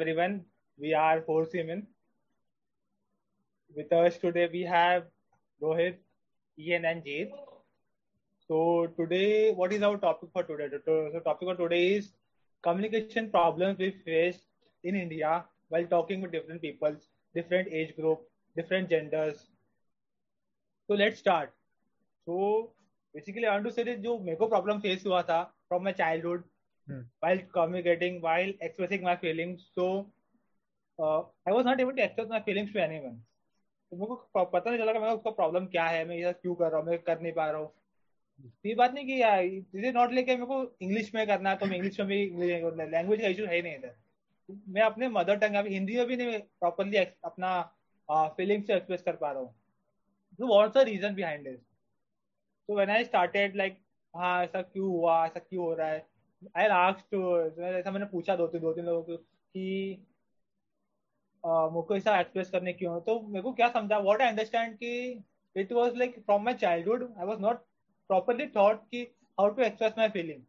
everyone. We are FourSeaMen. With us today we have Rohit, Ian and Jade. So today, what is our topic for today? The topic for today is communication problems we face in India while talking with different people, different age group, different genders. So let's start. So basically, I want to say that जो मेरे को problem face हुआ था from my childhood while communicating, while expressing my feelings. So I was not able to express my feelings to anyone. तो मेरे को पता नहीं चला कि मेरा उसका problem क्या है, मैं ये क्यों कर रहा हूँ, मैं कर नहीं पा रहा हूँ. ये बात नहीं कि यार इसे नॉट लेके मेरे को इंग्लिश में करना है तो मैं इंग्लिश में भी लैंग्वेज का इशू है ही नहीं इधर. मैं अपने मदर टंग में हिंदी में भी नहीं प्रॉपरली अपना फीलिंग्स एक्सप्रेस कर पा रहा हूँ. So what's the reason behind this? So when I started like हाँ ऐसा क्यों हो रहा है, I asked to ऐसा मैंने पूछा दो तीन लोगों को कि मुझको ऐसा एक्सप्रेस करने क्यों, तो मेरे को क्या समझा, what I understand कि it was like from my childhood I was not properly taught कि how to express my feeling.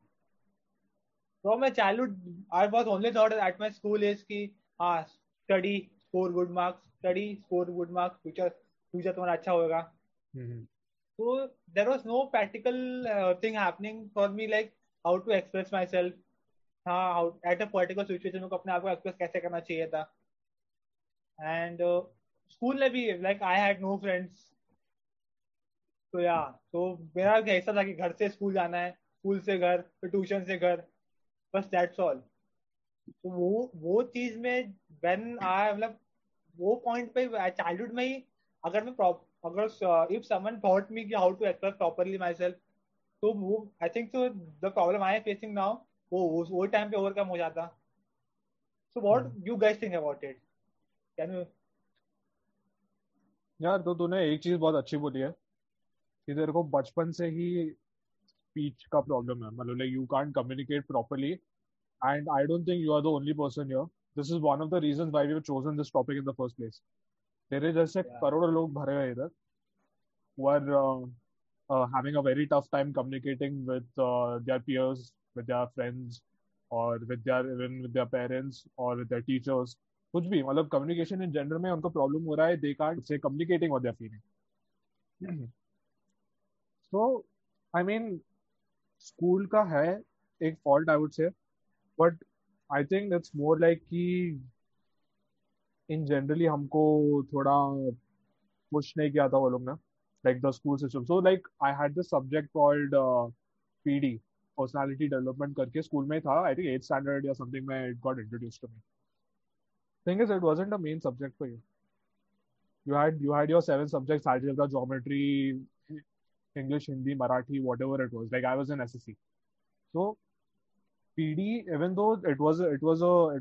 From my childhood I was only taught at my school is कि हाँ study, score good marks, future तुम्हारा अच्छा होगा. So there was no practical thing happening for me like how to express myself. हाँ, how at a particular situation में अपने आप को express कैसे करना चाहिए था. And school में भी like I had no friends. So yeah, so मेरा ऐसा था कि घर से स्कूल जाना है, स्कूल से घर, फिर ट्यूशन से घर, बस that's all. तो वो चीज में when I मतलब वो point पे childhood में ही अगर if someone taught me how to express properly myself, तो I think so the problem I am facing now वो time पे overcome हो जाता. So what you guys think about it? Can you? यार तो तूने एक चीज बहुत अच्छी बोली है कि तेरे को बचपन से ही speech का problem है, मतलब like you can't communicate properly and I don't think you are the only person here. This is one of the reasons why we have chosen this topic in the first place. तेरे जैसे करोड़ों लोग भरे हैं इधर who are having a very tough time communicating with their peers, with their friends or with their even with their parents or with their teachers. कुछ भी मतलब communication in general में उनको problem हो रहा है. They can't say communicating what they're feeling. So I mean school का है एक fault I would say, but I think it's more like कि इन जनरली हमको थोड़ा पुश नहीं किया था वो लोग ना, like the school system. So like I had this subject called PD, personality development करके, स्कूल में था आई थिंक 8th स्टैंडर्ड या समथिंग में. It got introduced to me. Thing is it wasn't a main subject for you. You had your 7 subjects, algebra, geometry, English, Hindi, Marathi, whatever it was. Like I was in SSC. So PD even though it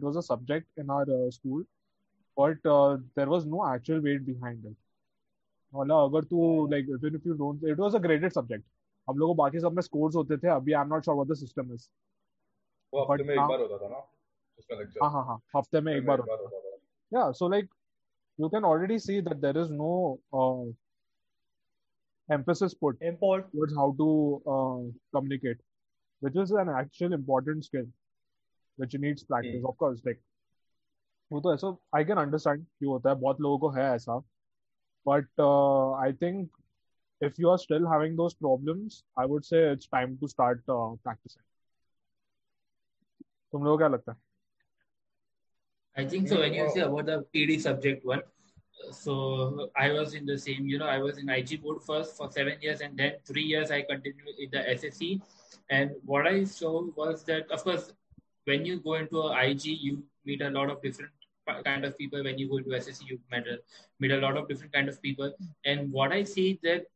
was a subject in our school, but there was no actual weight behind it. अगर तू like even if you don't, it was a graded subject. हम लोगों बाकी सब में scores होते थे. अभी I'm not sure what the system is. वो हफ्ते में एक बार होता था ना उसका lecture. हाँ हफ्ते में एक बार होता था. Yeah, so like you can already see that there is no emphasis put towards how to communicate, which is an actual important skill which needs practice. Of course, like वो तो ऐसा आई कैन अंडरस्टैंड क्यों होता है, बहुत लोगों को है ऐसा, but I think if you are still having those problems I would say it's time to start practising. तुम लोगों को क्या लगता है? I think so when you say about the PD subject one, so I was in the same, you know, I was in IG board first for 7 years and then 3 years I continued in the SSC and what I saw was that of course when you go into a IG you meet a lot of different kind of people. When you go to SSC, you meet a lot of different kind of people. And what I see that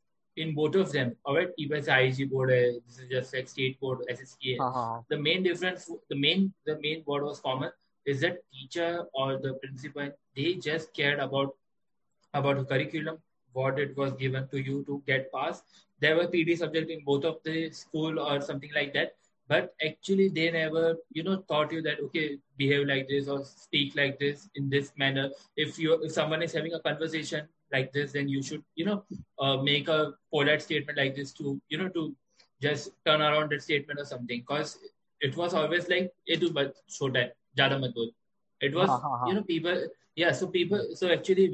in both of them, alright, even IG board, this is just like state board, SSC. The main difference, the main word was common is that teacher or the principal, they just cared about the curriculum, what it was given to you to get passed. There were PD subject in both of the school or something like that. But actually, they never, you know, taught you that, okay, behave like this or speak like this in this manner. If someone is having a conversation like this, then you should, you know, make a polite statement like this to, you know, to just turn around that statement or something. Because it was always like, "Ye tu bas chota hai, jada mat bol." It was, people, so actually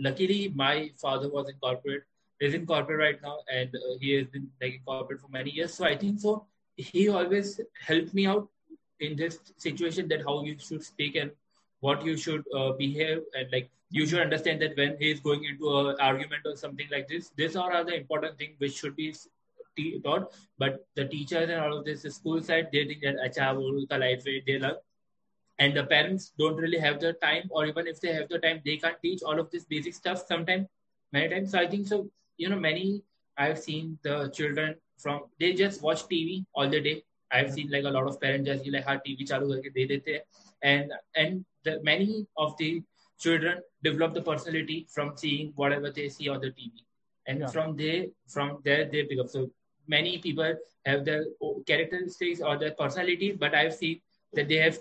luckily my father was in corporate, he's in corporate right now, and he has been like in corporate for many years. So I think so, he always helped me out in this situation, that how you should speak and what you should behave, and like you should understand that when he is going into an argument or something like this, these are other important things which should be taught. But the teachers and all of this, the school side, they think that they love. And the parents don't really have the time, or even if they have the time, they can't teach all of this basic stuff sometimes, many times. So I think so, many I've seen the children from, they just watch TV all the day. I've seen like a lot of parents just like, ha, TV chalu karke de dete hai. And many of the children develop the personality from seeing whatever they see on the TV. And from there, they pick up. So many people have their characteristics or their personality, but I've seen that they are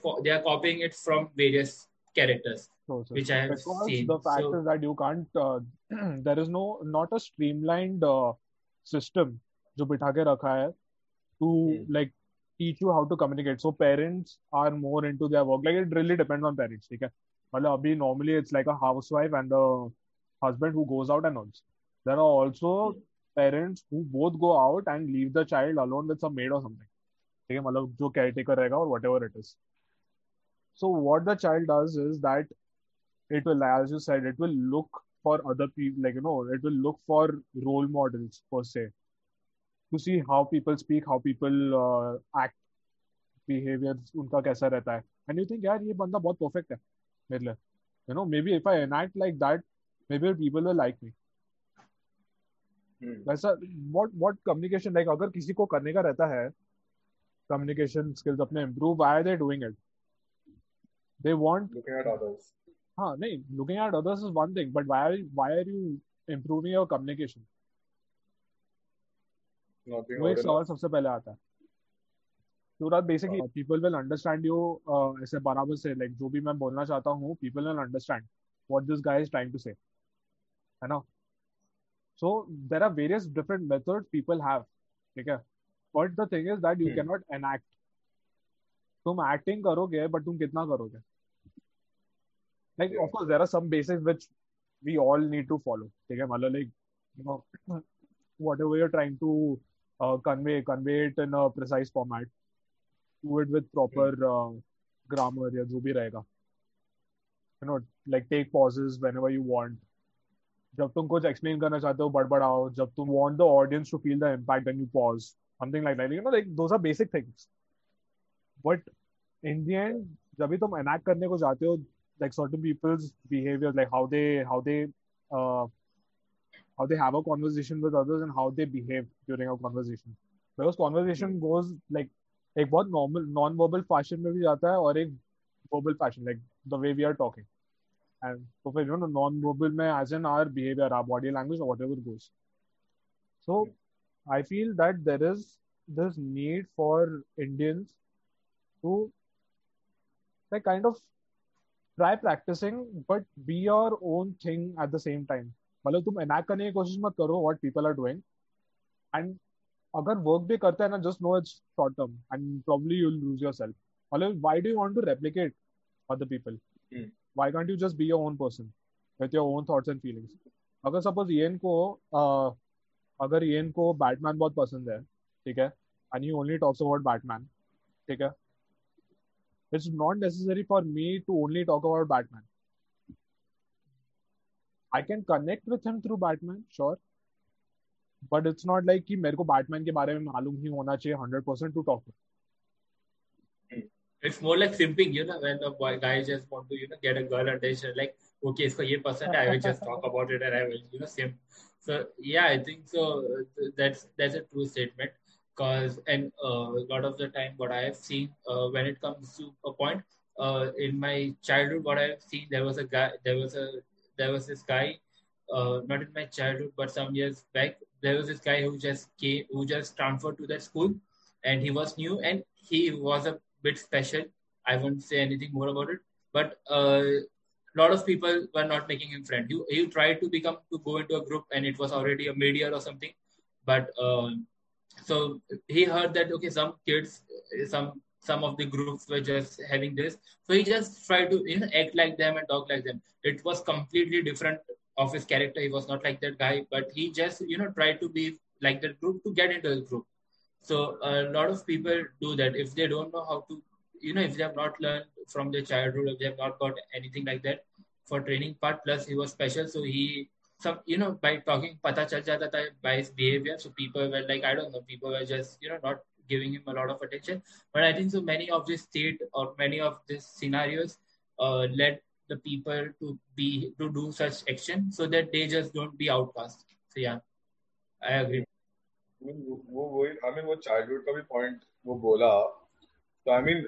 copying it from various characters, which I have seen. The fact is that you can't, there is not a streamlined system jo bitha ke rakha hai to like teach you how to communicate. So parents are more into their work. Like it really depends on parents. Okay? Normally it's like a housewife and a husband who goes out and earns. There are also parents who both go out and leave the child alone with some maid or something. Okay, jo caretaker rahega or whatever it is. So what the child does is that it will, as you said, it will look for other people, it will look for role models per se, to see how people speak, how people act, behaviors, unka kaisa rehta hai. And you think, yaar, ye banda bahut perfect hai mere liye. Maybe if I enact like that, maybe people will like me. वैसा what communication, like अगर किसी को करने का रहता है communication skills अपने improve, why are they doing it? They want looking at others. हाँ नहीं, looking at others is one thing, but why are you improving your communication? वो एक सवाल सबसे पहले आता है. So that basically people will understand you ऐसे बराबर से, like जो भी मैं बोलना चाहता हूँ, people will understand what this guy is trying to say, है ना? So there are various different methods people have, okay? But the thing is that you cannot enact. Tum acting karoge, but tum kitna karoge? Like of course there are some basics which we all need to follow. Okay, like whatever you're trying to convey it in a precise format. Do it with proper grammar, ya jo bhi rahega. Like take pauses whenever you want. जब तुम कुछ explain करना चाहते हो बड़बड़ाओ, जब तुम want the audience to feel the impact and you pause, something like that, like those are basic things. But in the end, जब भी तुम enact करने को जाते हो, like certain people's behaviors, like how they have a conversation with others and how they behave during a conversation, because conversation goes like एक बहुत normal non-verbal fashion में भी जाता है और एक verbal fashion, like the way we are talking. And so for non-verbal mein, as in our behavior, our body language or whatever goes. So I feel that there is this need for Indians to like kind of try practicing, but be your own thing at the same time. Matlab tum enact karne ki koshish mat karo what people are doing. And agar work bhi karta hai na, just know it's short term and probably you'll lose yourself. Matlab, why do you want to replicate other people? Why can't you just be your own person with your own thoughts and feelings? अगर suppose Ian को Batman बहुत पसंद है, ठीक है, and he only talks about Batman, ठीक है. It's not necessary for me to only talk about Batman. I can connect with him through Batman, sure, but it's not like कि मेरे को Batman के बारे में मालूम ही होना चाहिए 100% to talk to. It's more like simping, when a guy just want to, get a girl and she's like, okay, so ye pasand hai, I will just talk about it and I will, simp. So yeah, I think so. That's a true statement, cause and a lot of the time what I have seen when it comes to a point in my childhood, what I have seen, there was this guy, not in my childhood but some years back, there was this guy who just transferred to that school, and he was new and he was a bit special. I won't say anything more about it, but lot of people were not making him friend. He tried to go into a group, and it was already a mid-year or something. But so he heard that okay, some some of the groups were just having this. So he just tried to, you know, act like them and talk like them. It was completely different of his character. He was not like that guy, but he just, you know, tried to be like that group to get into the group. So a lot of people do that. If they don't know how to, you know, if they have not learned from their childhood, if they have not got anything like that for training part, plus he was special. So he, some, you know, by talking, pata chal jata tha by his behavior. So people were like, I don't know, people were just, you know, not giving him a lot of attention. But I think so many of this state or many of these scenarios led the people to be, to do such action so that they just don't be outcast. So yeah, I agree. I mean, what childhood ka bhi point wo bola. So I mean,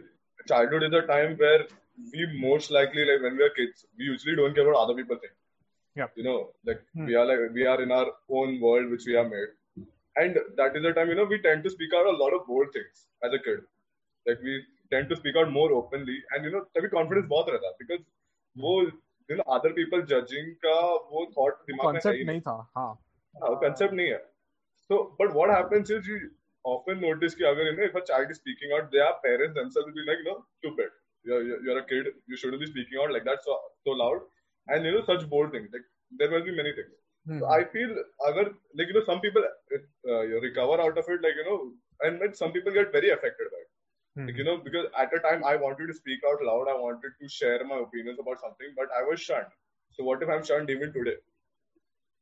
childhood is a time where we most likely, like when we are kids, we usually don't care what other people think. Yeah. You know, like we are in our own world which we have made. And that is the time, you know, we tend to speak out a lot of bold things as a kid. Like we tend to speak out more openly, and you know, तभी confidence बहुत रहता because वो, you know, other people judging का वो thought दिमाग में concept नहीं था, हाँ, वो concept नहीं है. So, but what happens is you often notice कि अगर, you know, if a child is speaking out, their parents themselves will be like, you know, stupid. You're a kid. You shouldn't be speaking out like that so loud, and you know, such bold things. Like there will be many things. So I feel, agar, like, you know, some people recover out of it, like, you know, and then some people get very affected by it. Like, you know, because at a time I wanted to speak out loud, I wanted to share my opinions about something, but I was shunned. So what if I'm shunned even today?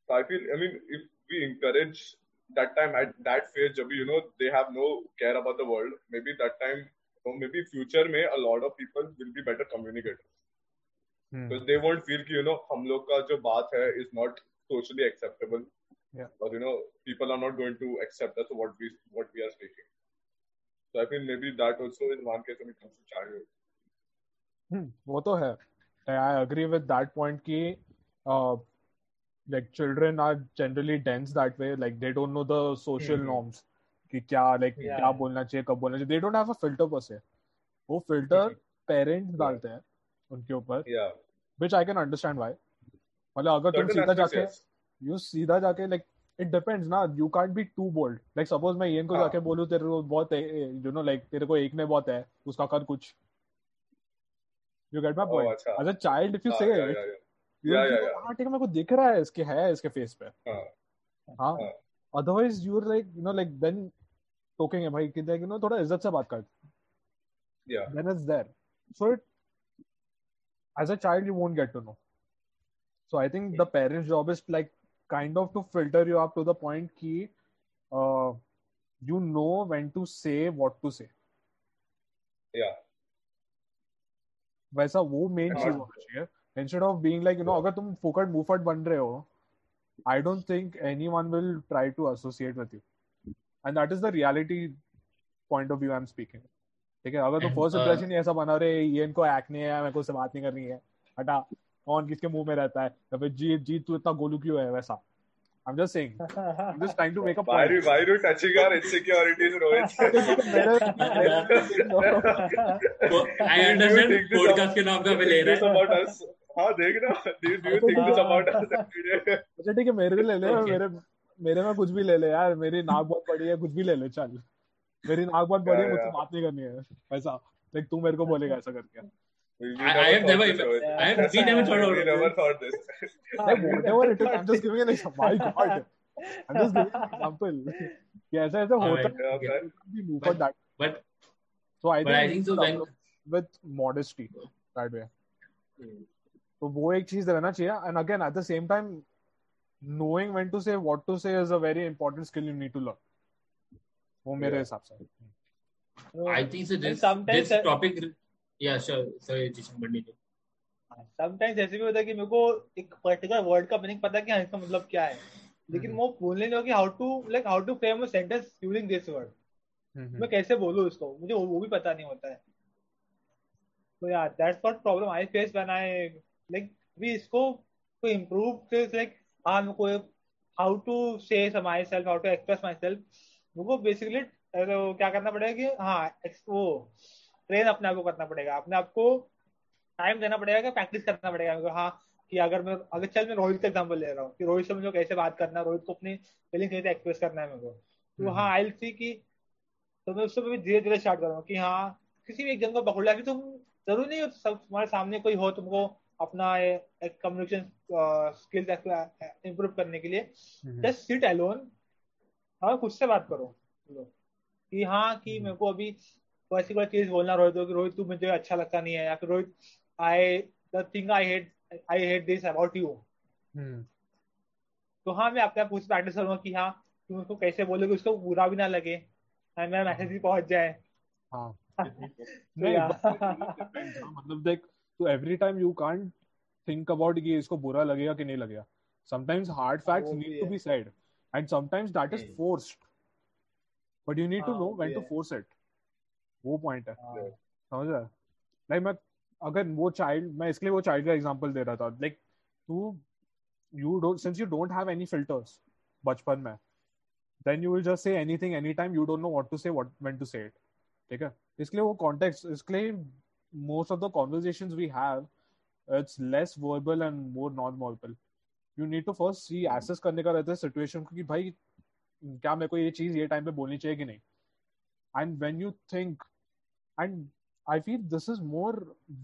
So I feel, I mean, if we encourage that time at that phase, jab, you know, they have no care about the world, maybe that time, or maybe future mein, a lot of people will be better communicators. Because they won't feel ki, you know, hum log ka jo baat hai is not socially acceptable, yeah. But you know, people are not going to accept us what we are speaking. So I think maybe that also is one case when it comes to childhood. वो तो है. I agree with that point कि like children are generally dense that way. Like they don't know the social norms कि क्या like क्या बोलना चाहिए कब बोलना चाहिए. They don't have a filter per se. वो filter parents डालते हैं उनके ऊपर. Yeah. Which I can understand why. मतलब अगर तुम सीधा जाके like it depends ना, you can't be too bold. Like suppose मैं Ian को जाके बोलूँ तेरे को बहुत you know like तेरे को एक में बहुत है उसका कर कुछ. You get my point? Oh, अच्छा. As a child if you say it, हाँ ठीक है मेरे को दिख रहा है इसके face पे. हाँ. Otherwise you're like you know like then talking है भाई कि you know थोड़ा इज्जत से बात कर. Yeah. Then it's there. So it, as a child you won't get to know. So I think the parents' job is like kind of to filter you up to the point ki you know when to say what to say. Yeah. वैसा वो main चीज होना चाहिए. Instead of being like you know अगर तुम फुकट मुफट बन रहे हो, I don't think anyone will try to associate with you. And that is the reality point of view I'm speaking. ठीक है अगर तुम first impression ऐसा बना रहे ये इनको acne है मेरे को से बात नहीं करनी है हटा. कौन किसके मुंह में रहता है या फिर जीत तू इतना गोलू क्यों है वैसा. I'm just saying, I'm just trying to make a point. Why are you touching our insecurities, Rohit? I understand podcast के नाम का मैं ले रहा हूँ. हाँ देख ना, do you think this about us? अच्छा ठीक है मेरे भी ले ले, मेरे में कुछ भी ले ले यार. मेरी नाक बहुत बड़ी है कुछ भी ले ले चल. मेरी नाक बहुत बड़ी है मुझसे बात नहीं करनी है वैसा. लाइक तू मेरे को बोलेगा ऐसा करके. We never thought this. Whatever it is, I'm just giving an example. My God. I'm just giving an example. Yes, as a hotel, we move on that. So I think so when... with modesty, that way. So वो एक चीज रहना चाहिए. And again, at the same time, knowing when to say, what to say is a very important skill you need to learn. वो मेरे हिसाब से. I think so. This topic. Yeah, sure. Sorry, Zeeshan, continue. Sometimes ऐसे भी होता है कि मेरे को एक पर्टिकुलर वर्ड का मीनिंग पता है कि इसका मतलब क्या है, लेकिन वो बोलने लगा कि how to frame a sentence using this word. मैं कैसे बोलूँ इसको, मुझे वो भी पता नहीं होता है. So yeah, that's what problem I face when I like भी इसको to improve things like हाँ मेरे को how to say myself, how to express myself. मेरे को basically क्या करना पड़ेगा कि हाँ वो ट्रेन अपने आप को करना पड़ेगा. अपने आप को टाइम देना पड़ेगा, प्रैक्टिस करना पड़ेगा. हाँ कि अगर चल मैं रोहित का एग्जांपल ले रहा हूँ कि रोहित से मुझे कैसे बात करना है, रोहित को अपनी फीलिंग्स कैसे एक्सप्रेस करना है मेरे को. तो हाँ आई विल सी कि तो मैं उससे भी धीरे धीरे स्टार्ट कर रहा हूँ कि हाँ किसी भी एक जन को पकड़ लिया कि तुम जरूरी नहीं हो तुम्हारे सामने कोई हो तुमको अपना कम्युनिकेशन स्किल्स इम्प्रूव करने के लिए जस्ट सिट अलोन और खुद से बात करो कि हाँ कि मेरे को अभी पर्टिकुलर चीज बोलना रोहित हो कि रोहित तू मुझे अच्छा लगता नहीं है या फिर Rohit I hate this about you. तो हाँ मैं अपने आप खुद से प्रैक्टिस करूंगा कि हाँ तुम उसको कैसे बोलोगे उसको बुरा भी ना लगे मेरा मैसेज भी पहुंच जाए। हाँ मतलब देख तो every time you can't think about कि इसको बुरा लगेगा कि नहीं लगेगा। Sometimes hard facts need to be said and sometimes that is forced but you need to know when to force it. वो पॉइंट है समझ रहा है। लाइक मैं अगर वो चाइल्ड मैं इसलिए वो चाइल्ड का एग्जांपल दे रहा था लाइक तू you don't since you don't have any filters बचपन में then you will just say anything any time you don't know what to say what when to say it. ठीक है इसलिए वो कॉन्टेक्स्ट इसलिए most of the conversations we have, it's less verbal and more non-verbal. You need to first see assess करने का रहता है situation को कि भाई क्या मेरे को ये चीज ये time पे बोलनी चाहिए कि नहीं। And when you think, and I feel this is more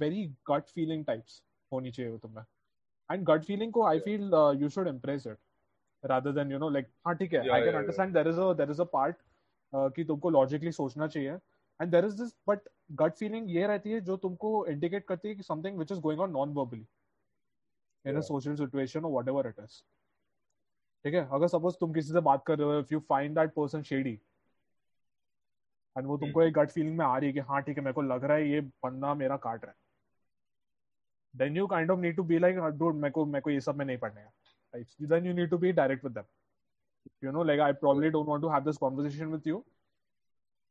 very gut feeling types होनी चाहिए वो तुम्हें। And gut feeling को I feel you should embrace it rather than you know like हाँ ठीक है I can understand there is a part कि तुमको logically सोचना चाहिए। And there is this, but gut feeling ये रहती है जो तुमको indicate करती है कि something which is going on non-verbally in a social situation or whatever it is. ठीक है अगर suppose तुम किसी से बात कर रहे हो if you find that person shady and वो तुमको एक gut feeling में आ रही है कि हाँ ठीक है मेरे को लग रहा है ये बंदा मेरा काट रहा है then you kind of need to be like dude मेरे को ये सब में नहीं पढ़ने का। Then you need to be direct with them. You know like I probably don't want to have this conversation with you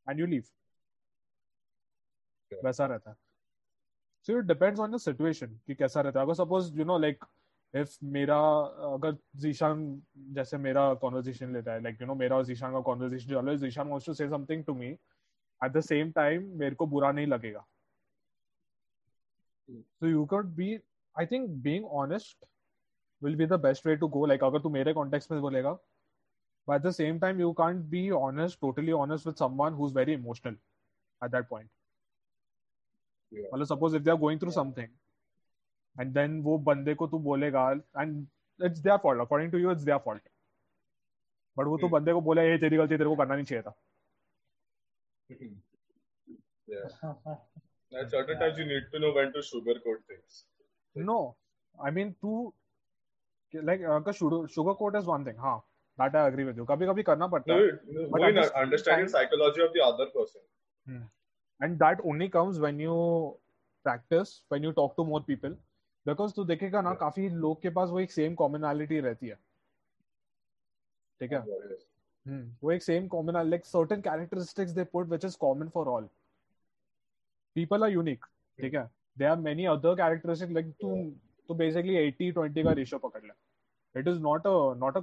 and you leave. वैसा रहता है। So it depends on the situation कि कैसा रहता है। अगर suppose you know like if मेरा अगर जीशान जैसे मेरा conversation लेता है like you know मेरा और जीशान का conversation चल रहा है Zeeshan wants to say something to me at the same time मेरे को बुरा नहीं लगेगा। So you could be I think being honest will be the best way to go। Like अगर तू मेरे context में बोलेगा but at the same time you can't be honest totally honest with someone who's very emotional at that point। मतलब suppose if they are going through something and then वो बंदे को तू बोलेगा and it's their fault according to you it's their fault but वो तू बंदे को बोले ये तेरी गलती तेरे को करना नहीं चाहिए था। At certain times you need to know when to sugarcoat things. No, I mean तू like sugarcoat is one thing हाँ that I agree with you कभी कभी करना पड़ता है। No, understanding psychology of the other person. And that only comes when you practice, when you talk to more people, because तू देखेगा ना काफी लोग के पास वो एक same commonality रहती है, ठीक है? वो एक same commonality, like certain characteristics they put which is common for all. People are unique, ठीक है? There are many other characteristics like तू basically 80-20 का ratio पकड़ ले. It is not a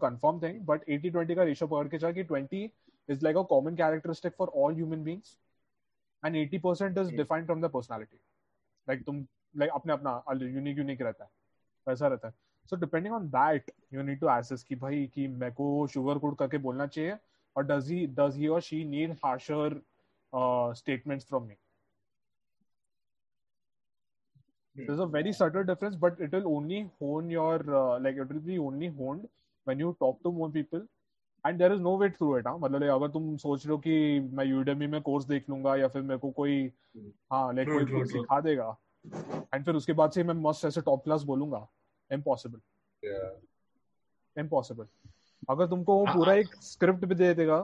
confirmed thing, but 80-20 का ratio पकड़ के चल कि 20 is like a common characteristic for all human beings. And 80% is defined from the personality. Like तुम like अपने unique रहता है वैसा रहता है। So depending on that, you need to assess कि भाई कि मेरे को sugarcoat करके बोलना चाहिए और does he or she need harsher statements from me? There's a very subtle difference, but it will only hone your like it will be only honed when you talk to more people. And there is no way through it, हाँ मतलब अगर तुम सोच रहे हो कि मैं Udemy में कोर्स देख लूंगा या फिर मेरे को कोई हाँ लाइक कोई सिखा देगा एंड फिर उसके बाद से मैं मस्त ऐसे टॉप क्लास बोलूंगा इम्पॉसिबल। अगर तुमको वो पूरा एक स्क्रिप्ट भी दे देगा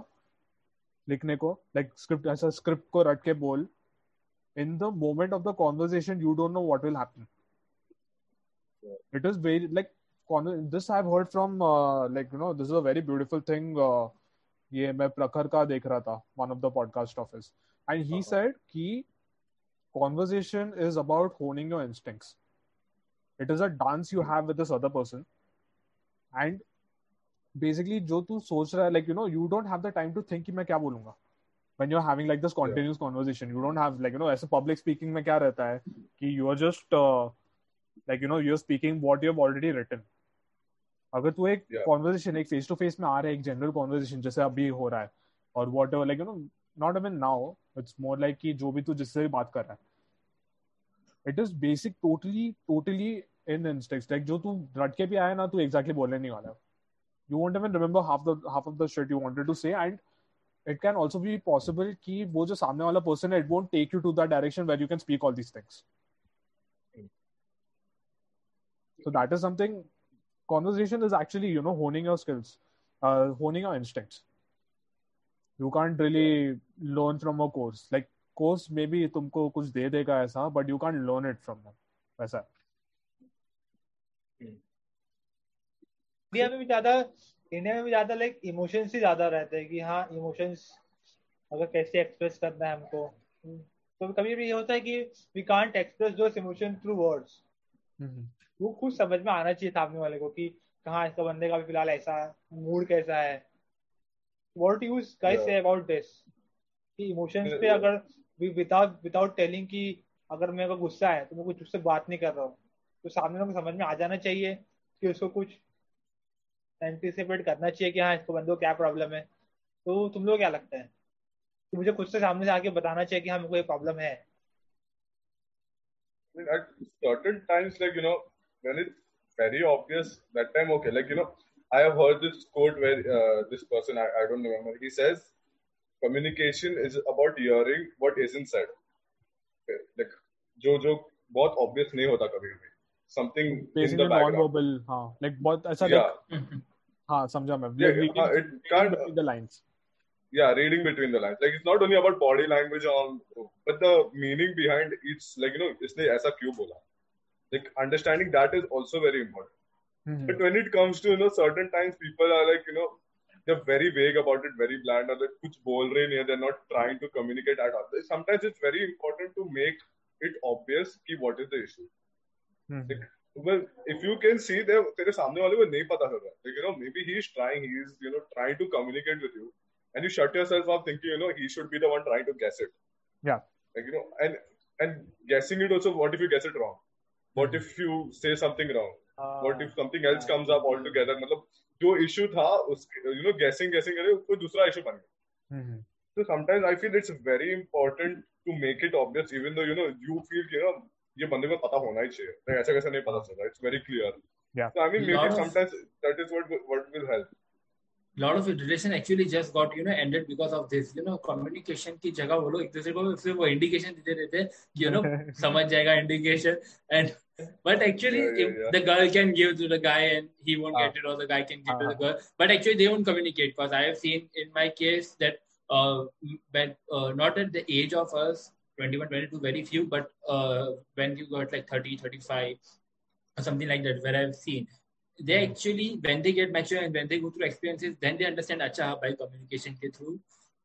लिखने को लाइक स्क्रिप्ट ऐसा स्क्रिप्ट को रट के बोल in the moment of the conversation you don't know what will happen. It is very like this I've heard from like you know this is a very beautiful thing ये मैं प्रखर का देख रहा था one of the podcast of his and he said कि conversation is about honing your instincts. It is a dance you have with this other person and basically जो तू सोच रहा है like you know you don't have the time to think कि मैं क्या बोलूँगा when you're having like this continuous conversation you don't have like you know ऐसे public speaking में क्या रहता है कि you are just like you know you're speaking what you've already written. अगर तू एक conversation एक face to face में आ रहा है एक general conversation जैसे अभी हो रहा है और whatever like you know not even now, it's more like ki jo bhi tu jisse bhi baat kar raha hai. It is basic, totally in instincts. Like jo tu rad ke bhi aaya na, tu exactly bolne nahi wala. You won't even remember half of the shit you wanted to say, and it can also be possible ki wo jo samne wala person hai, it won't take you to that direction where you can speak all these things. So that is something. Conversation is actually, you know, honing your skills, honing your instincts. You can't really learn from a course. Like course maybe tumko kuch de dega aisa, but you can't learn it from them. Waisa India में भी ज्यादा like emotions ही ज्यादा रहते हैं कि हाँ emotions अगर कैसे एक्सप्रेस करना है हमको, तो कभी भी ये होता है कि we can't express those emotion through words. वो खुद समझ में आना चाहिए सामने वाले को कि कहाँ इसका बंदे का भी फिलहाल ऐसा मूड कैसा है. What you guys say about this कि इमोशंस पे अगर विदाउट टेलिंग कि अगर मेरे को गुस्सा है तो मैं कुछ उससे बात नहीं कर रहा हूँ, तो सामने वाले को समझ में आ जाना चाहिए कि उसको कुछ एंटीसिपेट करना चाहिए कि हाँ इसको बंदो क्या प्रॉब्लम है. तो तुम लोग क्या लगता है कि मुझे खुद से सामने से आके बताना चाहिए कि हाँ मेरे को ये प्रॉब्लम है? I mean, at certain times, like, you know, when it's very obvious, that time, okay, like, you know, I have heard this quote where this person, I don't remember, he says, communication is about hearing what isn't said. Okay, like, जो बहुत obvious नहीं होता कभी भी. Something in the background. Non-verbal, हाँ, like, बहुत ऐसा, like, हाँ, समझा मैं. It can't, between the lines. Yeah, reading between the lines. Like, it's not only about body language, but the meaning behind it's like, you know, इसने ऐसा क्यों बोला? Like, understanding that is also very important. Mm-hmm. But when it comes to, you know, certain times people are like, you know, they're very vague about it, very bland, or like, कुछ बोल रहे नहीं, they're not trying to communicate at all. Sometimes it's very important to make it obvious कि what is the issue. Mm-hmm. Like, well, if you can see, तेरे सामने वाले को नहीं पता चल रहा. Like, you know, maybe he is, you know, trying to communicate with you. And you shut yourself up thinking, you know, he should be the one trying to guess it. Yeah. Like, you know, and guessing it also, what if you guess it wrong? What if you say something wrong? What if something else comes up altogether? मतलब जो issue था, you know, guessing करे, कोई दूसरा issue बन गया. So sometimes I feel it's very important to make it obvious, even though, you know, you feel कि ना ये बंदे को पता होना ही चाहिए. नहीं ऐसा कैसे नहीं पता चल रहा? It's very clear. Yeah. So I mean, maybe sometimes that is what will help. A lot of relation actually just got, you know, ended because of this, you know, communication की जगह वो लोग एक दूसरे को सिर्फ वो indication देते रहते कि, you know, समझ जाएगा indication, and but actually if the girl can give to the guy and he won't get it, or the guy can give to the girl, but actually they won't communicate, because I have seen in my case that when not at the age of us 21, 22, very few, but when you got like 30, 35 or something like that, where I have seen they actually, when they get mature and when they go through experiences, then they understand, अच्छा by communication के through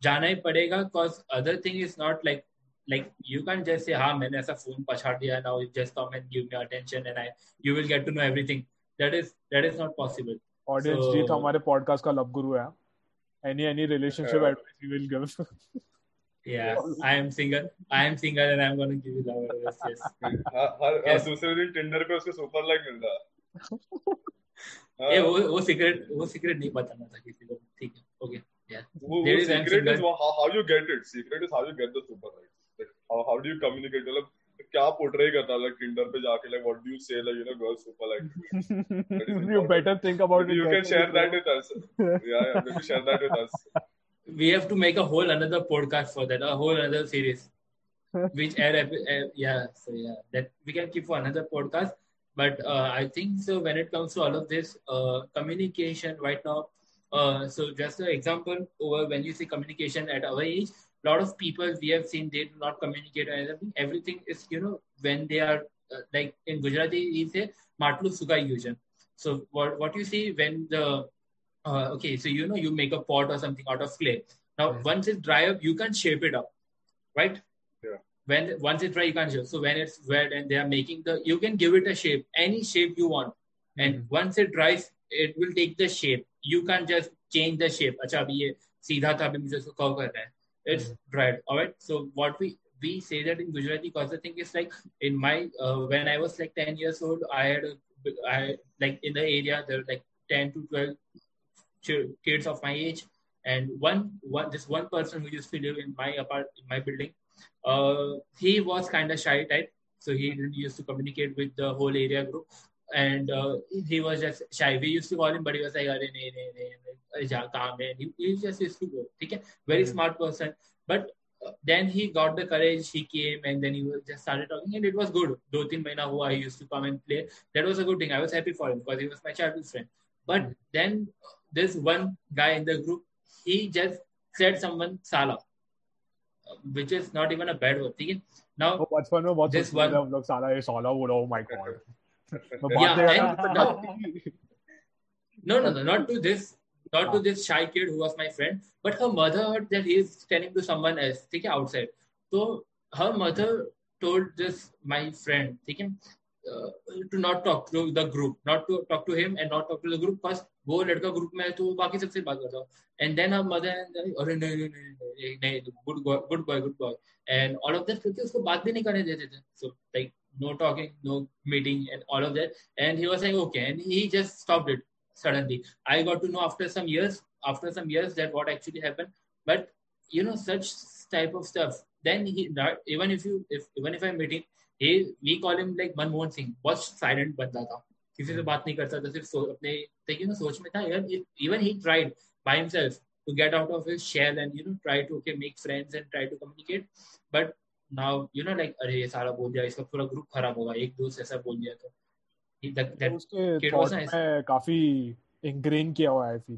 जाना ही पड़ेगा, cause other thing is not like you can't just say हाँ मैंने ऐसा phone पछाड़ दिया, now you just come and give me attention and you will get to know everything. That is not possible. Audience, so, Jeet हमारे podcast का love guru है. Any relationship advice you will give? Yeah, I am single and I'm gonna give you love advice. Yes. दूसरे दिन Tinder पे उसके super like मिल रहा. वो secret नहीं बताना था किसी को. ठीक है, okay, yeah. There is secret is how you get it. Secret is how you get the super likes. Like, how do you communicate? मतलब क्या portray करता like Tinder पे जाके, like what do you say, like, you know, girls super like. You better think about it. You can share that with us. Yeah, maybe share that with us. We have to make a whole another podcast for that, a whole another series, which that we can keep for another podcast. But I think so when it comes to all of this communication right now, so just an example over when you say communication at our age, a lot of people we have seen, they do not communicate anything. Everything is, you know, when they are like in Gujarati, we say Matlu Sukai Yujan. So what you see when the, okay, so, you know, you make a pot or something out of clay. Now, once it's dry up, you can shape it up, right? Once it's dry, you can't shape. So when it's wet and they are making you can give it a shape, any shape you want. And once it dries, it will take the shape. You can't just change the shape. अच्छा अभी ये सीधा था, अभी मुझे इसको curve करना है. It's dried, alright. So what we say that in Gujarati, because the thing is like in my when I was like 10 years old, I had like in the area there were like 10 to 12 kids of my age, And one person who used to live in my apartment, in my building, he was kind of shy type, so he didn't used to communicate with the whole area group, and he was just shy. We used to call him, but he was like, "Arey, nahi, he just used to go. Okay, very smart person, but then he got the courage. He came, and then he was just started talking, and it was good. 2-3 months hua, he used to come and play. That was a good thing. I was happy for him because he was my childhood friend. But then this one guy in the group, he just said someone "sala," which is not even a bad word. Okay? Now, oh, what's funny? What's this one? Log "sala" is "sala." Oh my god! Yeah, and no, not to this shy kid who was my friend, but her mother heard that he is telling to someone else, okay, outside. So her mother told this my friend, okay, to not talk to the group, not to talk to him and not talk to the group, because वो लड़का group में है तो बाकी सबसे बात करता हूँ. And then her mother, अरे नहीं, good boy, and all of that, क्योंकि उसको बात भी नहीं करने देते थे. So like no talking, no meeting, and all of that. And he was like okay, and he just stopped it suddenly. I got to know after some years that what actually happened. But you know, such type of stuff. Then he, even if I meet him, we call him like Manmohan Singh. बहुत silent बंदा था, किसी से बात नहीं करता था, सिर्फ अपने you know सोच में था. Even he tried by himself to get out of his shell and you know try to okay make friends and try to communicate. But now you know like अरे ये सारा बोल दिया, इसका पूरा group खराब होगा, एक दोस्त ऐसा बोल दिया तो. काफी ingrained किया हुआ है.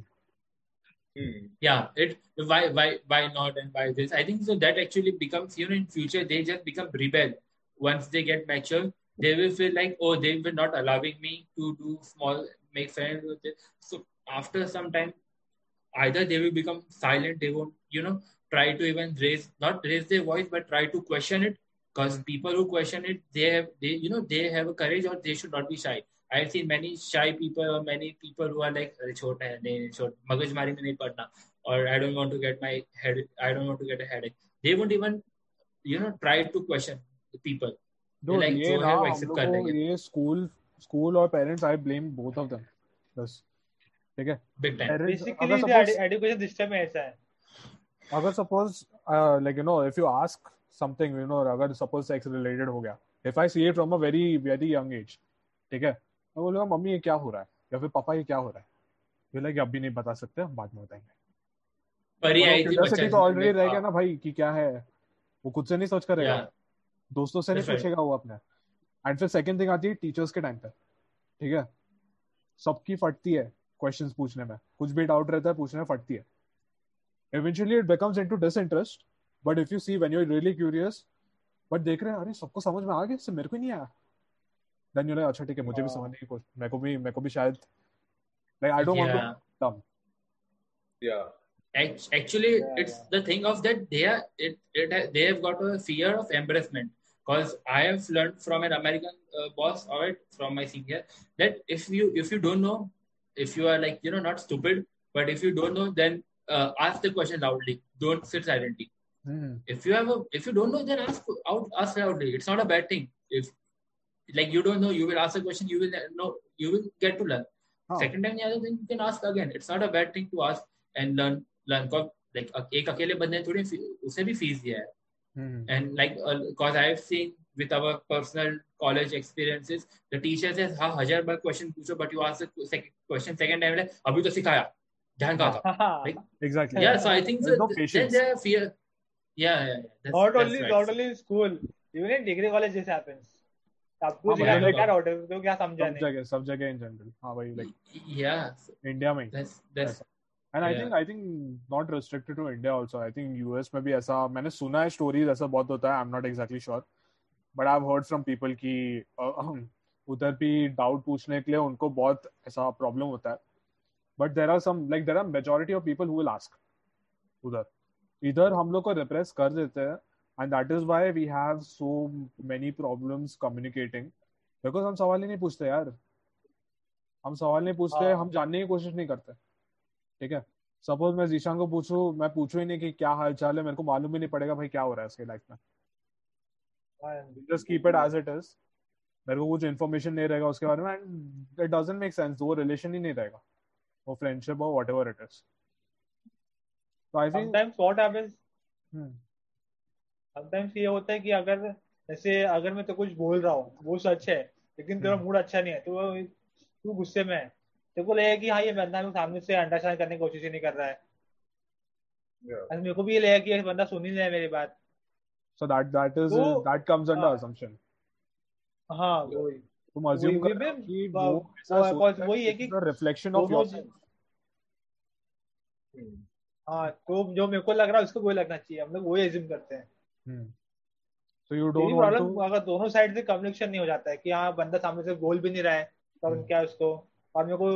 Yeah, it why not and why this? I think so that actually becomes, you know, in future they just become rebel. Once they get mature, they will feel like, oh, they were not allowing me to do make friends with it. So after some time, either they will become silent, they won't, you know, try to even not raise their voice, but try to question it. Because people who question it, they have a courage, or they should not be shy. I have seen many shy people or many people who are like, "छोटा है, नहीं, मगजमारी में नहीं पढ़ना," or I don't want to get a headache. They won't even, you know, try to question the people. No, like, ये ना, हम लोगों ये school और parents, I blame both of them. बस, ठीक है. Big time. Basically, the education system ऐसा है. अगर suppose, like you know, if you ask something, you know, अगर suppose sex related हो गया, if I see it from a very very young age, ठीक है, मैं बोलूँगा मम्मी ये क्या हो रहा है, या फिर पापा ये क्या हो रहा है, ये लगे अब भी नहीं बता सकते, हम बाद में बताएंगे. पर ये क्यूरियोसिटी तो ऑलरेडी रहेगा ना भाई कि क्या है, वो खुद से नहीं सोच कर रहेगा, दोस्तों से नहीं पूछेगा वो अपने. एंड फिर सेकंड थिंग आती है टीचर्स के टाइम पे, ठीक है, सबकी फटती है क्वेश्चंस पूछने में, कुछ भी डाउट रहता है पूछने में फटती है. Eventually it becomes into disinterest. But if you see when you're really curious, but देख रहे हैं अरे सबको समझ में आ गया, सिर्फ मेरे को ही नहीं आया. Then you're like अच्छा ठीक है, मुझे भी समझने की कोशिश, मेरे को भी शायद like I don't want to dumb. Yeah. Actually, it's the thing of that they have got a fear of embarrassment. Because I have learned from an American boss or from my senior that if you don't know, if you are like you know not stupid, but if you don't know, then ask the question loudly. Don't sit silently. If you don't know, then ask loudly. It's not a bad thing. If like you don't know, you will ask a question, you will know, you will get to learn. Oh. Second time nahi aata, then you can ask again. It's not a bad thing to ask and learn. Cause like ek akele bande ne thodi usne bhi fees diya hai. And like cause I have seen with our personal college experiences, the teacher says ha 1000 bar question pucho, but you ask the question second time, like abhi to sikhaya dhyan ka tha. Exactly. Yeah, so I think so, then there are fear. Yeah. Not only in school, even in degree college this happens. आपको क्या समझाने? सब जगह in general. हाँ भाई like. Yeah. India में. That's. And yeah. I think not restricted to India also. I think US में भी ऐसा मैंने सुना है, stories ऐसा बहुत होता है. I'm not exactly sure, but I've heard from people कि उधर भी doubt पूछने के लिए उनको बहुत ऐसा problem होता है. But there are majority of people who will ask उधर. इधर हम लोग को repress कर देते हैं, and that is why we have so many problems communicating, because हम सवाल ही नहीं पूछते यार, हम जानने की कोशिश नहीं करते, ठीक है. Suppose मैं जीशान को पूछूं ही नहीं कि क्या हाल चाल है, मेरे को मालूम ही नहीं पड़ेगा भाई क्या हो रहा है उसके लाइफ में. Just keep it as it is. मेरे को कुछ information नहीं रहेगा उसके बारे में, and it doesn't make sense. वो relation ही नहीं रहेगा, वो friendship or whatever it is. So I think sometimes what happens, sometimes ये होता है कि अगर ऐसे अगर मैं तो कुछ बोल रहा हूँ वो सच है लेकिन तेरा मूड अच्छा नहीं है तो तू गुस्से में है तेरे को लगेगा कि हाँ ये बंदा मेरे सामने से अंडरस्टैंड करने की कोशिश ही नहीं कर रहा है और मेरे को भी ये लगेगा कि ये बंदा सुन ही नहीं है मेरी बात. So that comes under assumption. हाँ वही तुम assume कर रहे हो कि वो ऐसा सोच रहा है कि reflection of yourself. हाँ तो जो मेरे को लग रहा है उसको वही लगना चाहिए हम लोग वही assume करते हैं. So you don't want to... अगर दोनों साइड से कम्युनिकेशन नहीं हो जाता है कि हाँ बंदा सामने से बोल भी नहीं रहा है तो क्या उसको और मेरे को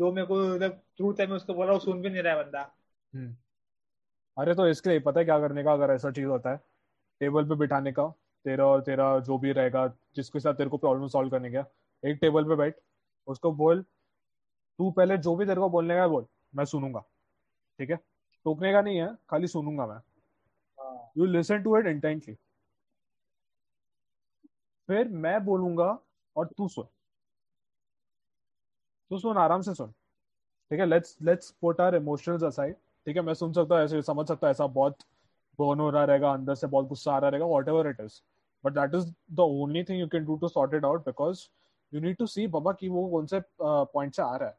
जो मेरे को ट्रूथ है मैं उसको बोल रहा हूँ सुन भी नहीं रहा है बंदा. अरे तो इसके लिए पता है क्या करने का अगर ऐसा चीज होता है टेबल पे बिठाने का तेरा और तेरा जो भी रहेगा जिसके साथ तेरे को प्रॉब्लम सॉल्व करने का एक टेबल पे बैठ उसको बोल तू पहले जो भी तेरे को बोलने का बोल मैं सुनूंगा ठीक है टोकने का नहीं है खाली सुनूंगा मैं. You listen to it intently फिर मैं बोलूंगा और तू सुन आराम से सुन ठीक है. Let's put our emotionals aside ठीक है मैं सुन सकता हूँ ऐसे समझ सकता हूँ ऐसा बहुत बोन हो रहा रहेगा अंदर से बहुत गुस्सा आ रहा रहेगा whatever it is but that is the only thing you can do to sort it out because you need to see बाबा कि वो कौन से पॉइंट से आ रहा है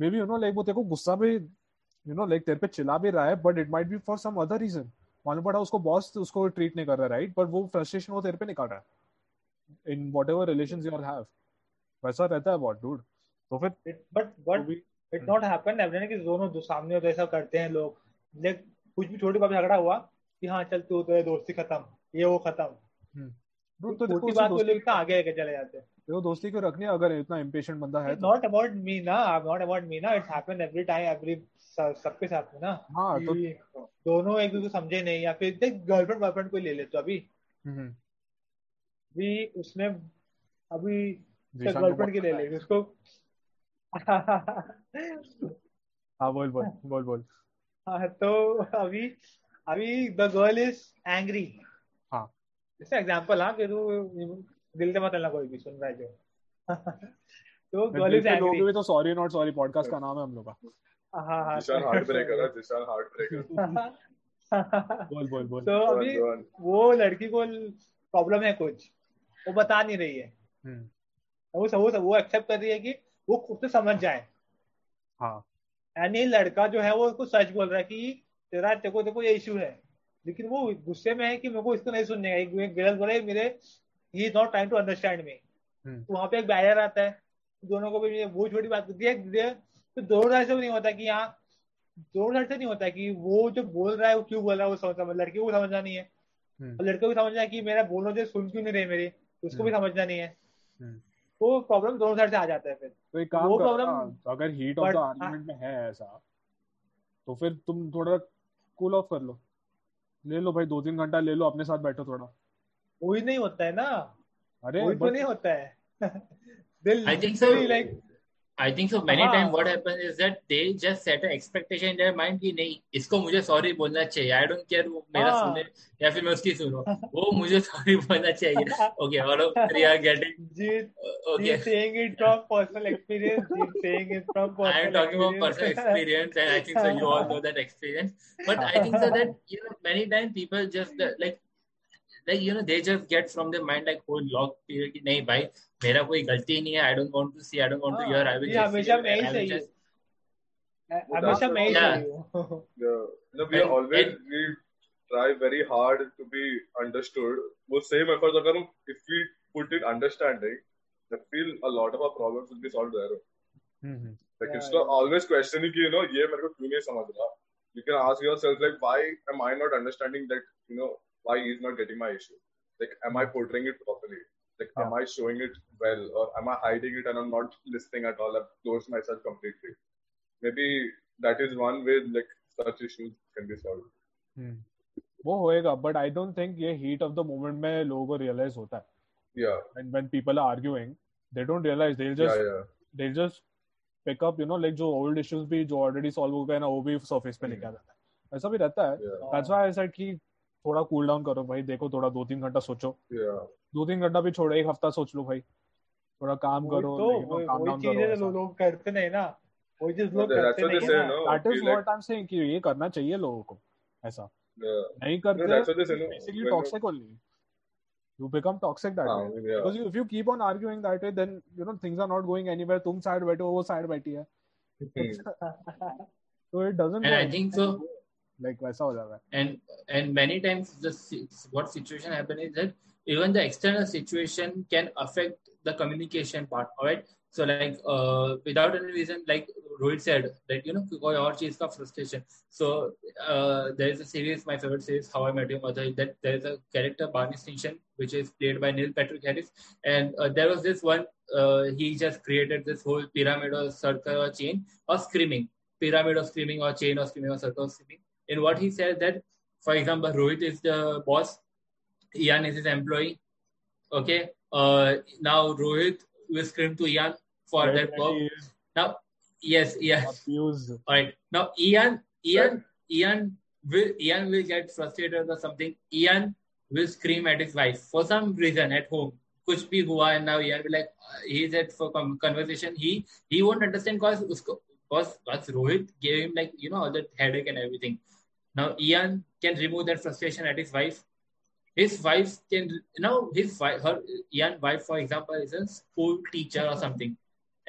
maybe you know like वो तेरे को गुस्सा भी यू नो लाइक तेरे पे चिल्ला भी रहा है but it might be for some other reason मालूम पड़ा उसको बॉस उसको ट्रीट नहीं कर रहा राइट बट वो फ्रस्ट्रेशन वो तेरे पे निकाल रहा है in whatever relations you all have वैसा रहता है बहुत dude तो फिर but it not happen everyday कि दोनों दो सामने होते ऐसा करते हैं लोग देख कुछ भी छोटी बात पे झगड़ा हुआ कि हाँ चल तू तो दोस्ती खत्म ये वो खत्म dude तो छोटी बात को लेकर आगे लेके चले जाते हैं देखो दोस्ती क्यों रखनी है अगर इतना impatient बंदा है not about me ना not about me ना it's happen every time every सबके साथ में ना हाँ तो दोनों एक दूसरे को समझे नहीं या फिर देख गर्लफ्रेंड बॉयफ्रेंड को ले ले तो अभी भी उसने अभी गर्लफ्रेंड की ले ली उसको हाँ बोल हाँ तो अभी द गर्ल इज एंग्री हाँ जैसे एग्जांपल हाँ कि तू दिल से मत लेना कोई भी सुन रहा है जो तो गर्ल इज एंग्री तो सॉरी नॉट सॉरी पॉडकास्ट का नाम है हम लोग का हाँ हाँ जिशान हार्ट ब्रेकर बोल तो अभी वो लड़की को प्रॉब्लम है कुछ वो बता नहीं रही है वो एक्सेप्ट कर रही है कि वो खुद से समझ जाए यानी लड़का जो है वो उसको सच बोल रहा है कि तेरा देखो ये इशू है लेकिन वो गुस्से में है कि मेरे को इसको नहीं सुनने का गर्ल बोला मेरे ही is not trying to understand me तो वहां पे एक बैरियर आता है दोनों को भी वो छोटी बात होती है तो दोनों साइड से नहीं होता कि यहाँ दोनों साइड से नहीं होता कि वो जो बोल रहा है वो क्यों बोल रहा है वो समझ लड़की को समझना नहीं है लड़के को भी समझना है कि मेरा बोलो जो सुन क्यों नहीं रहे मेरे उसको भी समझना नहीं है वो प्रॉब्लम दोनों साइड से आ जाता है फिर तो एक काम करो अगर हीट ऑफ द आर्गुमेंट में है ऐसा तो फिर तुम थोड़ा कूल ऑफ कर लो ले लो भाई 2-3 घंटा ले लो अपने साथ बैठो थोड़ा वही नहीं होता है ना अरे वही तो नहीं होता है I think so many times what happens is that they just set an expectation in their mind कि नहीं इसको मुझे सॉरी बोलना चाहिए I don't care वो मेरा सुने या फिर मैं उसकी सुनो वो मुझे सॉरी बोलना चाहिए okay all of you are getting okay Jeet saying it from personal experience Jeet saying it from personal I am talking about personal experience and I think so you all know that experience but I think so that you know many times people just like you know they just get from their mind like whole log period कि नहीं भाई मेरा कोई गलती नहीं है I don't want to see I don't want to hear I will हमेशा मैं ही सही हूं हमेशा मैं ही सही हूं no we always we try very hard to be understood वो same effort अगर if we put in understanding I feel a lot of our problems will be solved there like it's not always questioning कि you know ये मेरे को क्यों नहीं समझ रहा you can ask yourself like why am I not understanding that you know why he is not getting my issue like am I portraying it properly like am I showing it well or am I hiding it and I'm not listening at all I've closed myself completely maybe that is one way like such issues can be solved wo hoega but I don't think ye heat of the moment mein logo realize hota hai yeah and when people are arguing they don't realize they'll just they'll just pick up you know like jo old issues bhi jo already solve ho gaye na wo bhi surface pe nikal aata hai aisa bhi rehta hai that's why I said ki थोड़ा cool down करो भाई देखो थोड़ा 2-3 घंटा सोचो 2-3 घंटा भी छोड़ो एक हफ्ता सोच लो भाई थोड़ा काम करो काम डाउन करो लोग करते नहीं ना वो just लोग करते नहीं हैं ना. That is what I'm saying कि ये करना चाहिए लोगों को. ऐसा नहीं करते basically toxic only. You become toxic that way. Yeah. Because if you keep on arguing that way, then you know things are not going anywhere. तुम side बैठो, वो side बैठी है. So it doesn't. And I think so. Like वैसा हो जाता है. And many times the what situation happen is that even the external situation can affect the communication part. All right. So like without any reason, like Rohit said that you know कोई और चीज का frustration. So there is a series, my favorite series, How I Met Your Mother. That there is a character Barney Stinson, which is played by Neil Patrick Harris, and there was this one. He just created this whole pyramid or circle or chain or screaming pyramid or screaming or chain or screaming or circle or screaming. In what he said that, for example, Rohit is the boss, Ian is his employee. Okay, now Rohit will scream to Ian. For that work. Now, yes. Abuse. All right. Now, Ian will get frustrated or something. Ian will scream at his wife for some reason at home. Kuch bhi hua, and now Ian will like he's at for conversation. He won't understand because Rohit gave him like you know all that headache and everything. Now Ian can remove that frustration at his wife. His wife can now Ian's wife, for example, is a school teacher or something.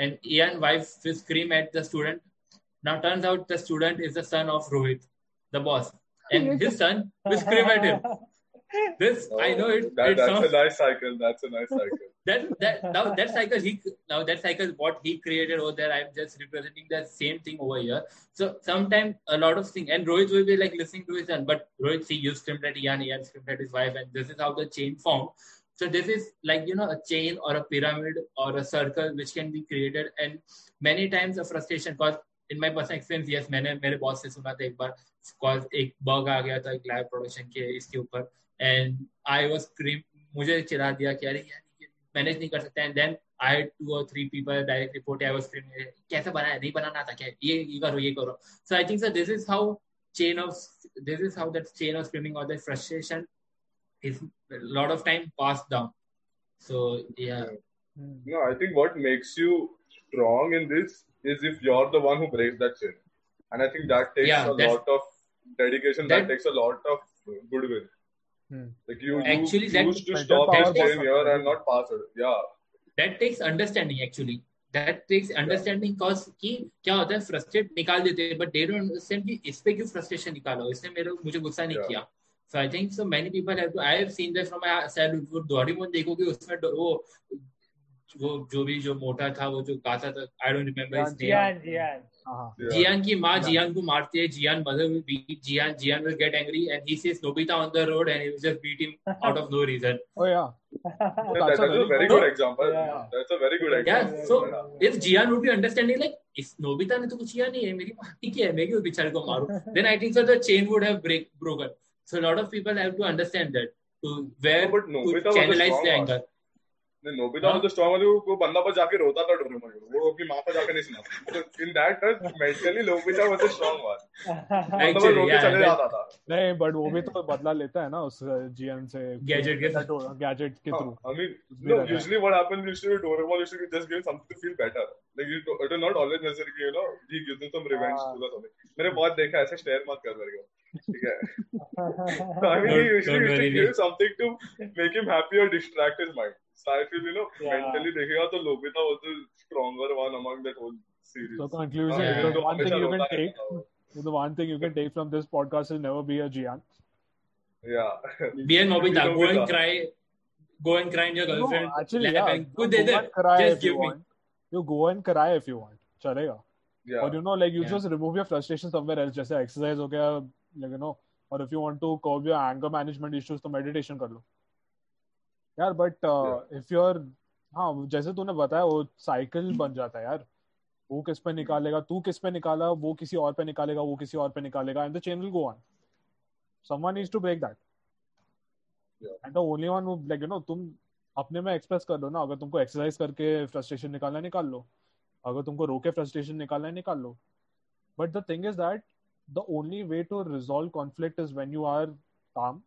And Ian's wife will scream at the student. Now turns out the student is the son of Rohit, the boss. And his son will scream at him. This, I know it. That's a nice cycle. That cycle, what he created over there, I'm just representing the same thing over here. So sometimes a lot of things, and Rohit will be like listening to his son, but Rohit, see, you screamed at Ian screamed at his wife, and this is how the chain formed. So this is like, you know, a chain or a pyramid or a circle which can be created. And many times a frustration, because in my personal experience, yes, मैंने मेरे boss से सुना था एक बार, because एक bug आ गया था एक live production के इसके ऊपर, and I was screaming, मुझे चिढ़ा दिया कि अरे यार मैनेज नहीं कर सकते. And then I had 2 or 3 people direct report. I was screaming, कैसे बनाया, नहीं बनाना था क्या, ये करो. So I think that this is how that chain of screaming or that frustration is a lot of time passed down. So yeah. No, I think what makes you strong in this is if you're the one who breaks that chain, and I think that takes a lot of dedication. That takes a lot of goodwill. Like you choose to stop this chain here and not pass it. Yeah. That takes understanding actually. That takes understanding cause कि क्या होता है frustrate निकाल देते हैं but they don't understand कि इसपे क्यों frustration निकालो, इसने मुझे गुस्सा नहीं किया. So I think so many people have to. I have seen that from myself. वो डोरेमोन देखोगे उसमें वो जो मोटा था वो जो गाता था I don't remember his name. Jian की माँ Jian को मारती है. Jian mother will beat Jian. Jian will get angry and he says Nobita on the road and he will just beat him out of no reason. Oh yeah. That's a very good example. Yeah. That's a very good example. Yeah. So if Jian would be understanding like if Nobita ने तो कुछ किया नहीं है मेरी माँ ने किया है मैं क्यों बेचारे को मारूं, then I think so the chain would have broken. So a lot of people have to understand that to where to channelize the anger. Nobita was the strong one who banda par jaake rota tha Doraemon wo apni maa par jaake nahi suna. In that sense mentally Nobita was the strong one. Actually yeah, chale jata tha nahi but wo bhi to badla leta hai na us GM se gadget ke through. I mean no, usually what happens usually Doraemon usually just gives something to feel better like it is not always necessary you know he gives them some revenge to the something. मैंने बहुत देखा ऐसे stare मत कर मेरे को ठीक है. So I mean he usually gives something to make him happy or distract his mind. So I feel, you know, mentally देखेगा तो Nobita was the stronger one among that whole series. So conclusion, the one thing you can take from this podcast is never be a Jian. Yeah. Be a Nobita. Go and cry in your girlfriend. No, actually, yeah. You go and cry if you want. चलेगा. Yeah. Or you know, like you just remove your frustration somewhere else. जैसे exercise हो गया, like you know. Or if you want to curb your anger management issues, तो meditation कर लो. यार but if your हाँ जैसे तूने बताया वो साइकिल बन जाता है यार. वो किस पे निकालेगा, तू किस पे निकाला, वो किसी और पे निकालेगा, वो किसी और पे निकालेगा, and the chain will go on. Someone needs to break that and the only one who like you know तुम अपने में एक्सप्रेस कर लो ना. अगर तुमको एक्सरसाइज करके फ्रस्ट्रेशन निकालना निकाल लो, अगर तुमको रोके फ्रस्ट्रेशन निकालना निकाल लो. But the thing is that the only way to resolve conflict is when you are calm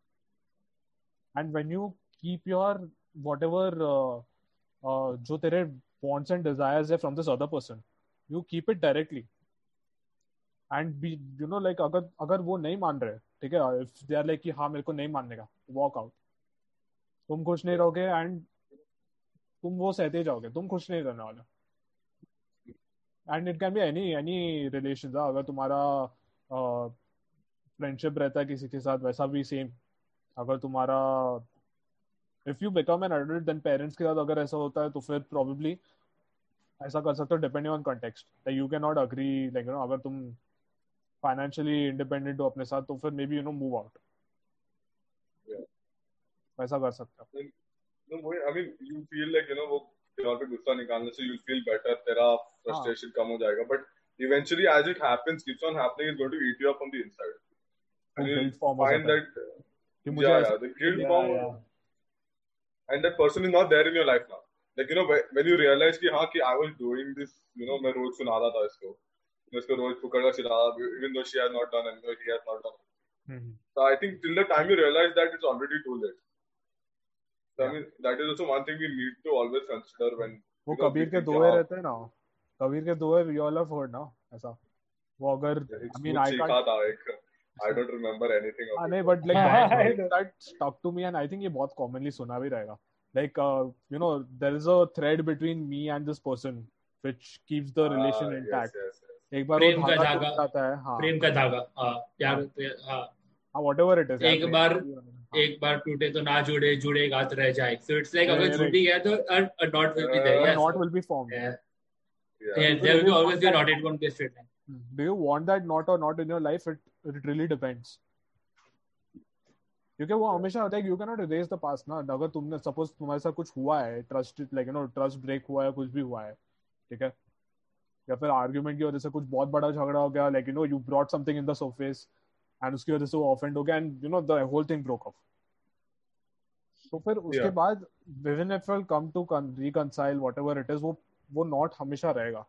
and when you keep your whatever जो तेरे wants and desires है from this other person. you keep it directly. And be, you know, like अगर वो नहीं मान रहे, ठीक है, if they are like कि हाँ मेरे को नहीं मानने का, walk out. तुम खुश नहीं रहोगे and तुम वो सहते जाओगे, तुम खुश नहीं रहने वाले. And it can be any relations. अगर तुम्हारा फ्रेंडशिप रहता है किसी के साथ, वैसा भी सेम. अगर तुम्हारा if you become an adult, then parents के साथ अगर ऐसा होता है तो फिर probably ऐसा कर सकते हो, depending on context. Like you cannot agree, like you know, अगर तुम financially independent हो अपने साथ तो फिर maybe you know move out. Yeah. वैसा कर सकते हो. No, I mean you feel like you know वो तेरे पे गुस्सा निकालने से you'll feel better, तेरा frustration कम हो जाएगा. But eventually, as it happens, keeps on happening, it's going to eat you up on the inside. And you'll find that the guilt form. And that person is not there in your life now. Like, you know, when you realize that I was doing this, you know, I was listening to this. I was listening to this, even though she has not done anything, he has not done anything. So I think till the time you realize that, it's already too late. So, I mean, that is also one thing we need to always consider when... वो कबीर के दोहे रहते हैं ना, कबीर के दोहे, we all have heard ना, ऐसा. वो अगर, I mean, I don't remember anything of it. But like that stuck to me, and I think ये बहुत commonly सुना भी रहेगा. Like, you know, there is a thread between me and this person, which keeps the relation intact. एक बार वो धागा आता है, हाँ. प्रेम का धागा, हाँ, प्यार, हाँ, whatever it is. एक बार टूटे तो ना जुड़े, जुड़े गात रह जाए. So it's like अगर जुड़ी है तो a knot will be there. A knot will be formed. Yeah, there will be always a knot. It won't be a straight line. Do you want that knot or not in your life? It really depends. क्योंकि वो हमेशा होता है कि you cannot erase the past ना. अगर तुमने suppose तुम्हारे साथ कुछ हुआ है, trust break हुआ है, कुछ भी हुआ है, ठीक है? या फिर argument की वजह से कुछ बहुत बड़ा झगड़ा हो गया, like you know you brought something in the surface and उसकी वजह से वो offend हो गया and you know the whole thing broke off. तो फिर उसके बाद even if you come to reconcile whatever it is, वो knot हमेशा रहेगा.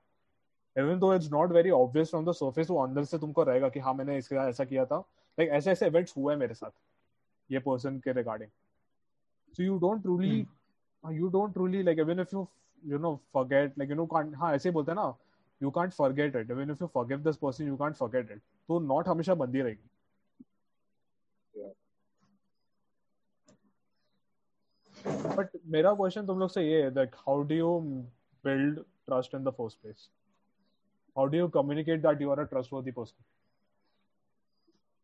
Even though it's not very obvious from the surface, वो अंदर से तुमको रहेगा कि हाँ मैंने इसके साथ ऐसा किया था, like ऐसे ऐसे events हुए मेरे साथ ये person के regarding. So you don't truly like even if you know forget, like you know can't, हाँ ऐसे बोलते हैं ना, you can't forget it. Even if you forgive this person, you can't forget it. तो knot हमेशा बंधी रहेगी. But मेरा question तुम लोग से ये है like how do you build trust in the first place? How do you communicate that you are a trustworthy person?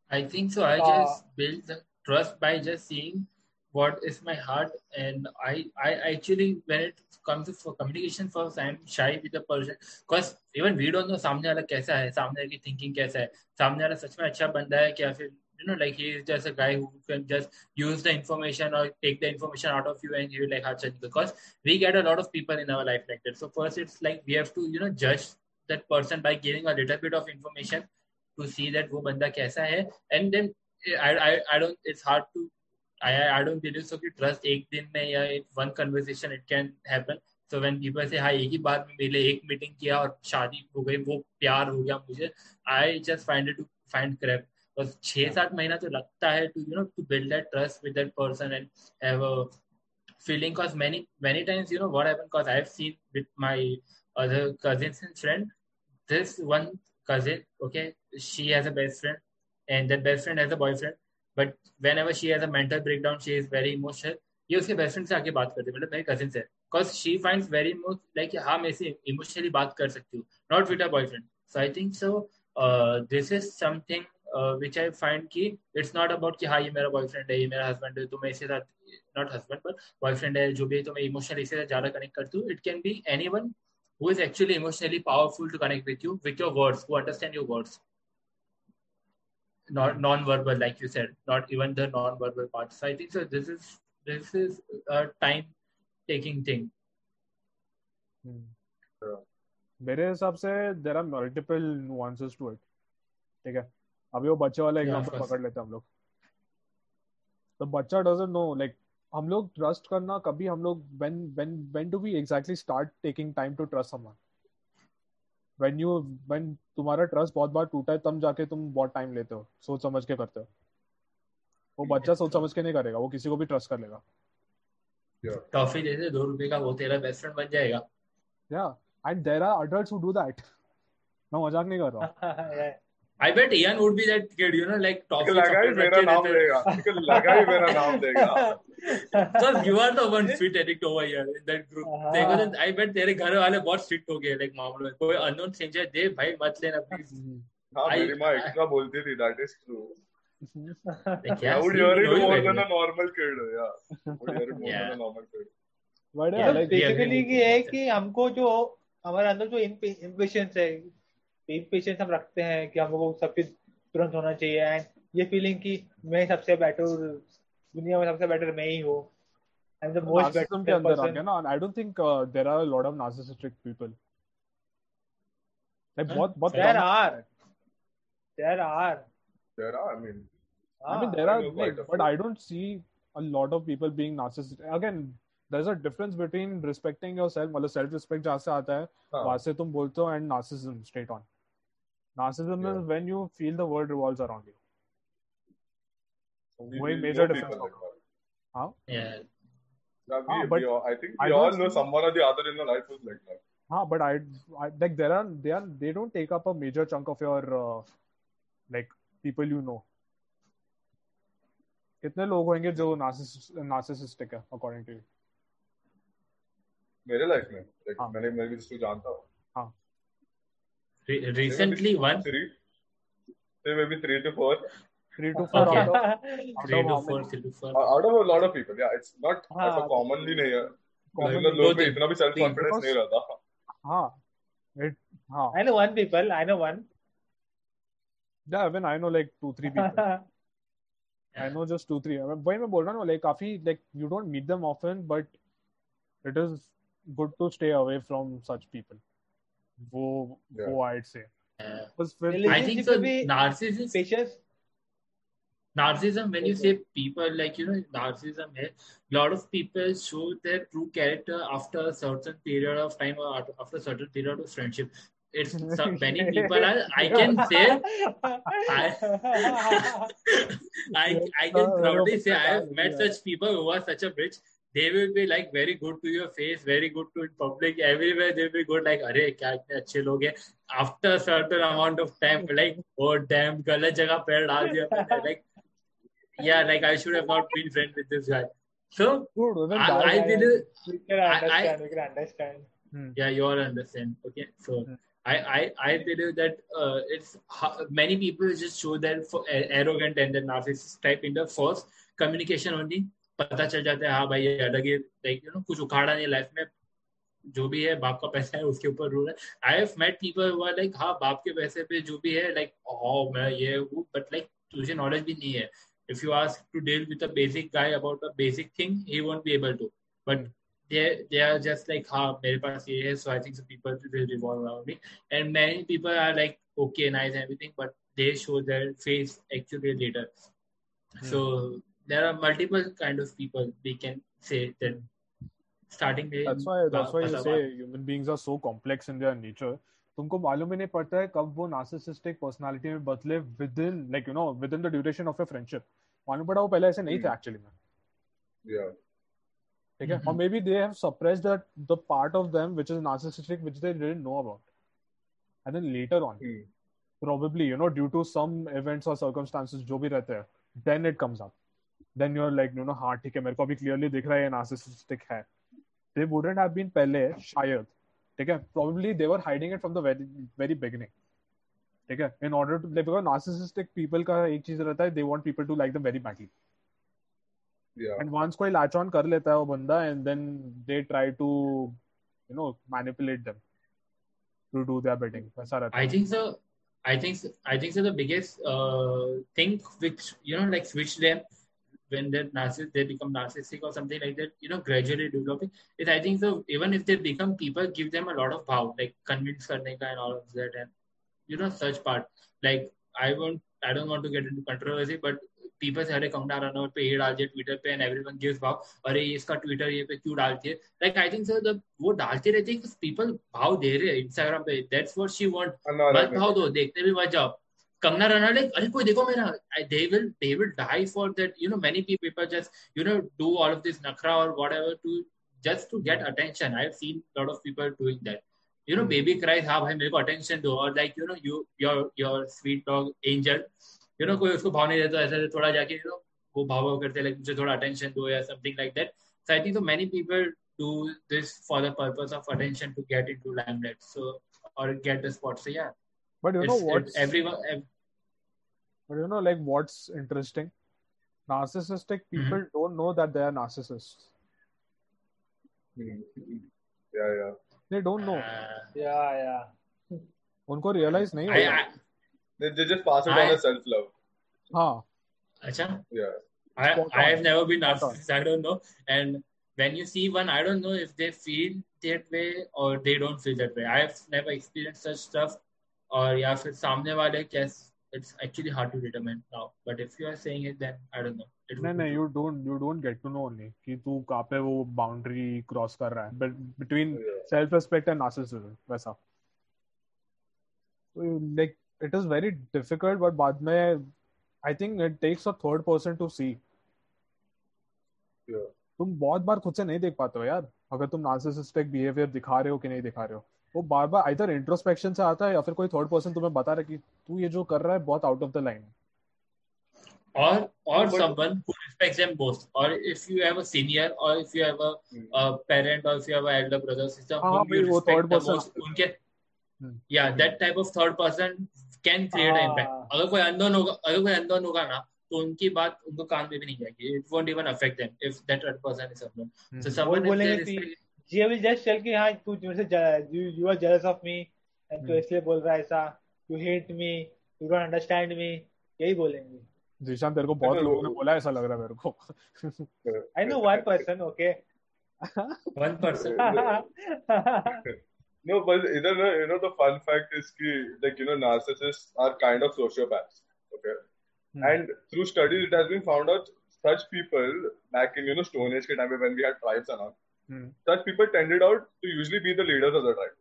I think so. I just build the trust by just seeing what is my heart. And I actually, when it comes to communication first, I'm shy with the person. Because even we don't know सामने वाला कैसा है, सामने वाले की thinking कैसा है, सामने वाला सच में अच्छा बंदा है क्या फिर, you know, like he is just a guy who can just use the information or take the information out of you and you like hard judge. Because we get a lot of people in our life like that. So first, it's like we have to, you know, judge that person by giving a little bit of information to see that वो बंदा कैसा है. And then I don't, it's hard to, I don't believe so कि trust एक दिन में या one conversation it can happen. So when people say हाँ एक ही बार में मिले, एक meeting किया और शादी हो गई, वो प्यार हो गया मुझे, I just find it to find crap. बस 6-7 महीना तो लगता है to, you know, to build that trust with that person and have a feeling. Cause many times, you know, what happened, cause I've seen with my other cousins and friends, this one cousin, okay, she has a best friend and that best friend has a boyfriend, but whenever she has a mental breakdown, she is very emotional. ये उसके best friend से आके बात करती है, मतलब मेरे cousin से, cause she finds very much like हाँ मैं इसे emotionally बात कर सकती हूँ, not with her boyfriend. So I think so, this is something which I find कि it's not about कि हाँ ये मेरा boyfriend है, ये मेरा husband है, तो मैं इसके साथ not husband but boyfriend है जो भी, तो मैं emotionally इसके साथ ज़्यादा connect करती हूँ. It can be anyone who is actually emotionally powerful to connect with you, with your words, who understand your words. Not non-verbal, like you said, not even the non-verbal part. So I think so this is a time-taking thing. मेरे हिसाब से there are multiple nuances to it. ठीक है, अभी वो बच्चे वाला example पकड़ लेते हैं हम लोग. तो बच्चा doesn't know, like हम लोग ट्रस्ट करना कभी, हम लोग when do we exactly start taking time to trust someone? When तुम्हारा ट्रस्ट बहुत बार टूटा है तब जाके तुम बहुत टाइम लेते हो, सोच समझ के करते हो. वो बच्चा सोच समझ के नहीं करेगा, वो किसी को भी ट्रस्ट कर लेगा. टॉफी जैसे 2 रुपए का वो तेरा बेस्ट फ्रेंड बन जाएगा. Yeah, and there are adults who do that. मैं मजाक नहीं कर रहा हूँ. I bet Ian would be that kid, you know, like top. लगा ही मेरा नाम देगा. Because you are the one fit addict over here in that group. Because I bet तेरे घर वाले बहुत fit हो गए like मामलों में. कोई unknown stranger दे भाई मत लेना please. हाँ मेरी माँ extra बोलती थी that is true. I would hear it more than a normal kid, yeah. But basically ये है कि हमको जो हमारे अंदर जो impatience है. पेशेंस हम रखते हैं कि हमको सब कुछ तुरंत होना चाहिए एंड ये फीलिंग कि मैं सबसे बेटर दुनिया में सबसे बेटर मैं ही हूँ एंड द मोस्ट बेटर के अंदर आ गया ना. I don't think there are a lot of narcissistic people like बहुत there are I mean there are but I don't see a lot of people being narcissistic. Again there is a difference between respecting yourself, मतलब self respect जहाँ से आता है वहां से तुम बोलते हो, and narcissism straight on. Narcissism is when you feel the world revolves around you. Only major difference. Huh? Yeah. I think we all know someone or the other in the life who's like that. Huh, but I like they don't take up a major chunk of your like people you know. कितने लोग होंगे जो narcissistic है according to you? मेरे life में, like मैंने इसको जानता हूँ. हाँ. Recently, one. There may be 3 to 4. 3 to 4. Okay. Three to four. Out of a lot of people, yeah, it's not commonly नहीं है. लोग में इतना भी self confidence नहीं रहता. हाँ. I know one. Yeah, even I know like 2-3 people. I know just 2-3. वही मैं बोल रहा हूँ, like काफी like you don't meet them often, but it is good to stay away from such people. वो I'd say. I think so. Narcissism. When you say people, like you know, narcissism. A lot of people show their true character after a certain period of time or after a certain period of friendship. It's many people are. I can say. I can proudly say I have met such people who are such a bitch. They will be like very good to your face, very good to in public, everywhere they will be good like अरे क्या इतने अच्छे लोग हैं. After a certain amount of time like oh damn गलत जगह पैर डाल दिया मैंने, like yeah, like I should have not been friends with this guy. So I understand. Yeah, you all understand. Okay, so I believe that it's many people just show their arrogant and the narcissist type in the first communication only. पता चल जाता है हाँ भाई ये अलग ही like you no कुछ उखाड़ा नहीं लाइफ में. जो भी है बाप का पैसा है उसके ऊपर रूल है. I have met people who are like हाँ बाप के पैसे पे जो भी है लाइक ओ मैं ये हूँ बट लाइक तुझे नॉलेज भी नहीं है. If you ask to deal with a basic guy about a basic thing he won't be able to but they are just like हाँ मेरे पास ये है so I think so people revolve around me and many people are like okay nice everything but they show their face actually later. So there are multiple kind of people we can say that starting day. That's why you say human beings are so complex in their nature. तुमको मालूम ही नहीं पड़ता है कब वो narcissistic personality में बदले within like you know within the duration of a friendship. मालूम पड़ा वो पहले ऐसे नहीं थे actually में. Yeah. ठीक है. Or maybe they have suppressed the part of them which is narcissistic which they didn't know about. And then later on, probably you know due to some events or circumstances जो भी रहते हैं, then it comes up. Then you're like, you know, हाँ ठीक है मेरे को अभी clearly दिख रहा है narcissistic है. They wouldn't have been पहले शायद, ठीक है. Probably they were hiding it from the very very beginning, ठीक है. In order to because narcissistic people का एक चीज रहता है, they want people to like them very badly. Yeah. And once कोई latch on कर लेता है वो बंदा, and then they try to, you know, manipulate them to do their bidding. ऐसा रहता है. I think so. The biggest thing which you know like switch them. When they become narcissistic or something like that, you know, gradually developing. It, I think so. Even if they become people, give them a lot of power, like convince karne ka and all of that, and you know, such part. Like I don't want to get into controversy, but people say, "Arey kaun dal raha hai pe ye dal diya Twitter pe," and everyone gives power. Arey iska Twitter ye pe kyun dalti hai? Like I think so, the वो डालते रहते हैं because people भाव दे रहे हैं Instagram पे. That's what she want. मत भाव दो, देखते भी मत जाओ. कंगना रनौत अरे कोई देखो मेरा they will die for that, you know. Many people just you know do all of this nakhra or whatever to just to get attention. I have seen a lot of people doing that. you know, baby cries, हाँ भाई मेरे को attention दो, और like you know your sweet dog angel, you know कोई उसको भाव नहीं देता, ऐसे थोड़ा जाके you know वो भाव करते like मुझे थोड़ा attention दो या something like that. So I think so many people do this for the purpose of attention to get into limelight, so or get the spot. So yeah. But you know what? But you know, like what's interesting? Narcissistic people mm-hmm. don't know that they are narcissists. Yeah, yeah. They don't know. Yeah, yeah. उनको realize नहीं होता. They just pass it on as self-love. हाँ. अच्छा. Yeah. I have never been narcissist. I don't know. And when you see one, I don't know if they feel that way or they don't feel that way. I have never experienced such stuff. Or yeah, फिर सामने वाले कैसे? It's actually hard to determine now. But if you are saying it, then I don't know. You don't get to know only कि तू कहाँ पे वो boundary cross कर रहा है. But between self-respect and narcissism, वैसा. Like it is very difficult, but बाद में I think it takes a third person to see. Yeah. तुम बहुत बार खुद से नहीं देख पाते हो यार. अगर तुम narcissistic behavior दिखा रहे हो कि नहीं दिखा रहे हो. वो बार बार आइदर इंट्रोस्पेक्शन से आता है या फिर कोई थर्ड पर्सन तुम्हें बता रहा है कि तू ये जो कर रहा है बहुत आउट ऑफ द लाइन है और someone who respects them both, or if you have a senior or if you have a parent or if you have an elder brother sister who you respect the most, उनके yeah that type of third person can create an impact. अगर कोई unknown होगा ना तो उनकी बात उनको कान में भी नहीं जाएगी. It won't even affect them if that third person is unknown. So someone जी विल जस्ट टेल कि हां तू मुझसे you are jealous of me and तू इसलिए बोल रहा है ऐसा, you hate me, you don't understand me, यही बोलेंगे. जीशान तेरे को बहुत लोगों ने बोला ऐसा लग रहा है मेरे को. I know one person. Okay one person. No but इधर you know the fun fact is कि like you know narcissist are kind of sociopaths. Okay and through studies it has been found out such people back in you know stone age के time पे when we had tribes and all. Such people tended out to usually be the leaders of the tribe.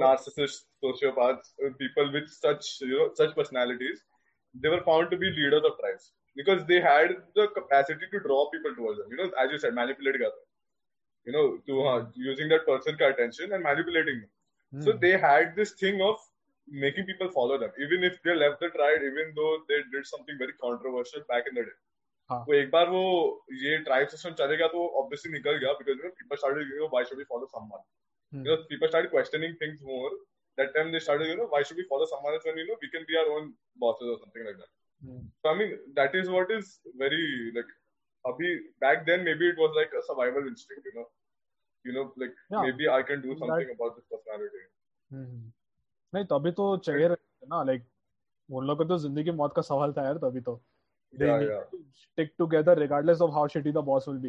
Narcissists, sociopaths, people with such, you know, such personalities, they were found to be leaders of tribes because they had the capacity to draw people towards them. You know, as you said, manipulate them. You know, to using that person's attention and manipulating them. Mm. So they had this thing of making people follow them, even if they left the tribe, even though they did something very controversial back in the day. वो एक बार वो ये tribe system चले गया तो obviously निकल गया because you know people started you know why should we follow someone. You know people started questioning things more. That time they started you know why should we follow someone when you know we can be our own bosses और something like that. So I mean that is what is very like अभी back then maybe it was like a survival instinct. You know like may be I can do something about this personality. नहीं तभी तो चाहिए ना like उन लोगों को तो जिंदगी मौत का सवाल था यार. तभी तो they need to stick together regardless of how shitty the boss will be.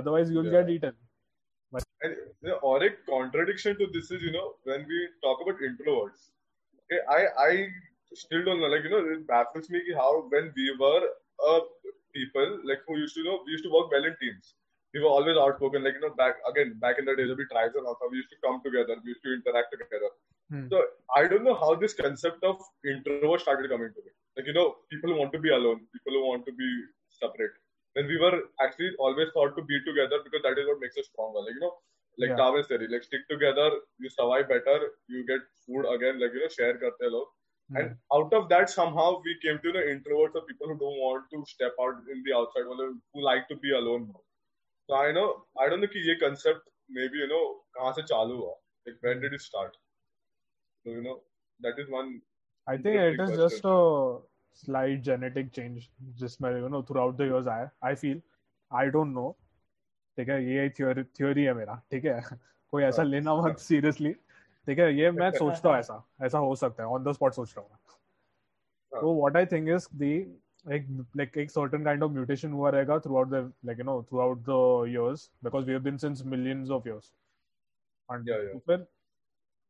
Otherwise you'll get eaten. But or a contradiction to this is, you know, when we talk about introverts, okay, I still don't know, like, you know, it baffles me how when we were people like who used to, you know, we used to work well in teams, we were always outspoken, like, you know, back in the days of the tribes and also we used to come together, we used to interact together. So I don't know how this concept of introvert started coming to me. Like, you know, people who want to be alone, people who want to be separate. When we were actually always thought to be together because that is what makes us stronger. Like, you know, like Darwin's theory, like stick together, you survive better, you get food again, like, you know, share karte log. And out of that, somehow we came to the introverts or people who don't want to step out in the outside world, who like to be alone more. So I know, I don't know ki ye concept maybe, you know, kahan se chalu hua. Like, when did it start? So, you know, that is one. I think it is just a slight genetic change, just you know, throughout the years. I feel, I don't know. ठीक है, ये theory है मेरा. ठीक है, कोई ऐसा लेना मत seriously. ठीक है, ये मैं सोचता हूँ ऐसा हो सकता है, on the spot सोच रहा हूँ. So what I think is the like a certain kind of mutation हुआ रहेगा throughout the like you know throughout the years because we have been since millions of years. And फिर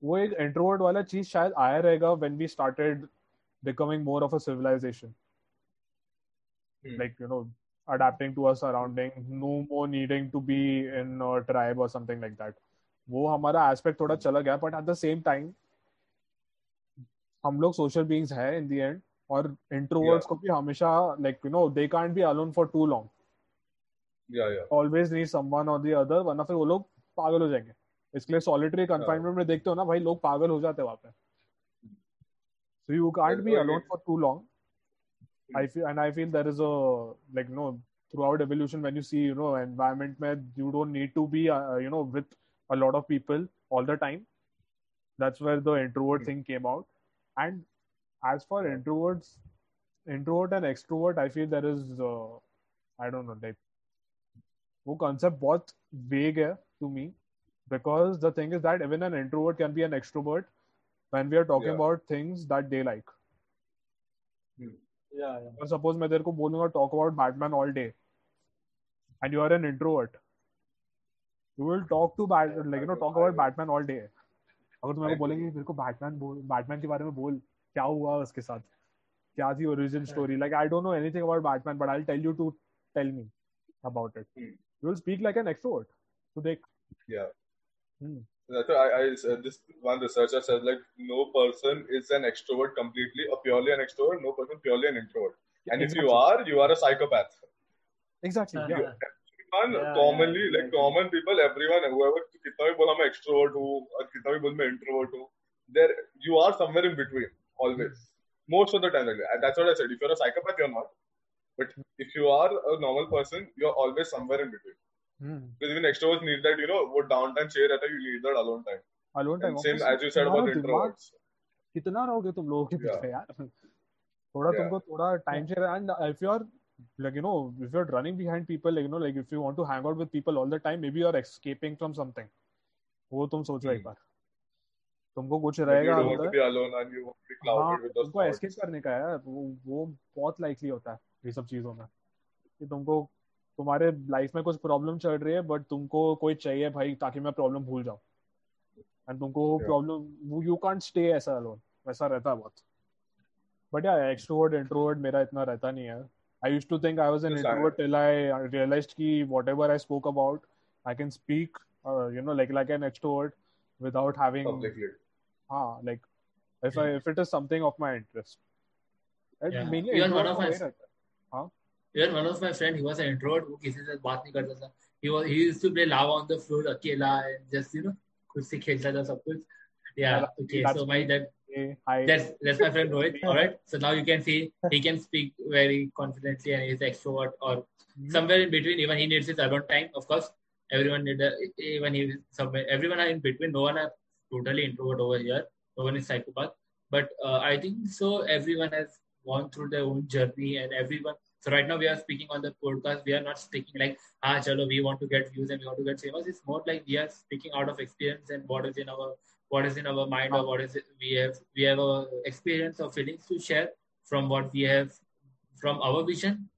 वो एक introvert वाला चीज शायद आया रहेगा when we started becoming more of a civilization, like, you know, adapting to our surrounding, no more needing to be in a tribe or something like that. वो हमारा aspect थोड़ा चला गया, but at the same time, हम लोग social beings हैं in the end, और introverts को भी हमेशा like, you know, they can't be alone for too long. Always need someone or the other, वरना फिर वो लोग पागल हो जाएंगे. इसलिए सॉलिटरी कंफाइनमेंट में देखते हो ना भाई, लोग पागल हो जाते हैं वहां पे. So you can't be alone for too long. I feel there is a like no throughout evolution when you see environment mein you don't need to be with a lot of people all the time. That's where the introvert thing came out. And as for introverts, introvert and extrovert, I feel there is I don't know, like वो concept बहुत vague है to me, because the thing is that even an introvert can be an extrovert when we are talking about things that they like. Yeah. Suppose मैं तेरे को बोलूँगा talk about Batman all day, and you are an introvert. You will talk to Batman, like talk about Batman all day. अगर तुम्हें बोलेंगे मेरे को Batman के बारे में बोल, क्या हुआ उसके साथ, क्या थी origin story, like I don't know anything about Batman, but I'll tell you to tell me about it. You will speak like an extrovert. So they this one researcher said like no person is an extrovert completely or purely an extrovert, no person purely an introvert. And if you are a psychopath. Exactly. Common people, everyone, whoever, कितना भी बोला मैं extrovert हूँ और कितना भी बोल मैं introvert हूँ, there you are somewhere in between always. Most of the time, that's what I said. If you're a psychopath, you're not. But if you are a normal person, you're always somewhere in between. Because even extroverts need that, वो downtime चाहिए रहता है, you need that alone time. Alone time. And same as you said about introverts. कितना रहोगे तुम लोगों के पीछे यार? थोड़ा तुमको थोड़ा time चाहिए. And if you're if you're running behind people, like if you want to hang out with people all the time, maybe you're escaping from something. वो तुम सोचो एक बार. तुमको कुछ रहेगा अंदर. तुमको escape करने का है, वो बहुत likely होता है ये सब चीजों में. कि तुमको तुम्हारे लाइफ में कुछ प्रॉब्लम चल रही है, बट तुमको कोई चाहिए भाई ताकि मैं प्रॉब्लम भूल जाऊँ. एंड तुमको प्रॉब्लम यू कांट स्टे ऐसा अलोन, वैसा रहता है बहुत. बट यार एक्सट्रोवर्ट इंट्रोवर्ट मेरा इतना रहता नहीं है. I used to think I was an introvert till I realized that whatever I spoke about, I can speak, like an extrovert without having. Like if it is something of my interest. Even one of my friend, he was an introvert. Who किसी से बात नहीं करता था. He used to play lava on the floor, अकेला, and just खुद से खेलता था सब कुछ. Yeah. Okay. So that's my friend Rohit. All right. So now you can see he can speak very confidently and he's extrovert or somewhere in between. Even he needs his alone time. Of course, everyone are in between. No one are totally introvert over here. No one is psychopath. But I think so. Everyone has gone through their own journey and everyone. So right now we are speaking on the podcast. We are not speaking like chalo, we want to get views and we want to get famous. It's more like we are speaking out of experience and what is in our mind or what is it, we have a experience or feelings to share from what we have from our vision.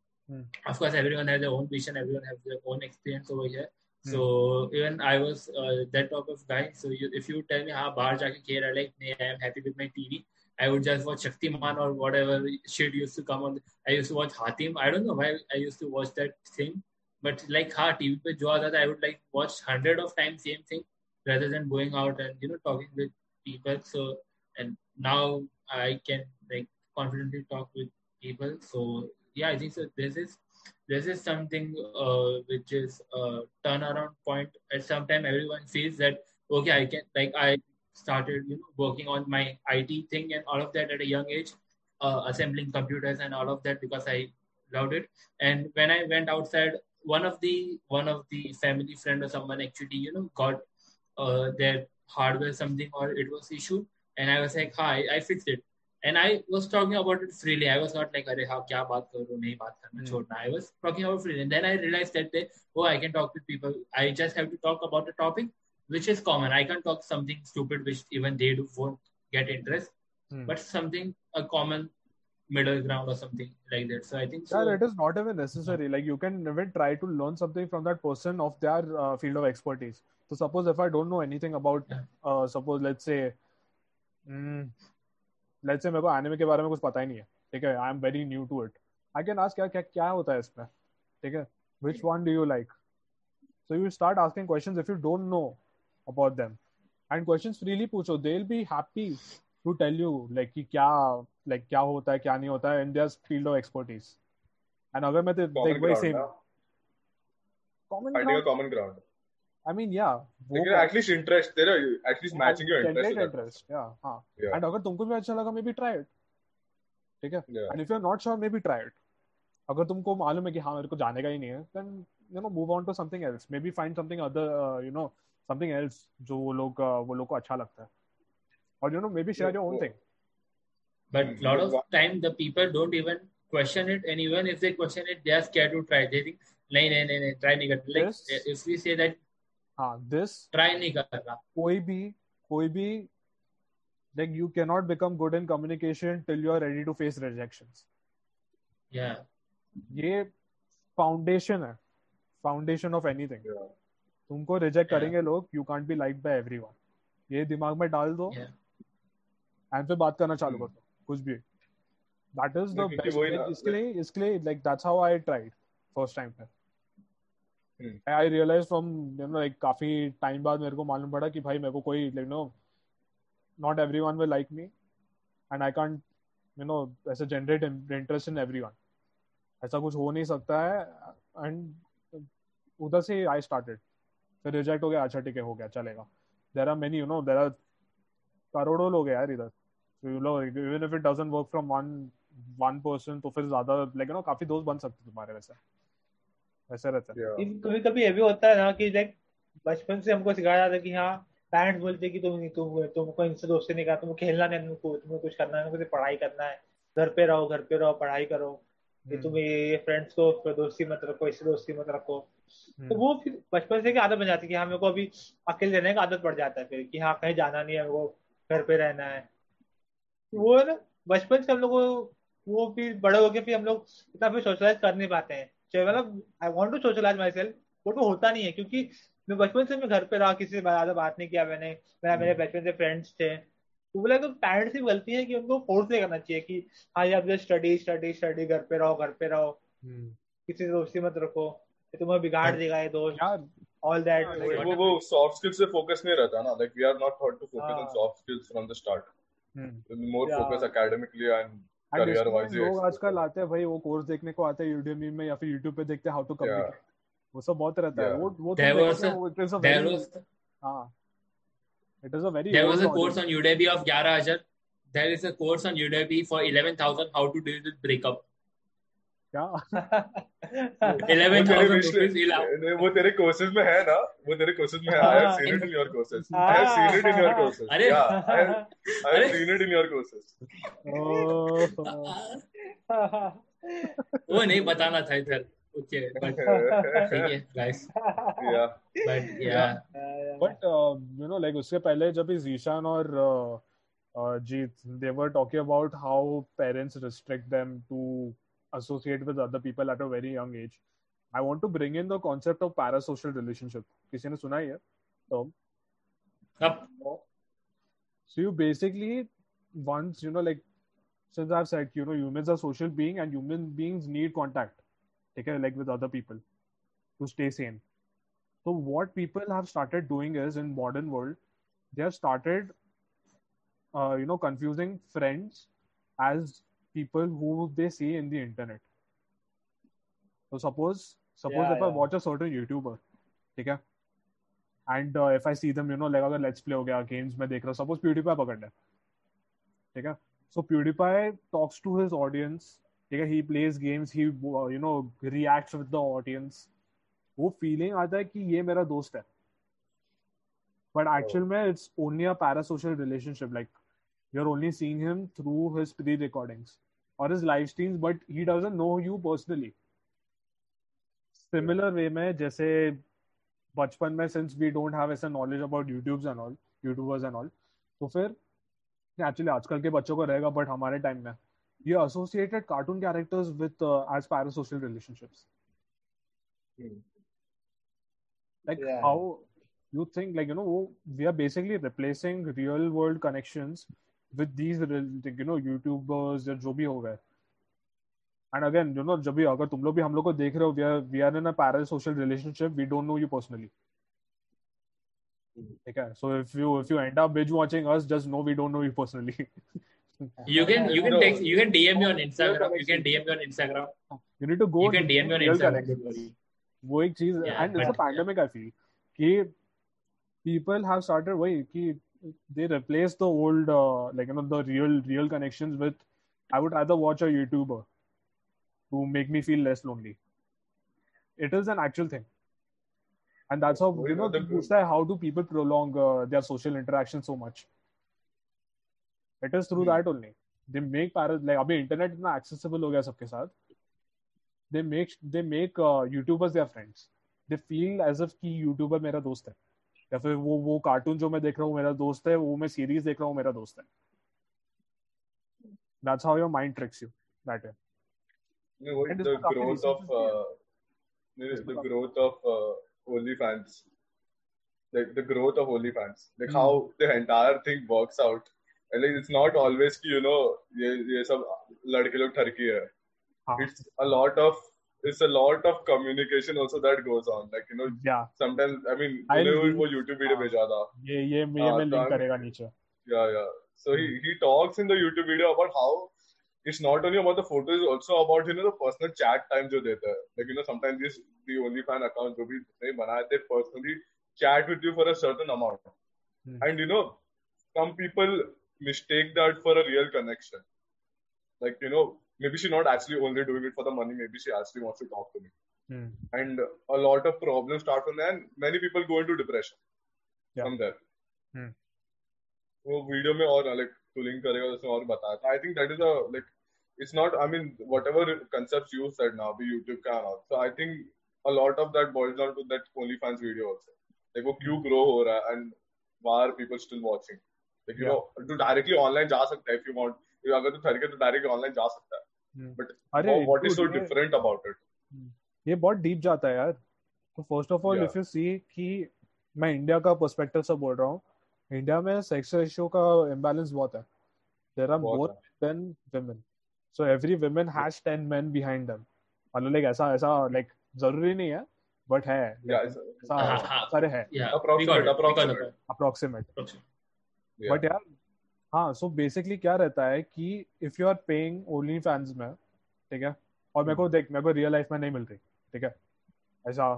Of course, everyone has their own vision. Everyone has their own experience over here. So even I was that type of guy. So if you tell me bahar jaake keh raha, like I am happy with my TV, I would just watch Shaktimaan or whatever shit used to come on. I used to watch Hatim. I don't know why I used to watch that thing. But like TV pe jo aata tha, I would like watch 100 of times same thing rather than going out and talking with people. So and now I can like confidently talk with people. So yeah, I think so. This is something which is a turnaround point. At some time, everyone feels that okay, I can like I started working on my IT thing and all of that at a young age, assembling computers and all of that because I loved it. And when I went outside, one of the family friend or someone actually got their hardware something or it was issue, and I was like hi, I fixed it, and I was talking about it freely. I was not like arey ha kya baat kar rahe ho nahi baat karna chhodna. I was talking about it freely, and then I realized that I can talk with people. I just have to talk about the topic which is common. I can talk something stupid which even they won't get interest, but something a common middle ground or something like that. So I think so. Yeah, it is not even necessary. Like you can never try to learn something from that person of their field of expertise. So suppose if I don't know anything about, suppose let's say मेरे को anime के बारे में कुछ पता ही नहीं है, ठीक है? I am very new to it. I can ask क्या होता है इसमें, ठीक है? Which one do you like? So you start asking questions if you don't know about them, and questions freely पूछो. They'll be happy to tell you like कि क्या होता है क्या नहीं होता है in their field of expertise. And अगर मैं तो एक वही same common ground. I mean, yeah. At least interest. At least matching your interest. Interest. Yeah. Yeah. And अगर तुमको भी अच्छा लगा, maybe try it. ठीक है? Yeah. And if you're not sure, maybe try it. अगर तुमको मालूम है कि हाँ मेरे को जाने का ही नहीं है, then you know move on to something else. Maybe find something other, you know, something else जो वो लोग को अच्छा लगता है. Or you know maybe share your own thing. But a lot of time the people don't even question it, and even if they question it, they are scared to try. They think, no, try नहीं करना. Like if we say that, this try नहीं करना. कोई भी, like you cannot become good in communication till you are ready to face rejections. Yeah. ये foundation है, foundation of anything. Yeah. तुमको reject करेंगे लोग, you can't be liked by everyone. ये दिमाग में डाल दो, and फिर बात करना चालू कर दो. कुछ भी. That is the best. इसके लिए like that's how I tried first time पे. I realized from you know like काफी time बाद मेरे को मालूम पड़ा कि भाई मेरे को कोई like you know not everyone will like me and I can't you know ऐसे generate interest in everyone. ऐसा कुछ हो नहीं सकता है and उधर से I started. फिर reject हो गया, अच्छा ठीक है हो गया चलेगा. There are many you know there are करोड़ों लोग हैं यार इधर. You know, even if it doesn't work from one person, तो फिर ज़्यादा like you know काफी दोस्त बन सकते तुम्हारे वैसा रहता है. कभी-कभी ये भी होता है ना कि like बचपन से हमको सिखाया जाता है कि हाँ parents बोलते हैं कि तुमको इनसे दोस्ती नहीं करना, तुमको खेलना नहीं, तुमको कुछ करना है, तुमको पढ़ाई करना है, घर पे रहो, पढ़ाई करो, तुम ये फ्रेंड्स को दोस्ती मत रखो. तो वो फिर बचपन से की आदत बन जाती है कि हाँ मेरे को अभी अकेले रहने का आदत पड़ जाता है फिर कि हाँ कहीं जाना नहीं है, वो घर पे रहना है. वो है ना बचपन से हम लोग वो फिर बड़े होके फिर हम लोग इतना फिर सोशलाइज कर नहीं पाते हैं. मतलब I want to socialize myself, वो तो होता नहीं है क्योंकि मैं बचपन से मैं घर पे रहा, किसी से ज्यादा बात नहीं किया मैंने. मेरे बचपन से फ्रेंड्स थे तो बोला तो पेरेंट्स की गलती है कि उनको फोर्स नहीं करना चाहिए कि हाँ ये आप जस्ट स्टडी घर पे रहो, किसी से दोस्ती मत रखो, तुम्हें बिगाड़ देगा ये दोस्त. All that वो soft skills पे focus नहीं रहता ना, like we are not taught to focus on soft skills from the start. More focus academically and career wise. लोग आजकल आते हैं भाई वो कोर्स देखने को आते हैं Udemy में या फिर YouTube पे देखते हैं how to communicate. वो सब बहुत रहता है. There was a course on Udemy of 11,000. There is a course on Udemy for 11,000 how to deal with breakup. वो तेरे कोर्सेज में है ना, वो तेरे कोर्सेज में है. I have seen it in your courses. I have seen it in your courses. वो नहीं बताना था इधर. Okay, but ठीक है guys. Yeah. But you know like उसके पहले जब Zeeshan और Jeet they were talking about how parents restrict them to associate with other people at a very young age. I want to bring in the concept of parasocial relationship. किसी ने सुना है term? So you basically once you know like since I've said you know humans are social beings and human beings need contact. Take care like with other people to stay sane. So what people have started doing is in modern world they have started you know confusing friends as people who they see in the internet. So suppose if I watch a certain YouTuber, okay, and if I see them, you know, like अगर let's play हो गया games मैं देख रहा हूँ, suppose PewDiePie पकड़ ले, okay? So PewDiePie talks to his audience, okay? He plays games, he you know reacts with the audience. वो feeling आता है कि ये मेरा दोस्त है. But actually में it's only a parasocial relationship like. You're only seeing him through his pre-recordings or his live streams, but he doesn't know you personally. Similar way में जैसे बचपन में since we don't have ऐसा knowledge about YouTubers and all, तो फिर actually आजकल के बच्चों को रहेगा but हमारे time में ये associated cartoon characters with as parasocial relationships. Like how you think like you know we are basically replacing real world connections with these you know YouTubers या जो भी हो गए. And again you know जब भी अगर तुम लोग भी हम लोग को देख रहे हो we are in a parasocial relationship, we don't know you personally. Okay, so if you end up binge watching us, just know we don't know you personally. you can text, you can DM me on Instagram. You need to go. You can DM me on Instagram. वो एक चीज and it's a pandemic I feel. कि people have started वही कि they replace the old like you know the real connections with I would rather watch a YouTuber to make me feel less lonely. It is an actual thing. And that's how you know how do people prolong their social interaction so much? It is through that only. They make like abhi internet इतना accessible हो गया सबके साथ. They make YouTubers their friends. They feel as if कि YouTuber मेरा दोस्त है. या फिर वो कार्टून जो मैं देख रहा हूँ मेरा दोस्त है, वो मैं सीरीज देख रहा हूँ मेरा दोस्त है. That's how your mind tricks you. That way. There is the growth of OnlyFans. Like the growth of OnlyFans. Like how the entire thing works out. And like it's not always ki, you know, ye sab ladke log tharki hai. It's a lot of communication also that goes on. Like, you know, sometimes, I mean, wo YouTube video bheja tha. Ye main link karega niche. Yeah. So he talks in the YouTube video about how it's not only about the photos, it's also about, you know, the personal chat time jo deta hai. Like, you know, sometimes the OnlyFans account jo bhi nahi banaya, they personally chat with you for a certain amount. And, you know, some people mistake that for a real connection. Like, you know, maybe she's not actually only doing it for the money. Maybe she actually wants to talk to me. And a lot of problems start from there. And many people go into depression from there. वो video में और अलग टूलिंग करेगा उसमें और बताता है I think that is a like it's not I mean whatever concepts you said now be YouTube का now so I think a lot of that boils down to that OnlyFans video also like वो क्यों grow हो रहा है and why are people still watching like you know तू directly online जा सकता है इफ यू वांट अगर तू थक गया तो डायरेक्ट ऑनलाइन जा सकता है but what is so different about it ये बहुत डीप जाता है यार तो first of all if you see कि मैं इंडिया का पर्सपेक्टिव से बोल रहा हूं इंडिया में सेक्स रेशियो का इम्बैलेंस बहुत है there are more than women so every women has 10 men behind them मतलब लाइक ऐसा लाइक जरूरी नहीं है बट है सारे है अप्रोक्सीमेट बट यार हाँ सो बेसिकली क्या रहता है कि if you are paying OnlyFans में ठीक है और मेरे को रियल लाइफ में नहीं मिल रही ठीक है ऐसा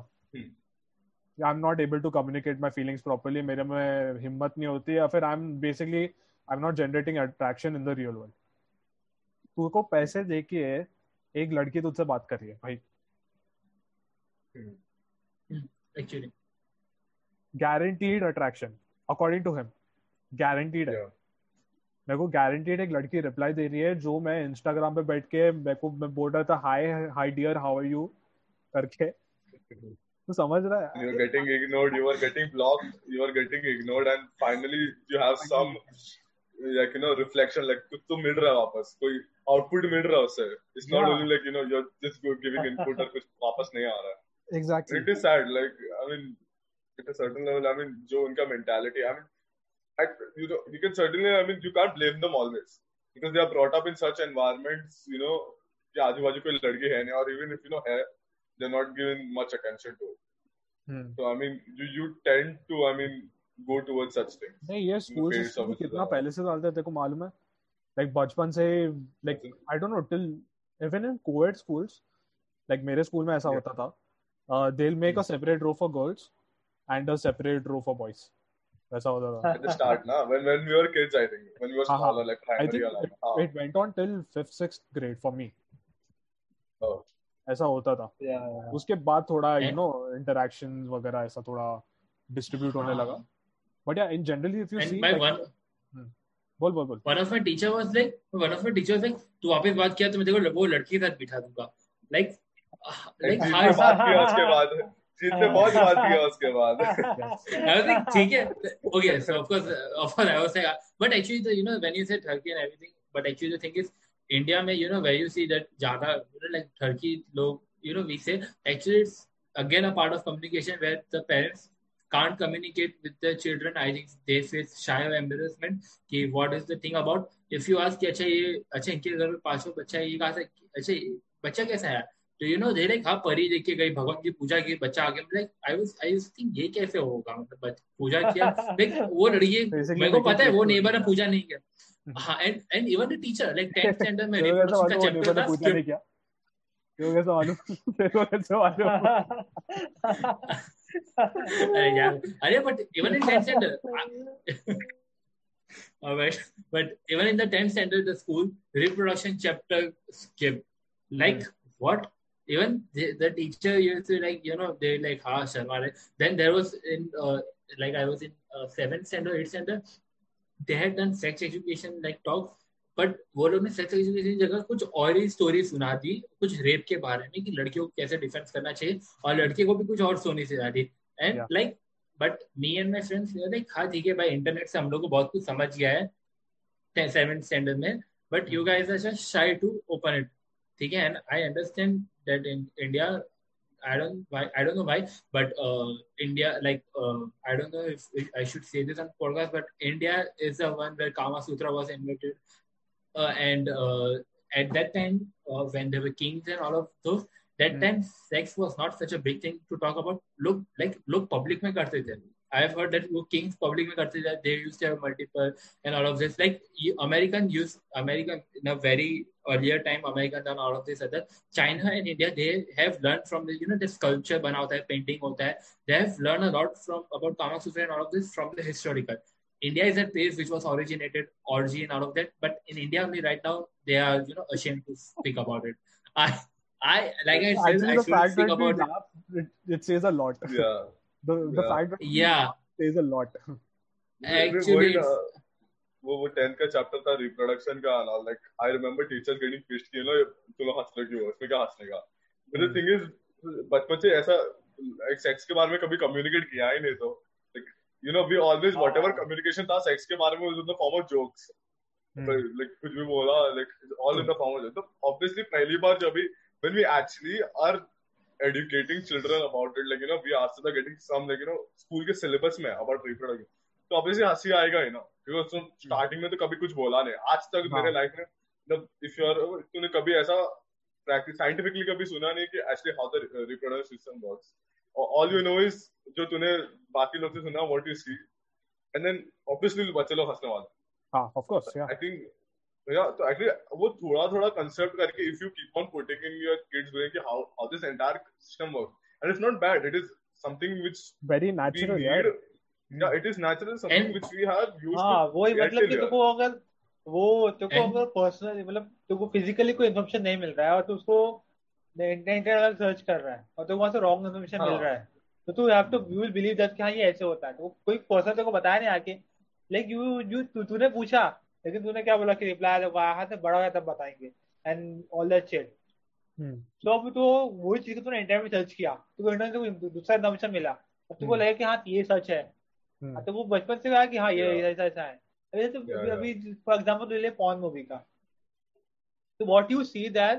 I'm not able to communicate my feelings properly. मेरे में हिम्मत नहीं होती या फिर I'm not generating attraction in the real world. तू को पैसे देके एक लड़की तुझसे बात कर रही है भाई. Actually, guaranteed attraction according to him. Guaranteed है. मेरे को guaranteed एक लड़की reply दे रही है जो मैं Instagram पे बैठ के मैं बोल रहा था hi dear how are you करके. तो समझ रहा है you are getting ignored you are getting blocked you are getting ignored and finally you have some like you know reflection like तुम मिल रहा है वापस कोई output मिल रहा है उससे it's not only like you know you're just giving input और कुछ वापस नहीं आ रहा है exactly it is sad like I mean at a certain level I mean जो उनका mentality I mean you can certainly I mean you can't blame them always because they are brought up in such environments you know कि आजू बाजू कोई लड़के है नहीं और even if you know है they're not given much attention to. So, I mean, you tend to, I mean, go towards such things. No, yes, school system में कितना पहले से डालते हैं तेरे को मालूम है? Like बचपन से, like I don't know till even in co-ed schools, like मेरे school में ऐसा होता था. They'll make a separate row for girls and a separate row for boys. वैसा होता था. At the start, na when we were kids, I think when we were smaller, like primary or like. It went on till 5th, 6th grade for me. Oh. ऐसा होता था उसके बाद थोड़ा you know interactions वगैरह ऐसा थोड़ा distribute होने लगा बट या in generally if you see बोल one of my teacher was like तू वापस बात किया तो मैं देखो वो लड़की के साथ बिठा दूंगा लाइक हां उसके बाद जितने बहुत बात किया उसके बाद आई वाज लाइक ठीक है okay so of course of I was like but actually the you know when you say थर्की and everything but actually the thing is India में you know where you see that ज़्यादा like Turkey लोग you know we say actually it's again a part of communication where the parents can't communicate with their children I think they face shy of embarrassment कि what is the thing about if you ask कि अच्छा इनके घर में 500 बच्चा ये कहाँ से अच्छा बच्चा कैसा है तो you know they like हाँ परी देख के गई भगवान की पूजा की बच्चा आगे like I was think ये कैसे होगा मतलब पूजा किया like वो लड़की मेरे को पता है वो नेबर ने पूजा नहीं किया हाँ and even the teacher like 10th standard में उसका चैप्टर था पूछा नहीं क्या क्यों कैसा मालूम Yeah. But even in 10th standard, but even in the 10th standard, the school reproduction chapter skipped. Like what? Even the teacher used to they like Sharma. Then there was in I was in 7th standard, 8th standard. They had done sex education like talk, but वो लोग ने sex education जगह कुछ और ही story सुना दी, कुछ rape के बारे में कि लड़कियों को कैसे defense करना चाहिए और लड़के को भी कुछ और सोने से दी. And but me and my friends were like, हाँ ठीक है भाई internet से हम लोग को बहुत कुछ समझ गया है 7th standard में, but you guys are just shy to open it. ठीक है, and I understand that in India. I don't know why, but India, I don't know if I should say this on podcast, but India is the one where Kama Sutra was invented. And at that time, when there were kings and all of those, that time sex was not such a big thing to talk about. Look, public mein karte the. I've heard that kings public mein karte the. They used to have multiple and all of this. Like American in a very earlier time, America done all of this other. China and India, they have learned from the, the sculpture bana hota hai, painting hota hai. They have learned a lot about Kama Sutra and all of this from the historical. India is a place which was origin out of that. But in India only right now, they are, ashamed to speak about it. I should speak about it. It says a lot. Yeah. The fact that says a lot. Actually, वो 10th का chapter था reproduction का and all, I remember teachers getting pissed कि तुम हंसने क्यों हो, इसमें क्या हंसने का. But the thing is, बचपन से ऐसा sex के बारे में कभी communicate किया ही नहीं तो, we always whatever communication था sex के बारे में was in the form of jokes. कुछ भी बोला, all in the form of jokes. So obviously पहली बार जब भी when we actually are educating children about it, we ourselves are getting some school के syllabus में about reproduction. तो obviously हंसी आएगा ही ना, क्योंकि स्टार्टिंग में तो कभी कुछ बोला नहीं आज तक मेरे लाइफ में. इफ यू आर, तूने कभी ऐसा प्रैक्टिस साइंटिफिकली कभी सुना नहीं कि actually how the reproductive system works. All you know is जो तूने बाकी लोग से सुना, what you see, and then obviously बच्चे लोग हंसने वाले. हां ऑफ कोर्स, आई थिंक तो एक्चुअली वो थोड़ा थोड़ा कंसेप्ट करके if you keep on putting in your kids way कि how this entire system works, and it's not bad, it is something which very natural. Yeah, it is natural, something which we have used to. वही मतलब कि तुमको अगर personal मतलब तुमको physically कोई information नहीं मिल रहा है और तू उसको इंटरनेट पर सर्च कर रहा है और तुमको वहां से रॉन्ग इन्फॉर्मेशन मिल रहा है तो तू have to you will believe that कि हाँ ये ऐसे होता है. तो कोई पर्सन तेरे को बताया नहीं आके, लाइक यू तूने पूछा लेकिन तूने क्या बोला कि रिप्लाई दो वहां से बड़ा होगा तब बताएंगे एंड ऑल दैट शिट. तो अब तो वही चीज तूने इंटरनेट पर सर्च किया, तुमको इंटरनेट से दूसरा इन्फॉर्मेशन मिला, अब तुमको लगा कि हाँ ये सच है. तो वो बचपन से कहा कि हाँ ये ऐसा ऐसा है. अभी फॉर एग्जांपल ले ले पॉर्न मूवी का, तो व्हाट यू सी दैट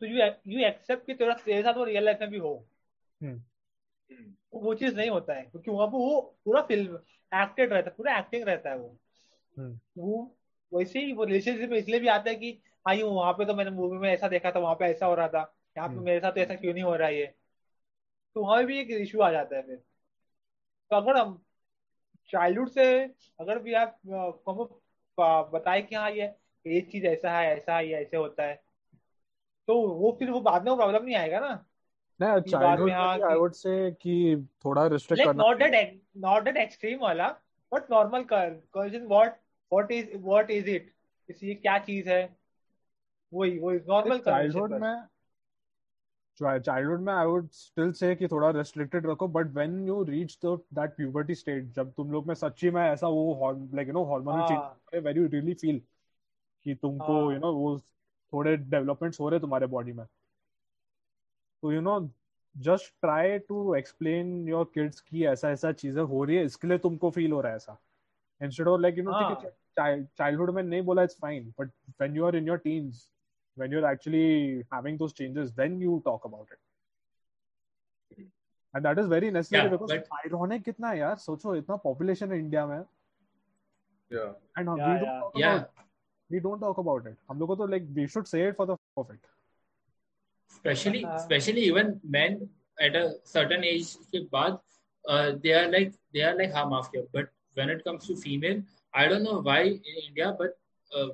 तो यू एक्सेप्ट कि तेरे साथ वो रियल लाइफ में भी हो. वो चीज नहीं होता है क्योंकि वहां पर वो पूरा फिल्म एक्टेड रहता है, पूरा एक्टिंग रहता है. वो वैसे ही वो रिलेशनशिप में इसलिए भी आता है कि हाँ ये वहां पे तो मैंने मूवी में ऐसा देखा था, वहां पे ऐसा हो रहा था, यहाँ पे मेरे साथ ऐसा क्यों नहीं हो रहा है. तो वहां भी एक इशू आ जाता है फिर. तो अगर हम चाइल्डहुड से अगर भी आप बताए कि हाँ ये चीज ऐसा है ये ऐसे होता है तो वो फिर वो बाद में प्रॉब्लम नहीं आएगा ना. नहीं चाइल्डहुड में आई वुड से कि थोड़ा रिस्ट्रिक्ट करना, नॉट दैट एक्सट्रीम वाला but normal question what is it, ये क्या चीज है, वो नॉर्मल चाइल्डहुड में आई वुड स्टिल से कि थोड़ा रेस्ट्रिक्टेड रखो. But when you reach that puberty stage जब तुम लोग में सच्ची में ऐसा वो hormonal change very you really feel कि तुमको वो थोड़े डेवलपमेंट्स हो रहे तुम्हारे बॉडी में, तो just try to explain your kids की ऐसा ऐसा चीजें हो रही है, इसके लिए तुमको फील हो रहा है ऐसा, इंस्टेड ऑफ चाइल्डहुड में नहीं बोला it's fine. But when you are in your teens, when you're actually having those changes, then you talk about it. And that is very necessary because ironic kitna hai yaar, socho itna population in India mein. Yeah. And we don't talk about it. Hum logo to we should say it for the fuck of it. Especially even men at a certain age ke baad, they are like haan maaf kiya. But when it comes to female, I don't know why in India, but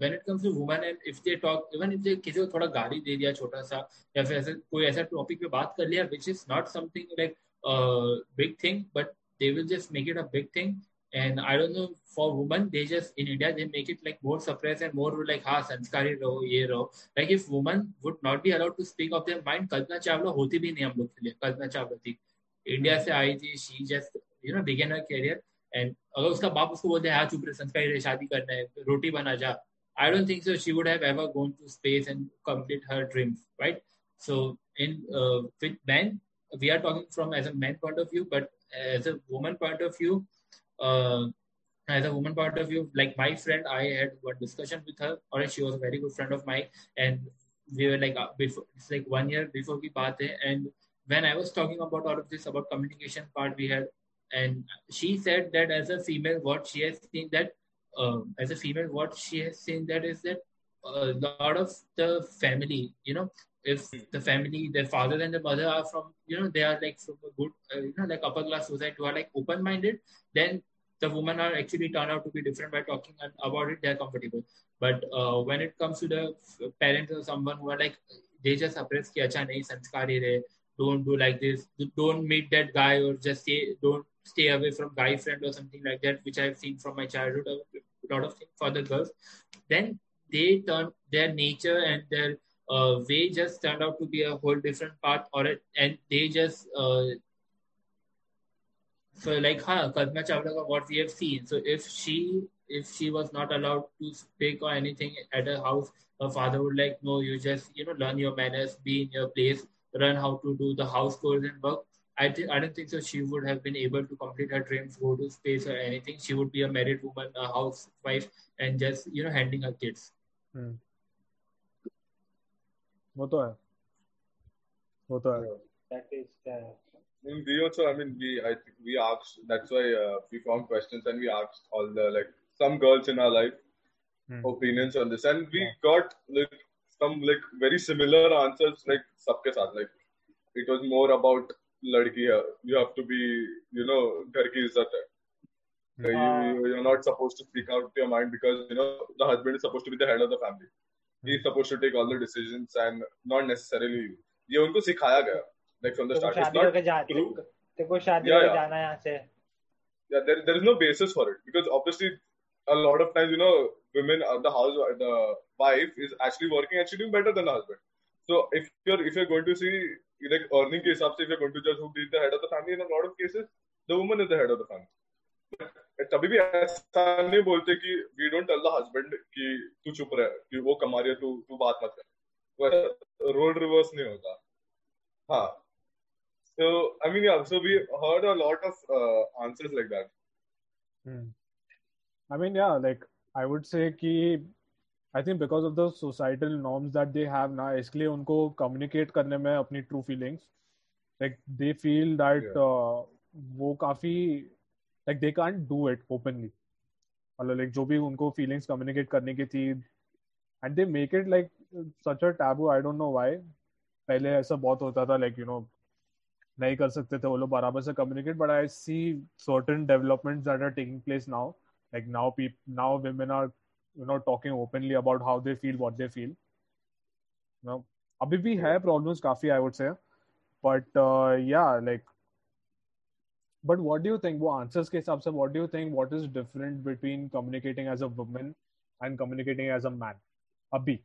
when it comes to women and if they talk, even if they किसी को थोड़ा गाली दे दिया छोटा सा या फिर ऐसा कोई ऐसा टॉपिक पे बात कर लिया which is not something like a big thing, but they will just make it a big thing. And I don't know, for women, they just, in India, they make it like more suppressed and more like, ha, sanskari raho, ye raho. Like if women would not be allowed to speak of their mind, Kalpana Chawla hoti bhi nahi hum log ke liye. Kalpana Chawla thi. India se aayi thi, she just, you know, began her career. And agar uska baap usko bolte hai, ha, chup rahe, sanskari rahe, shaadi karna hai, roti bana ja. I don't think so she would have ever gone to space and complete her dreams, right? So in with men, we are talking from as a man point of view, but as a woman point of view, like my friend, I had one discussion with her, or she was a very good friend of mine, and we were like, before, it's like 1 year before we baat hai, and when I was talking about all of this, about communication part we had, and she said that as a female, what she has seen that, is that a lot of the family, you know, if the family, their father and the mother are from, you know, they are like from a good, you know, like upper class society who are like open-minded, then the women are actually turned out to be different by talking and about it, they're comfortable. But when it comes to the parents or someone who are like, they just suppress ki acha nahi sanskari rahe, don't do like this, don't meet that guy, or just say, don't stay away from guy friend or something like that, which I've seen from my childhood, a lot of things for the girls. Then they turn their nature and their way just turned out to be a whole different path, or and they just so like Kalpana Chawla, what we have seen. So if she was not allowed to speak or anything at her house, her father would like, no, you just, you know, learn your manners, be in your place, learn how to do the household and work. I don't think so she would have been able to complete her dreams, go to space or anything. She would be a married woman, a housewife, and just, you know, handling her kids. That is we also, I mean, we asked, that's why we found questions and we asked all the, like, some girls in our life opinions on this. And we got, like, some, like, very similar answers, like, sabke saath. Like, it was more about ladki, you have to be, you know, ghar ki izzat hai. You're not supposed to speak out your mind because, you know, the husband is supposed to be the head of the family. He's supposed to take all the decisions and not necessarily you. Ye unko sikhaya gaya, like from the start. It's not true. There is no basis for it because obviously a lot of times, you know, women, the wife is actually working and she's doing better than the husband. So if you're going to see, like, earning case, if you're going to judge who is the head of the family, in a lot of cases, the woman is the head of the family. But we don't tell the husband that tu chup rahe, ki wo kama rahi hai, tu baat mat kar. Role reverse nahi hota. So, I mean, yeah, so we heard a lot of answers like that. I mean, yeah, like, I would say that I think because of the societal norms that they have now, इसलिए उनको communicate करने में अपनी true feelings, like they feel that वो काफी, like they can't do it openly, मतलब like जो भी उनको feelings communicate करने की थी, and they make it like such a taboo. I don't know why. पहले ऐसा बहुत होता था, like, you know, नहीं कर सकते थे वो लोग बराबर से communicate, but I see certain developments that are taking place now, like now women are, you know, talking openly about how they feel, what they feel. You know, abhi bhi hai problems kafi, I would say. But yeah, like, but what do you think? Wo answers ke hisab se, what do you think? What is different between communicating as a woman and communicating as a man? Abhi.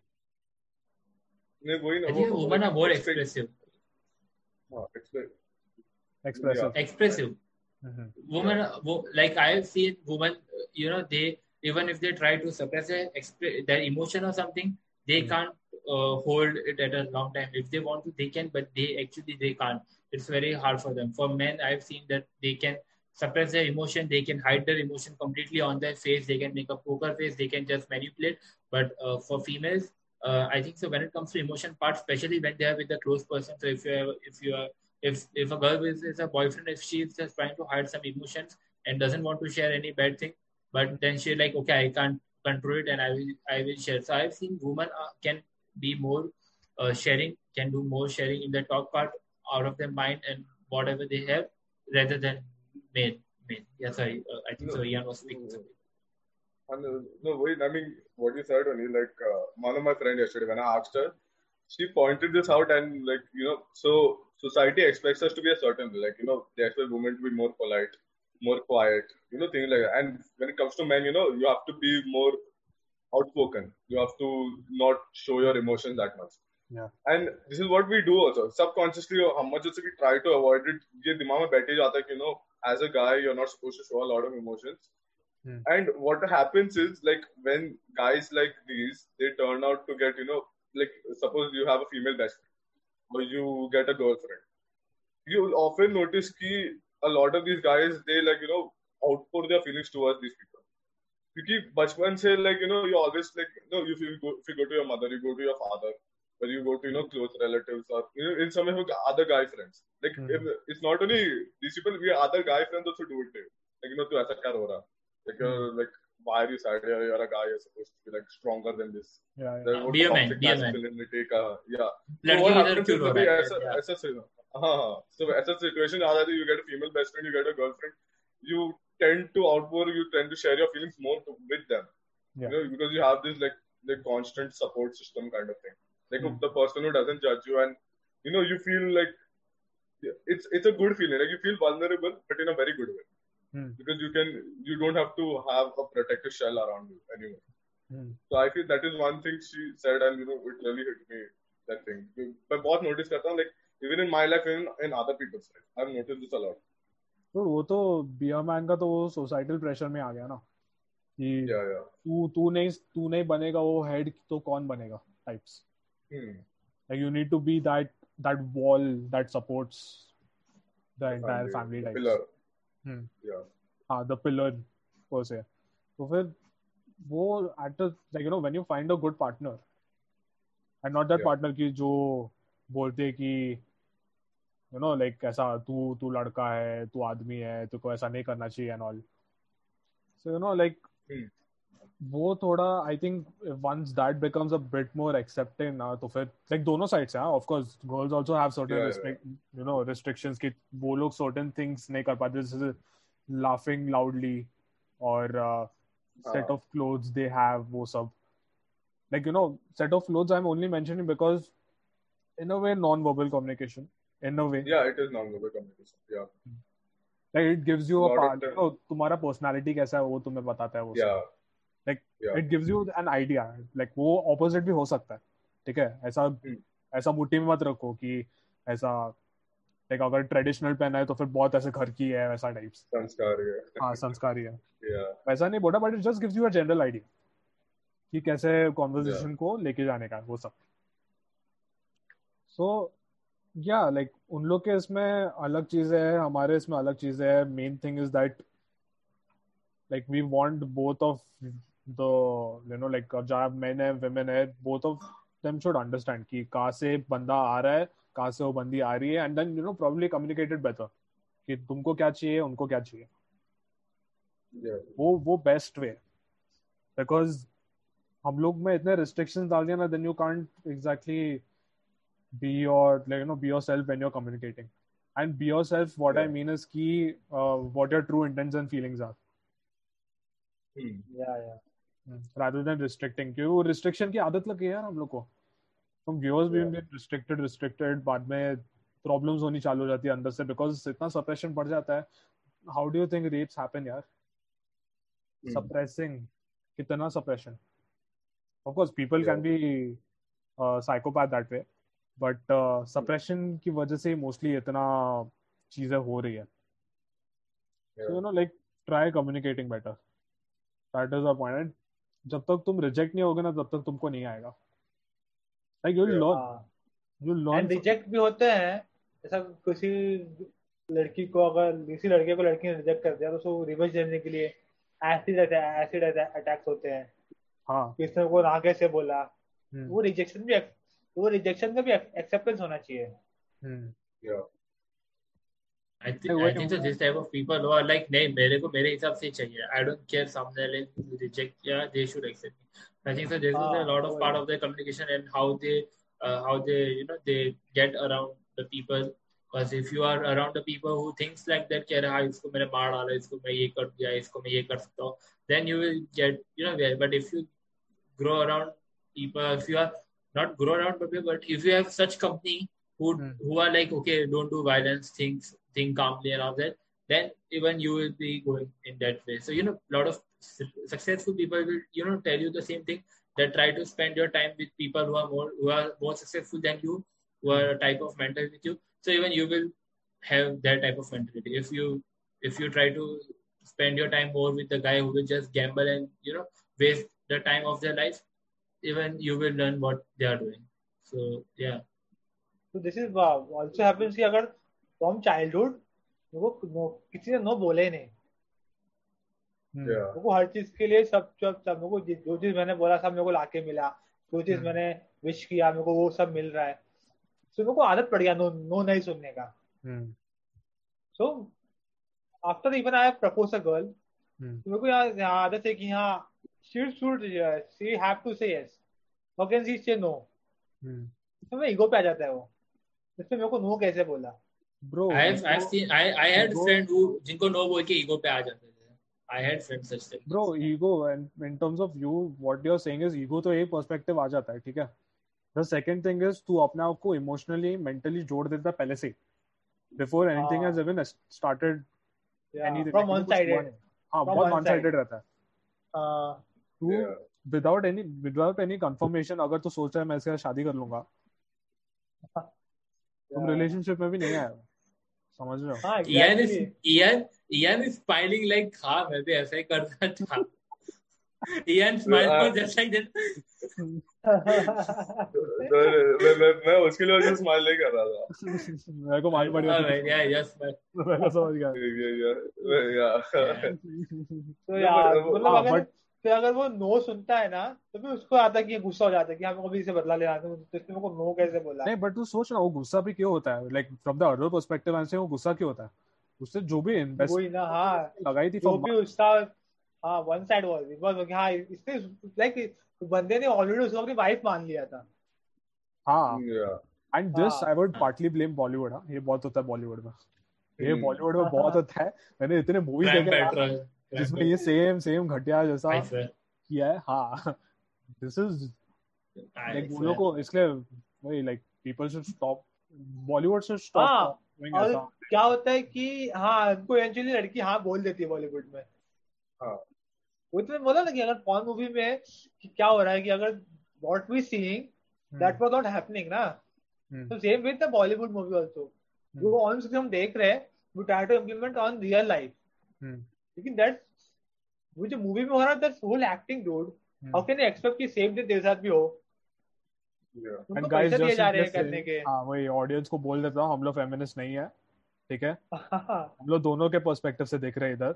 I think women are more expressive. Expressive. Women, like I have seen women, you know, they, even if they try to suppress their emotion or something, they can't hold it at a long time. If they want to, they can, but they can't. It's very hard for them. For men, I've seen that they can suppress their emotion. They can hide their emotion completely on their face. They can make a poker face. They can just manipulate. But for females, I think so when it comes to emotion part, especially when they are with a close person. So if a girl is a boyfriend, if she is just trying to hide some emotions and doesn't want to share any bad thing, but then she's like, okay, I can't control it and I will share. So I've seen women can be more sharing, can do more sharing in the talk part out of their mind and whatever they have rather than men. Yeah, sorry. I think so. Ian was speaking something. No, wait. I mean, what you said only, like, one of my friend yesterday, when I asked her, she pointed this out, and like, you know, so society expects us to be a certain way, like, you know, they expect women to be more polite, more quiet, you know, things like that. And when it comes to men, you know, you have to be more outspoken. You have to not show your emotions that much. Yeah. And this is what we do also. Subconsciously, how much also we try to avoid it. You know, as a guy, you're not supposed to show a lot of emotions. Hmm. And what happens is, like, when guys like these, they turn out to get, you know, like, suppose you have a female best friend or you get a girlfriend. You often notice that a lot of these guys, they, like, you know, outpour their feelings towards these people. Because bachpan se, like, you know, you always, like, you know, if you go to your mother, you go to your father, or you go to, you know, close relatives, or, you know, in some way, other guy friends. Like, it's not only these people, we other guy friends also do it. Like, you know, tu aisa kya ho raha? Like, like, why are you sad? You're a guy, you're supposed to be, like, stronger than this. Yeah, yeah. Be a man, be a man. Yeah. So what happens is, so as a situation, you get a female best friend, you get a girlfriend, you tend to outpour, you tend to share your feelings more with them. Yeah. You know, because you have this, like, the constant support system kind of thing. Like, the person who doesn't judge you, and, you know, you feel like, it's a good feeling. Like, you feel vulnerable, but in a very good way. Because you don't have to have a protective shell around you anymore. So I feel that is one thing she said, and, you know, it really hit me, that thing. But I noticed that, like, even in my life, in other people's life, I've noticed this a lot. वो तो beer man का तो वो societal pressure में आ गया ना कि तू नहीं बनेगा वो हेड तो कौन बनेगा types like you need to be that wall that supports the entire family types हाँ द पिलर पर से तो फिर वो at like you know when you find a good partner and not that partner की जो बोलते कि you know, like, ऐसा तू लड़का है, तू आदमी है, तुको ऐसा नहीं करना चाहिए and all. So, you know, like, वो थोड़ा, I think once that becomes a bit more accepting ना, तो फिर, like, दोनों sides हैं, of course, girls also have certain, you know, restrictions कि वो लोग certain things नहीं कर पाते, जैसे laughing loudly और set of clothes they have, वो सब. Like, you know, set of clothes I'm only mentioning because in a way, non-verbal communication. In a way. Yeah, it is non-verbal communication. Yeah. Like, it gives you a part. Oh, तुम्हारा personality कैसा है वो तुम्हें बताता है वो. Yeah. Like, it gives you an idea. Like, वो opposite भी हो सकता है. ठीक है? ऐसा मुट्ठी में मत रखो कि ऐसा like अगर ट्रेडिशनल पहना है तो फिर बहुत ऐसे घर की है वैसा टाइप्स. संस्कारी है. हाँ, संस्कारी है. Yeah. वैसा नहीं बोला, but it just gives you a general idea कि कैसे conversation को लेके जाने का वो सब. So या लाइक उन लोग के इसमें अलग चीजें हैं हमारे इसमें अलग चीजें हैं main thing is that like we want both of the you know like जहाँ मेन है विमेन है both of them should understand कि कहाँ से बंदा आ रहा है कहाँ से वो बंदी आ रही है and then you know probably communicated better कि तुमको क्या चाहिए उनको क्या चाहिए वो बेस्ट वे बिकॉज हम लोग में इतने रिस्ट्रिक्शंस डाल दिया ना then you can't exactly be yourself when you're communicating and be yourself what I mean is ki, what your true intents and feelings are rather than restricting क्योंकि restriction की आदत लग गई यार हम लोग को from viewers being restricted बाद में problems होनी चालू हो जाती है अंदर से because इतना suppression बढ़ जाता है how do you think rapes happen यार suppressing कितना suppression of course people can be psychopath that way but suppression की वजह से मोस्टली इतना चीजें हो रही है so you know like try communicating better that is a point जब तक तुम रिजेक्ट नहीं होगे ना तब तक तुमको नहीं आएगा like you learn and reject भी होते हैं जैसा किसी लड़की को अगर किसी लड़के को लड़की ने रिजेक्ट कर दिया तो उसको रिवर्स देने के लिए एसिड अटैक्स होते हैं हां किसने को ना कैसे बोला वो रिजेक्शन भी वो रिजेक्शन का भी एक्सेप्टेंस होना चाहिए I think that this type of people who are like नहीं मेरे को मेरे हिसाब से चाहिए I don't care someone else reject yeah they should accept me I think that this is a lot of part of their communication and how they you know they get around the people because if you are around the people who thinks like that कह रहा है इसको मैंने मार डाला इसको मैं ये कर दिया इसको मैं ये कर सकता हूँ then you will get you know but if you grow around people if you are not grown out puppy, but if you have such company who are like, okay, don't do violence, think calmly and all that, then even you will be going in that way. So, you know, a lot of successful people will, you know, tell you the same thing, that try to spend your time with people who are more successful than you, who are a type of mentor with you. So even you will have that type of mentality. If you try to spend your time more with the guy who will just gamble and, you know, waste the time of their life, even you will learn what they are doing. So, yeah. So this is also happens ki agar from childhood, किसी ने no बोला ही नहीं. हर चीज के लिए सब मेरे को जो चीज मैंने बोला सब मेरे को लाके मिला, जो चीज मैंने विश किया मेरे को वो सब मिल रहा है. सो मेरे को आदत पड़ गया नो नहीं सुनने का. So after even I propose a girl, मेरे को यहाँ आदत है कि हाँ she have to say yes. How can she say no? तो मेरे ईगो पे आ जाता है वो, इसमें मेरे को नो कैसे बोला. Bro, I had friend who jinko no bol ke ego pe aa jate the. I had friends such that. Bro, ego, and in terms of you, what you're saying is ego to ek perspective aa jata hai, theek hai. The second thing is tu apne aap ko emotionally, mentally jod deta pehle se, before anything has even started. Yeah, anything from one sided. Ha, bahut one sided rehta hai. Tu without any confirmation agar tu soch raha hai main iske shaadi kar lunga, तुम relationship में भी नहीं आया, समझ रहे हो? Ian is smiling like हाँ मैं भी ऐसा ही करता था. Ian smile for just like that. मैं उसके लिए जो smile नहीं कर रहा था. मेरे को मालूम पड़ा. Yeah, yes, मैं समझ गया. तो यार मतलब अगर वो नो सुनता है ना तो भी उसको आता है कि गुस्सा हो जाता है कि हम कभी इसे बदला लेना है, तो इसने मेरे को नो कैसे बोला. नहीं बट तू सोच ना वो गुस्सा भी क्यों होता है, like from the other perspective I से वो गुस्सा क्यों होता है, उससे जो भी इन्वेस्टमेंट लगाई थी जो भी उसका one side was it was इसने लाइक बंदे ने ऑलरेडी उसको अपनी वाइफ मान लिया था. हां and this I would partly blame Bollywood. हां ये बहुत होता है बॉलीवुड में, ये बॉलीवुड में बहुत होता है. मैंने इतने मूवीज देखे जिसमें ये सेम घटिया जैसा किया है. हाँ, दिस इज लाइक वो लोगों इसलिए वही like people should stop, Bollywood should stop. और क्या होता है कि हाँ उनको एक्चुअली लड़की हाँ बोल देती है बॉलीवुड में. वो तो बोला ना कि अगर कौन मूवी में क्या हो रहा है कि अगर what we seeing that was not happening ना, तो same with the Bollywood movie also. जो ऑन स्क्रीन हम देख रहे हैं we try to implement on real life, लेकिन दैट वो जो मूवी में हो रहा है that's whole acting dude. How can you expect कि सेम डे तेरे साथ भी हो. एंड गाइस जस्ट जा रहे हैं करने के. हां वही ऑडियंस को बोल देता हूं हम लोग फेमिनिस्ट नहीं है, ठीक है. हम लोग दोनों के पर्सपेक्टिव से देख रहे हैं इधर.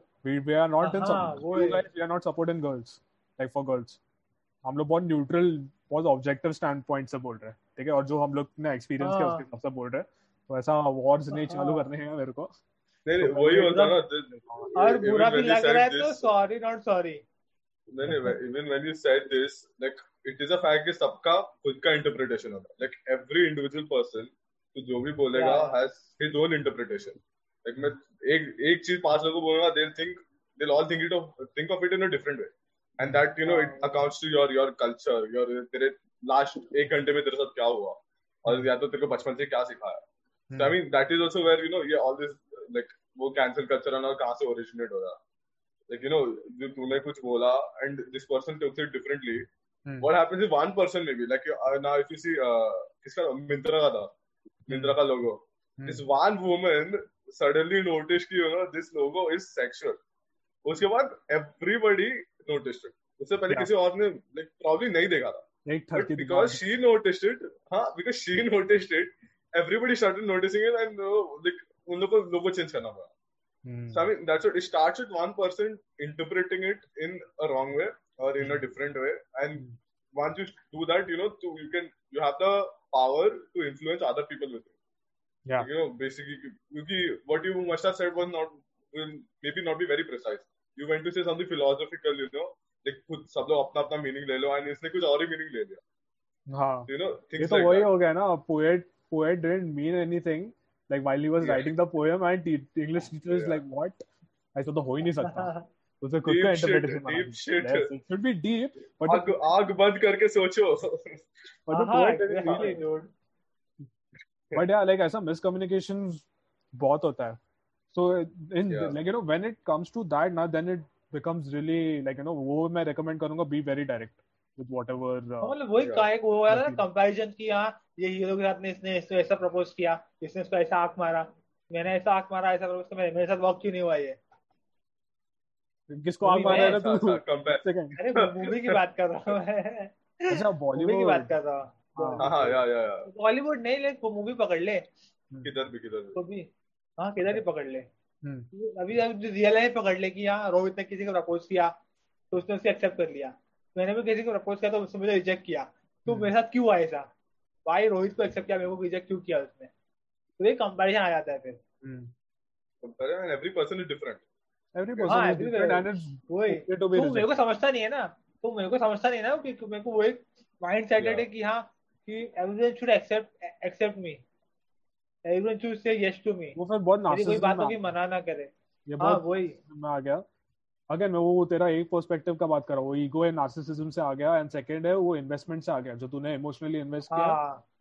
We are not in support, you guys we are not supporting girls like for girls. हम लोग बहुत न्यूट्रल, बहुत ऑब्जेक्टिव स्टैंड पॉइंट से बोल रहे हैं, ठीक है. और जो हम लोग ने एक्सपीरियंस किया उसके हिसाब से बोल रहे हैं. तो ऐसा वॉर्स नहीं चालू करने हैं मेरे को. एक चीज पांच लोगों को बोलूंगा, they'll all think of it in a different way, and that you know it accounts to your culture, your तेरे लास्ट एक घंटे में तेरे साथ क्या हुआ और या तो तेरे को बचपन से क्या सिखाया. So I mean that is also where you know all this like वो cancel culture and all कहाँ से originate हो रहा. Like you know जब तूने कुछ बोला and this person took it differently. What happens if one person maybe like now if you see किसका मिंद्रा का logo, this one woman suddenly noticed कि you know this logo is sexual. उसके बाद everybody noticed it. उससे पहले किसी और ने like probably नहीं देखा था. But because she noticed it, everybody started noticing it and like उन लोगों को change करना पड़ा. So I mean that's what it starts with one person interpreting it in a wrong way or in a different way, and once you do that, you know, you have the power to influence other people with it. Yeah. Like, you know, basically, because what you must have said was will maybe not be very precise. You went to say something philosophical, you know, like खुद सब लोग अपना meaning ले लो, and इसने कुछ और ही meaning ले लिया. हाँ. You know, things like that. ये तो वही हो गया ना, poet didn't mean anything. Like while he was writing the poem, my English teacher is like, "What? I said, तो हो ही नहीं सकता." उसे खुद को interpretation should be deep but आग बंद करके सोचो but yeah like ऐसा miscommunication बहुत होता है so in yeah. like you know when it comes to that now then it becomes really like you know वो मैं recommend करूँगा be very direct with whatever मतलब वही का एक वो वाला comparison की हाँ ये हीरो के साथ में इसने इसको ऐसा propose किया इसने इसको ऐसा आँख मारा मैंने ऐसा आँख मारा ऐसा propose किया मेरे साथ work क्यों नहीं हुआ ये किसको आँख मारा है तू अरे मूवी की बात कर रहा हूँ अच्छा बॉलीवुड की बात कर रहा हूँ हाँ या बॉलीवुड नहीं ले वो मूवी पकड़ ले किधर भी हाँ किधर ही पकड़ ले अभी रियल लाइफ पकड़ ले कि हाँ रोहित ने किसी को प्रपोज किया तो उसने उसे एक्सेप्ट कर लिया मैंने भी किसी को प्रपोज किया तो उसने मुझे रिजेक्ट किया तो मेरे साथ क्यों आया ऐसा भाई रोहित को एक्सेप्ट किया मेरे को रिजेक्ट क्यों किया उसने तो ये कंपैरिजन आ जाता है फिर comparison every person is different मेरे को समझता नहीं है ना तो मेरे को समझता नहीं है ना कि मेरे को वो एक माइंड सेटेड है कि हाँ कि everyone should accept me everyone should से यस टू मी वो फिर बहुत नार्सिसिज्म कोई बातों की मना ना करे ये बहुत वही मैं आ गया अगेन मैं वो तेरा एक पर्सपेक्टिव का बात कर रहा हूँ वो ईगो एंड नार्सिसिज्म से आ गया एंड सेकंड है वो इन्वेस्टमेंट से आ गया जो तूने इमोशनली इन्वेस्ट किया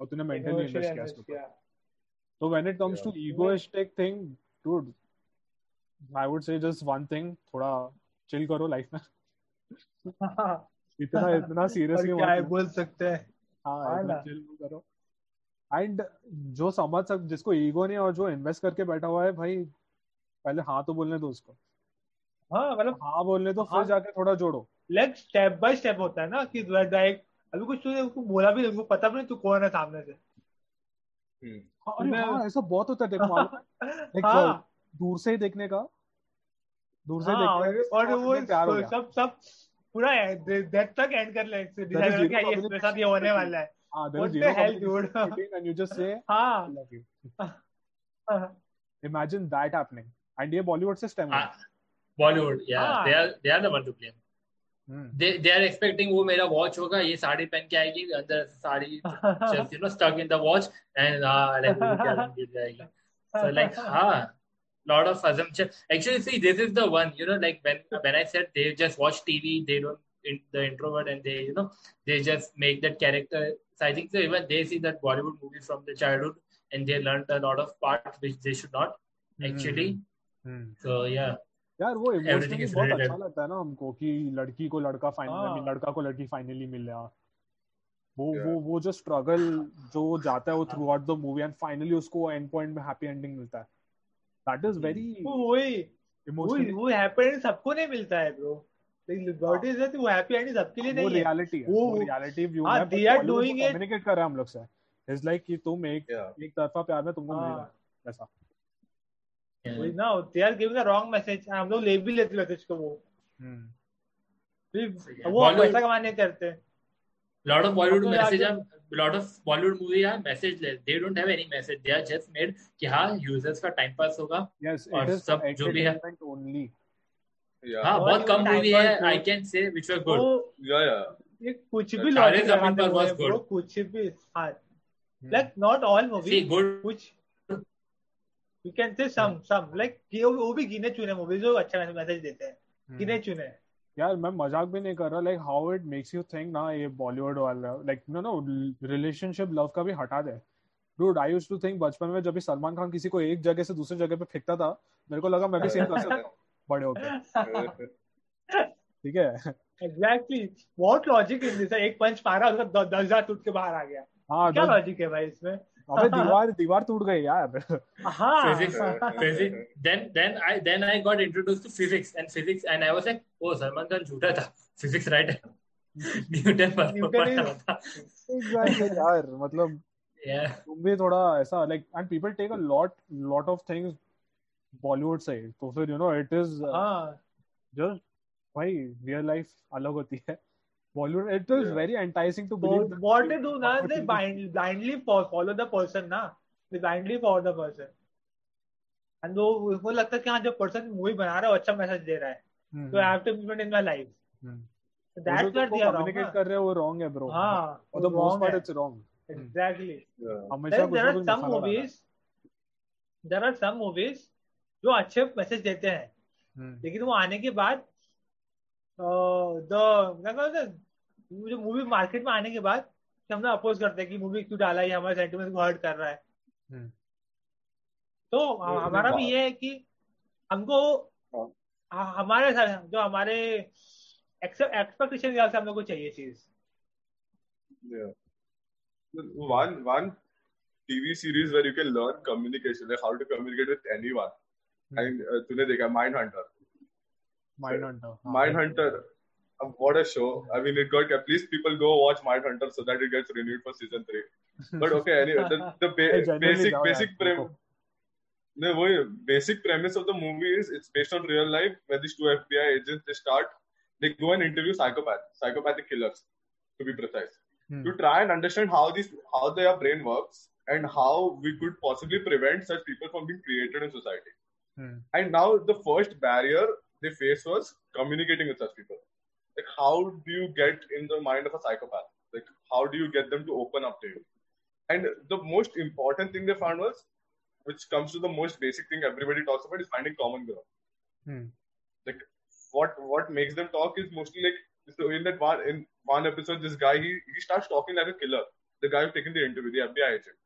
और तूने मेंटली इन्वेस्ट किया तो when it comes to egoistic thing dude I would say just one thing, थोड़ा chill करो लाइफ में इतना seriously क्या बोल सकते हैं हाँ इतना chill करो and जो समझ सक जिसको ego नहीं और जो invest करके बैठा हुआ है भाई पहले हाँ तो बोलने दो उसको हाँ मतलब हाँ बोलने दो फिर जाके थोड़ा जोड़ो like step by step होता है ना कि direct अभी कुछ तूने उसको बोला भी नहीं पता भी नहीं तू कौन है सामने से हाँ ऐसा बहुत होता है देखो दूर से ही देखने का और वो सब पूरा डेथ तक एंड कर ले डिसाइड क्या ये मेरे साथ ये होने वाला है इमेजिन दैट हैपनिंग एंड ये बॉलीवुड सिस्टम है बॉलीवुड या they are the one to blame they are expecting वो मेरा watch होगा ये साड़ी पहन के आएगी अंदर sari just you know stuck in the watch and like हाँ lot of assumptions. Actually, see, this is the one, you know, like when I said they just watch TV, they don't, the introvert and they, you know, they just make that character. So I think so even they see that Bollywood movie from the childhood and they learned a lot of parts which they should not actually. So, yeah. यार वो emotionally बहुत अच्छा लगता है ना हमको कि लड़की को लड़का finally, लड़का को लड़की finally मिला. वो जो struggle जो जाता है वो throughout the movie and finally उसको end point में happy ending मिलता है. That is very emotional. वो happy ending सबको नहीं मिलता है bro. What is that? वो happy ending सबके लिए नहीं है. वो reality है. वो reality view है. They are doing it. Communicate कर रहे हैं हम लोग से. It's like कि तुम एक तरफा प्यार में तुमको मिल रहा है. ऐसा. वही ना. They are giving a wrong message. हम लोग ले भी लेते message को वो. वो पैसा कमाने करते. Lot of Bollywood message are, lot of Bollywood movie are messageless. They don't have any message. They are just made कि हाँ users का time pass होगा. Yes, it is सब जो भी है. Only. Yeah. हाँ बहुत कम movie है. I can say which were good. Yeah. ये कुछ भी सारे ज़मीन पर was good. कुछ भी हाँ. Like not all movies. See good. कुछ. You can say some like कि वो भी गिने चुने movies जो अच्छा message देते हैं. गिने चुने. यार मैं मजाक भी नहीं कर रहा like how it makes you think ना ये बॉलीवुड वाला like no no relationship love का भी हटा दे dude I used to think बचपन में जब भी सलमान खान किसी को एक जगह से दूसरी जगह पे फेंकता था मेरे को लगा मैं भी सेम कर सकता हूं बड़े होकर ठीक है exactly what logic is this एक पंच मारा उसका 10,000 टूट के बाहर आ गया हां क्या लॉजिक है भाई इसमें अबे दीवार टूट गई यार हां physics then I got introduced to physics and I was like oh Salman Khan झूठा था physics right Newton था exactly यार मतलब तुम भी थोड़ा ऐसा like and people take a lot of things Bollywood से तो फिर you know it is just भाई real life अलग होती है Bollywood, it is very enticing to believe that what they do now, they blindly follow the person na. They blindly follow the person. And वो लगता है कि हाँ जो person movie बना रहा है अच्छा message दे रहा है. So I have to implement in my life. So that's where they are wrong. Communicate कर रहे हो वो wrong है bro. हाँ. For the most part it's wrong. Exactly. There are some movies जो अच्छे message देते हैं. लेकिन वो आने के बाद जो मूवी मार्केट में आने के बाद हम ना अपोज करते हैं कि मूवी क्यों डाला है, हमारे सेंटिमेंट्स को हर्ट कर रहा है। तो हमारा भी ये है कि हमको हमारे साथ जो हमारे एक्सपेक्टेशन के हिसाब से हम लोग को चाहिए चीज। One TV series where you can learn communication, like how to communicate with anyone. And तूने देखा Mindhunter. What a show. I mean, it got, please people go watch Mindhunter so that it gets renewed for season 3. But okay, anyway, the basic premise of the movie is it's based on real life where these two FBI agents, they go and interview psychopathic killers, to be precise. To try and understand how their brain works and how we could possibly prevent such people from being created in society. And now the first barrier they faced was communicating with such people. Like, how do you get in the mind of a psychopath? Like, how do you get them to open up to you? And the most important thing they found was, which comes to the most basic thing everybody talks about, is finding common ground. Like, what makes them talk is mostly like, so in one episode, this guy, he starts talking like a killer. The guy who's taking the interview, the FBI agent.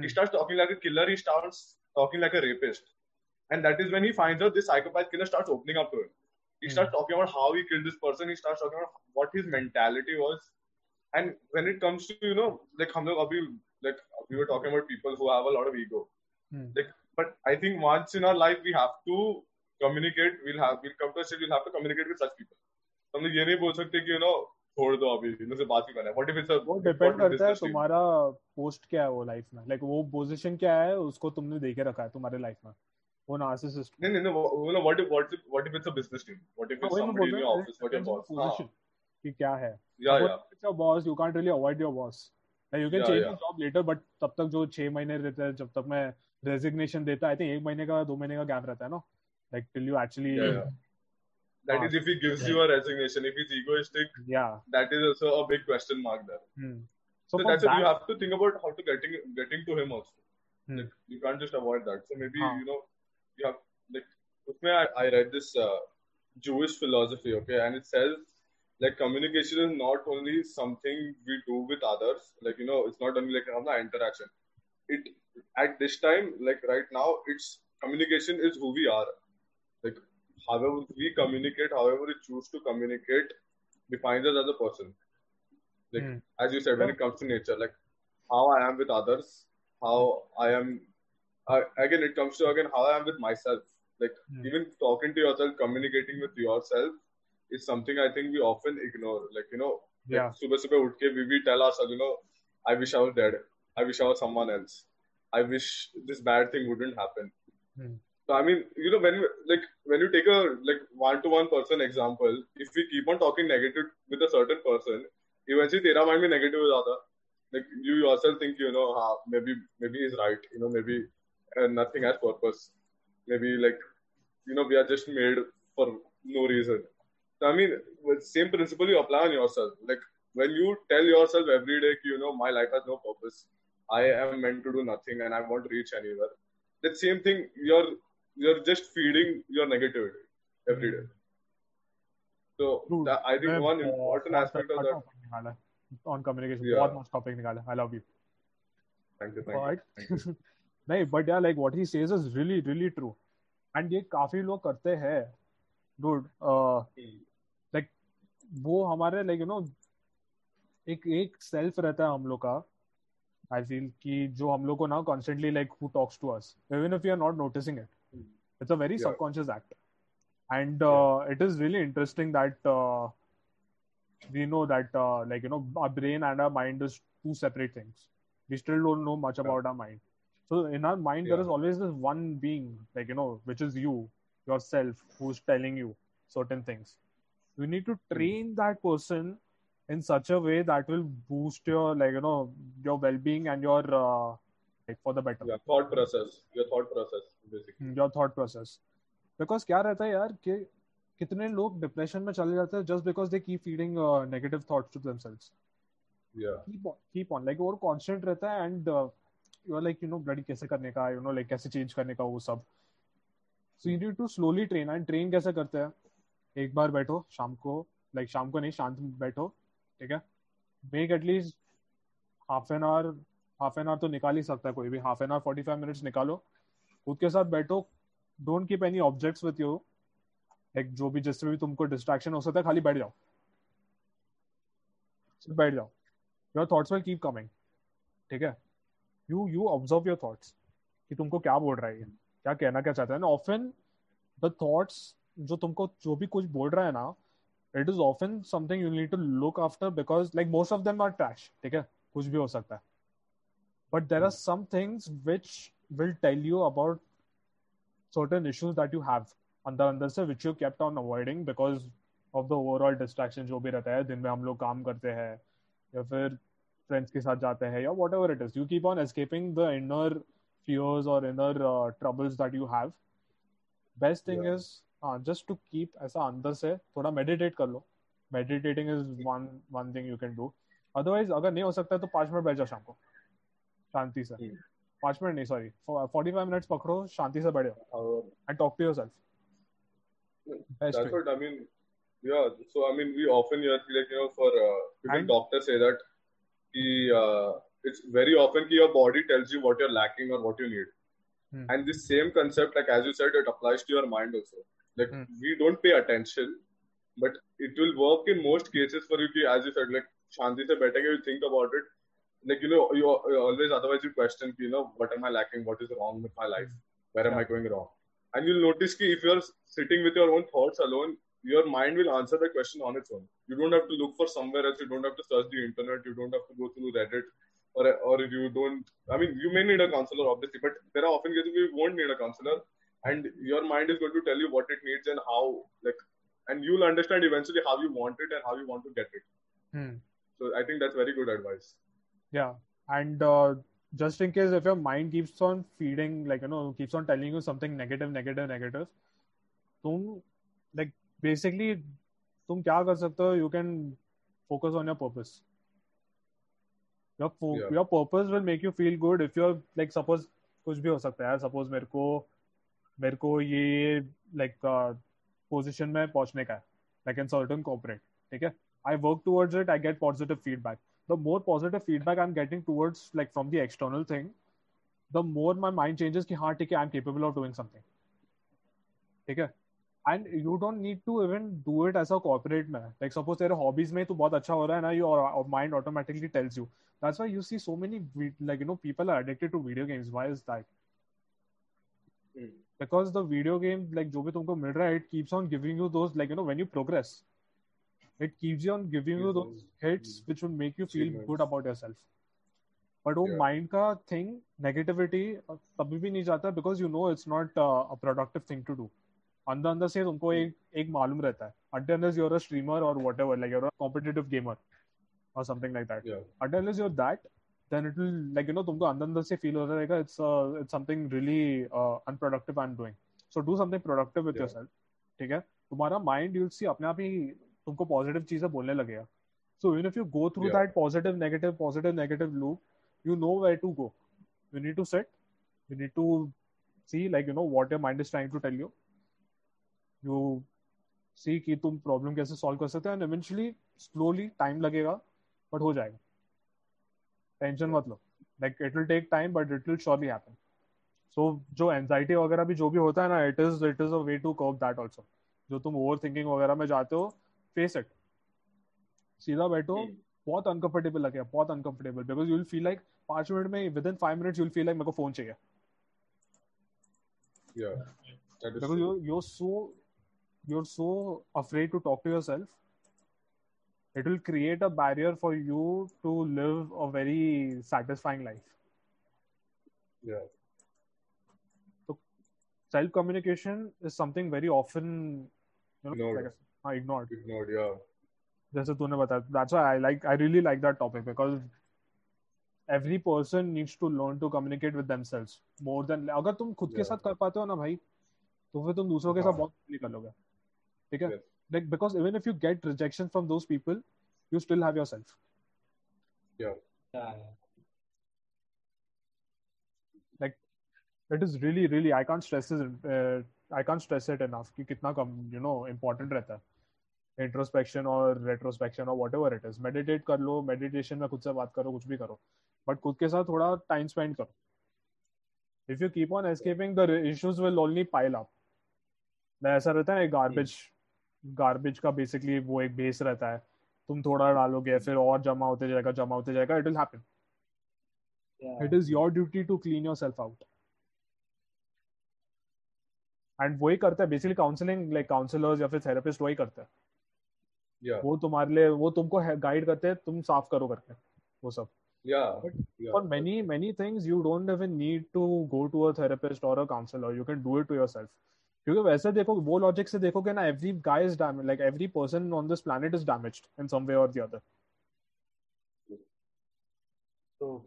He starts talking like a killer. He starts talking like a rapist. And that is when he finds out this psychopath killer starts opening up to him. He starts talking about how he killed this person. He starts talking about what his mentality was. And when it comes to, we were talking about people who have a lot of ego. But I think once in our life, we have to communicate. We'll come to a stage, we'll have to communicate with such people. तुम ये नहीं बोल सकते कि छोड़ दो अभी इनसे बात ही करना है. What if it's a, वो डिपेंड करता है तुम्हारा पोस्ट क्या है वो लाइफ में, लाइक वो पोजीशन क्या है उसको तुमने देके रखा है तुम्हारे लाइफ में. वो नार्सिसिस्ट नहीं वो ना what if it's a business team, what if it's somebody in your office, what your boss position कि क्या है. या boss, you can't really avoid your boss, like you can change your job later, but तब तक जो 6 महीने रहता है, जब तक मैं रेजिग्नेशन देता, आई थिंक 1 महीने का 2 महीने का गैप रहता है ना, like till you actually. That is if he gives you a resignation. If he's egoistic, that is also a big question mark there. So that's why you have to think about how to getting to him also. Like, you can't just avoid that. So maybe, you have, like, I read this Jewish philosophy, okay? And it says, like, communication is not only something we do with others. Like, it's not only, like, an interaction. It, at this time, like, right now, it's, communication is who we are. Like, however we communicate, however we choose to communicate, defines us as a person. Like, as you said, when it comes to nature, like, how I am with others, how I am... again, it comes to, how I am with myself. Like, even talking to yourself, communicating with yourself is something I think we often ignore. Like, subah utke, we tell ourselves, I wish I was dead. I wish I was someone else. I wish this bad thing wouldn't happen. So, I mean, when you take a, one-to-one person example, if we keep on talking negative with a certain person, eventually, tera mind mein negative ho jata. Like, you yourself think, maybe he's right. Maybe nothing has purpose. Maybe, we are just made for no reason. So, I mean, same principle you apply on yourself. Like, when you tell yourself every day, my life has no purpose. I am meant to do nothing and I won't reach anywhere. That same thing, you're just feeding your negativity every day. So that, I think one important aspect of that on communication. Bahut much topic nikala. I love you. Thank you. No, but yeah, like what he says is really, really true. And ये काफी लोग करते हैं, dude. Like वो हमारे एक self रहता है हम लोग का. I feel कि जो हम लोग को ना constantly like who talks to us, even if we are not noticing it. It's a very subconscious act, and it is really interesting that we know that our brain and our mind is two separate things. We still don't know much about our mind. So in our mind there is always this one being, which is you yourself, who's telling you certain things. You need to train that person in such a way that will boost your, your well-being and your, for the better. Your thought process, basically. Your thought process. Because क्या रहता है यार कि कितने लोग depression में चले जाते हैं just because they keep feeding negative thoughts to themselves. Yeah. Keep on. Like वो constant रहता है and you're like, bloody कैसे करने का, like कैसे change करने का वो सब. So you need to slowly train. And train कैसे करते हैं? एक बार बैठो शाम को like शाम को नहीं, शांत बैठो, ठीक है, make at least half an hour तो निकाल ही सकता है कोई भी, हाफ एन आवर 45 मिनट्स निकालो, खुद के साथ बैठो, don't keep any objects with you, like जो भी जिससे भी तुमको डिस्ट्रैक्शन हो सकता है, खाली बैठ जाओ, सिर्फ बैठ जाओ, your thoughts will keep coming, ठीक है, यू ऑब्जर्व योर थॉट्स कि तुमको क्या बोल रहा है ये, क्या कहना क्या चाहता है ना, ऑफन द थॉट्स जो तुमको जो भी कुछ बोल रहा है ना, it is often something you need to look after, because like most of them are trash, ठीक है, कुछ भी हो सकता है, but there are some things which will tell you about certain issues that you have अंदर अंदर से, which you kept on avoiding because of the overall distraction जो भी रहता है दिन में, हम लोग काम करते हैं या फिर फ्रेंड्स के साथ जाते हैं या whatever it is, you keep on escaping the inner fears or inner troubles that you have. Best thing is just to keep ऐसा अंदर से थोड़ा meditate कर लो. Meditating is one thing you can do. Otherwise अगर नहीं हो सकता तो 5 मिनट बैठ जाओ शाम को शांति से. 5 मिनट नहीं, sorry, 45 minutes पकड़ो, शांति से बैठ जाओ and talk to yourself. Best that's what I mean. Yeah. So I mean we often hear like you know for even doctors say that he. It's very often that your body tells you what you're lacking or what you need. And this same concept, like as you said, it applies to your mind also. Like we don't pay attention, but it will work in most cases for you. Ki, as you said, like shanti se baithenge, you think about it. Like, you know, you always, otherwise you question, you know, what am I lacking? What is wrong with my life? Where am I going wrong? And you'll notice that if you're sitting with your own thoughts alone, your mind will answer the question on its own. You don't have to look for somewhere else. You don't have to search the internet. You don't have to go through Reddit. Or if you don't, I mean, you may need a counselor, obviously, but there are often cases where you won't need a counselor and your mind is going to tell you what it needs and how, like, and you'll understand eventually how you want it and how you want to get it. So I think that's very good advice. Yeah. And just in case if your mind keeps on feeding, like, you know, keeps on telling you something negative, tum, like, basically, tum kya kar sakte ho, you can focus on your purpose. Your purpose will make you feel good if you're like suppose कुछ भी हो सकता है, suppose मेरे को ये like position में पहुंचने का है, like in certain corporate, ठीक है, I work towards it, I get positive feedback. The more positive feedback I'm getting towards like from the external thing, the more my mind changes कि हाँ ठीक है, I'm capable of doing something, ठीक है, and you don't need to even do it as a corporate में, like suppose तेरे hobbies में तू बहुत अच्छा हो रहा है ना, your mind automatically tells you. That's why you see so many, like, you know, people are addicted to video games. Why is that? Because the video game, like, जो भी तुमको मिल रहा है, it keeps on giving you those, like, you know, when you progress, it keeps on giving you those hits which will make you feel good about yourself. But वो mind का thing, negativity, तभी भी नहीं जाता, because you know it's not a productive thing to do. अंदर से तुमको एक मालूम रहता है, unless you're a streamer or whatever, like you're a competitive gamer. Or something like that. Unless you're that, then it will, like, you know, तुमको अंदर से feel हो रहा रहेगा, it's something really unproductive I'm doing. So do something productive with yourself. ठीक है? तुम्हारा mind, you'll see, अपने आप ही तुमको positive चीजें बोलने लगेगा. So even if you go through that positive, negative loop, you know where to go. You need to sit. You need to see, like, you know, what your mind is trying to tell you. You see कि तुम problem कैसे solve कर सकते हो, and eventually, slowly, time लगेगा. But हो जाएगा, tension मत लो, like it will take time but it will surely happen. So जो एंजाइटी वगैरह भी जो भी होता है ना, it is a way to curb that also. जो तुम ओवर थिंकिंग वगैरह में जाते हो, फेस इट, सीधा बैठो, बहुत uncomfortable because you will feel like 5 minute में, within 5 minutes you will feel like मेरे को फोन चाहिए, because you are so afraid to talk to yourself. It will create a barrier for you to live a very satisfying life. So self-communication is something very often, you know, ignored. Jaise tune bataya, that's why I really like that topic, because every person needs to learn to communicate with themselves more than, agar tum khud ke sath kar pate ho na bhai, to fir tum dusron ke sath bahut easily kar loge, theek hai. Like, because even if you get rejection from those people, you still have yourself. Like, it is really, really, I can't stress it enough. कि कितना कम, you know, important रहता है. introspection or retrospection or whatever it is. Meditate कर लो, meditation में खुद से बात करो, कुछ भी करो, but खुद के साथ थोड़ा time spend करो. If you keep on escaping, the issues will only pile up. ऐसा रहता है ना, garbage का basically वो एक base रहता है. तुम थोड़ा डालोगे फिर और जमा होते जाएगा. It will happen. Yeah. It is your duty to clean yourself out. And वही करता है basically counseling, like counselors या फिर therapist वही करता है. Yeah. वो तुम्हारे लिए, वो तुमको गाइड करते हैं, तुम साफ करो करके वो सब. Yeah. But yeah. For many things you don't even need to go to a therapist or a counselor. You can do it to yourself. क्योंकि वैसे देखो, वो लॉजिक से देखोगे ना, every guy is damaged, like every person on this planet is damaged in some way or the other. So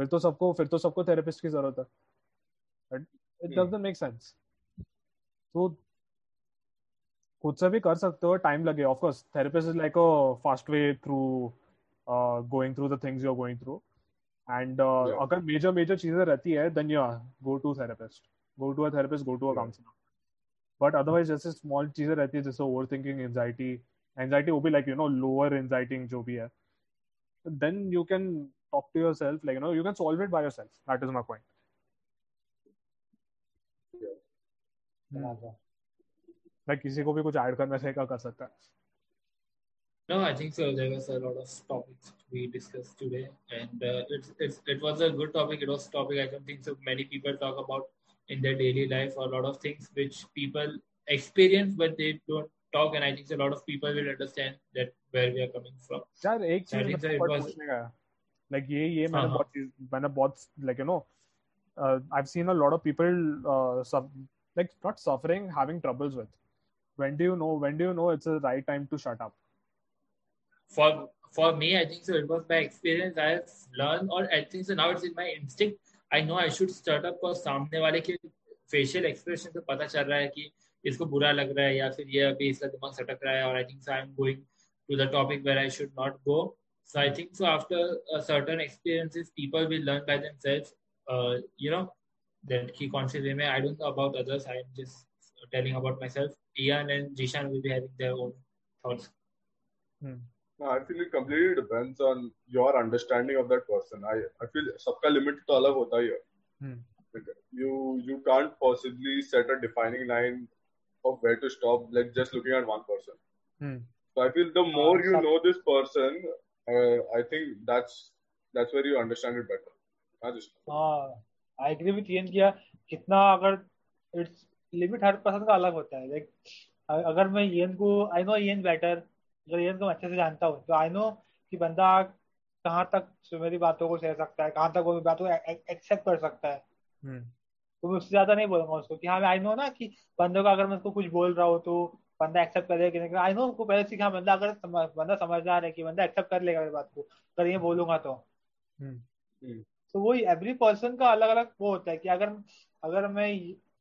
फिर तो सबको therapist की जरूरत है. But it doesn't make sense. So खुद से भी कर सकते हो, टाइम लगे. Of course, therapist is like a fast way through going through the things you're going through. And अगर major चीजें रहती है, then yeah, go to a therapist, go to a counselor. But otherwise, जैसे small चीजें रहती है, जैसे overthinking, anxiety वो भी like, you know, lower anxiety जो भी है, then you can talk to yourself, like, you know, you can solve it by yourself. That is my point. Like किसी को भी कुछ add करना है, क्या कर सकता है? No, I think so. There was a lot of topics we discussed today, and it was a good topic. It was a topic I don't think so many people talk about in their daily life, or a lot of things which people experience but they don't talk. And I think so a lot of people will understand that where we are coming from. Sir, एक चीज़ मैंने like ये मैंने बहुत like, you know, I've seen a lot of people like not suffering, having troubles with. When do you know it's the right time to shut up? For me, I think so it was my experience. I have learned, or I think so now it's in my instinct. I know I should start up because सामने वाले के facial expression से पता चल रहा है कि इसको बुरा लग रहा है या फिर ये अभी इसका दिमाग सटक रहा है. Or I think so I'm going to the topic where I should not go. So I think so after certain experiences, people will learn by themselves. You know that key consciously में. I don't know about others. I am just telling about myself. Ian and Zeeshan will be having their own thoughts. No, I feel it completely depends on your understanding of that person. I feel सबका limit तो अलग होता ही है. You can't possibly set a defining line of where to stop, like just looking at one person. So I feel the more you know this person, I think that's where you understand it better. I agree with Ian कि कितना अगर it's limit her person का अलग होता है. Like अगर मैं Ian को I know Ian better. को अच्छे से जानता हूँ तो आई नो कि बंदा कहाँ तक मेरी बातों को सह सकता है, कहाँ तक वो मेरी बातों को एक्सेप्ट कर सकता है. तो मैं उससे ज्यादा नहीं बोलूंगा उसको कि हाँ आई नो ना कि बंदों का अगर मैं उसको कुछ बोल रहा हूँ तो बंदा एक्सेप्ट करेगा कि नहीं. आई नो उसको पहले सीखा बंदा, अगर बंदा समझदार है कि बंदा एक्सेप्ट कर लेगा मेरी बात को अगर ये बोलूंगा तो. तो वो एवरी पर्सन का अलग अलग वो होता है कि अगर मैं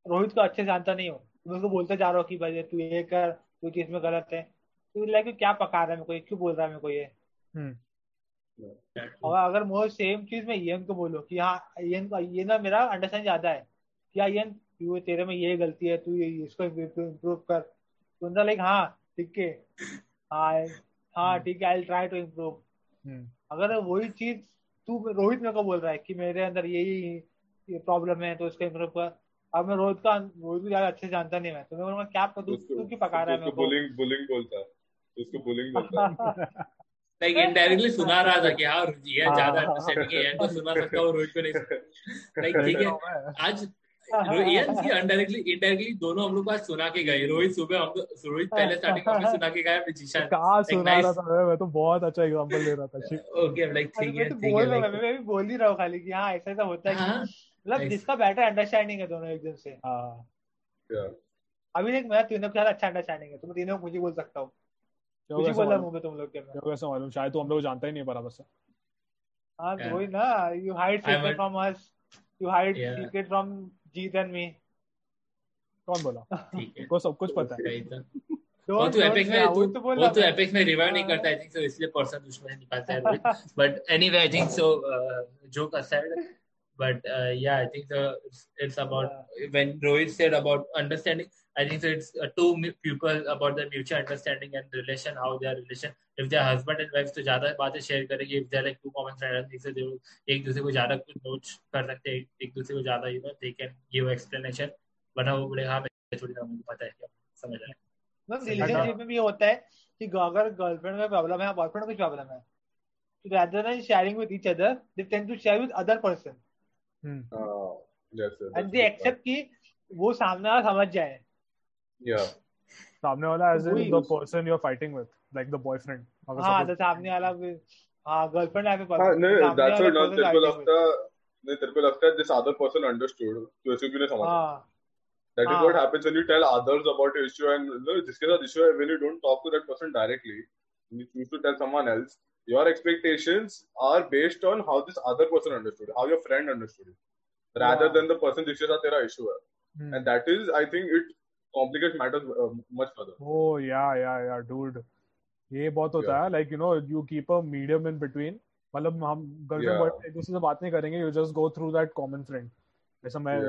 रोहित को अच्छे से जानता नहीं हूँ तो उसको बोलता जा रहा हूँ कि भाई तू ये कर, तू चीज में गलत है, क्या पका रहा है, मेरे को क्यों बोल रहा है मेरे को ये. और अगर मैं सेम चीज में Ian को बोलूं कि हाँ ये ना मेरा अंडरस्टैंड ज्यादा है कि Ian तू तेरे में ये गलती है, तू इसको इम्प्रूव कर. तो लाइक हाँ ठीक है, हाँ ठीक है, I will try to improve. अगर वही चीज तू रोहित मेरे को बोल रहा है कि मेरे अंदर ये प्रॉब्लम है तो इसको इम्प्रूव कर. अब मैं रोहित को ज्यादा अच्छे जानता नहीं मैं, तो मैं बोलूंगा क्या तू क्यों पका रहा है मेरे को, बुलिंग बोलता है उसको, बुलिंग बोलता है लाइक इनडायरेक्टली सुना रहा था कि हां ये ज्यादा अंडरस्टैंडिंग है तो सुना सकता हूं रोहित को नहीं. लाइक ठीक है आज रोहित की इनडायरेक्टली दोनों हम लोग आज सुना के गए. रोहित पहले स्टार्टिंग में सुना के गया, फिर जीशान कहां सुना रहा था. मैं तो बहुत अच्छा एग्जांपल दे रहा था. ओके लाइक ठीक है मैं भी बोल ही रहा हूं खाली कि हां ऐसा होता है, मतलब जिसका बेटर अंडरस्टैंडिंग है दोनों एकदम से. अभी देख मैं तीनों के साथ अच्छा अंडरस्टैंडिंग है, तुम तीनों मुझे बोल सकता हूँ. मुझे बोल रहा हूँ तुम लोग के मैं कैसा मालूम, शायद तो हम लोग जानता ही नहीं है बराबर से. हाँ वही ना, you hide secret from us, you hide secret from Jeet and me. कौन बोला को सब कुछ पता है. वो तो एपिक में रिवाइव नहीं करता आई थिंक सो, इसलिए पर्सन दुश्मन निकालता है. But anyway I think so joke aside But yeah, I think it's about when Rohit said about understanding. I think so it's two people about the mutual understanding and relation, how their relation. If they are husband and wife, तो ज़्यादा बातें share करेंगे. If they are like two common friends, एक से एक दूसरे को ज़्यादा कुछ notes कर सकते हैं, एक दूसरे को ज़्यादा you know they can give explanation. वरना वो बोले हाँ मैं थोड़ी ना मुझे पता है क्या समझ रहा है. मतलब relationship में भी होता है कि अगर girlfriend में problem है, boyfriend में कुछ problem है, so rather than sharing with each other, they tend to share with other person. Yes, sir. And they accept कि वो सामने वाला समझ जाए. Yeah. सामने वाला as in the person you're fighting with, like the boyfriend. हाँ, the सामने वाला girlfriend ऐसे पता. हाँ, नहीं, that's all. No, तेरे को लगता है this other person understood, तो ऐसे क्यों नहीं समझता? हाँ. That is what happens when you tell others about your issue, and no, जिसके साथ issue है, when you don't talk to that person directly, you choose to tell someone else. Your expectations are based on how this other person understood, how your friend understood it, rather than the person जिसके साथ तेरा issue है. And that is, I think it complicates matters much further. Oh yeah, dude. ये बहुत होता है, like you know, you keep a medium in between. मतलब हम girlfriend boyfriend एक दूसरे से बात नहीं करेंगे, you just go through that common friend. जैसे मैं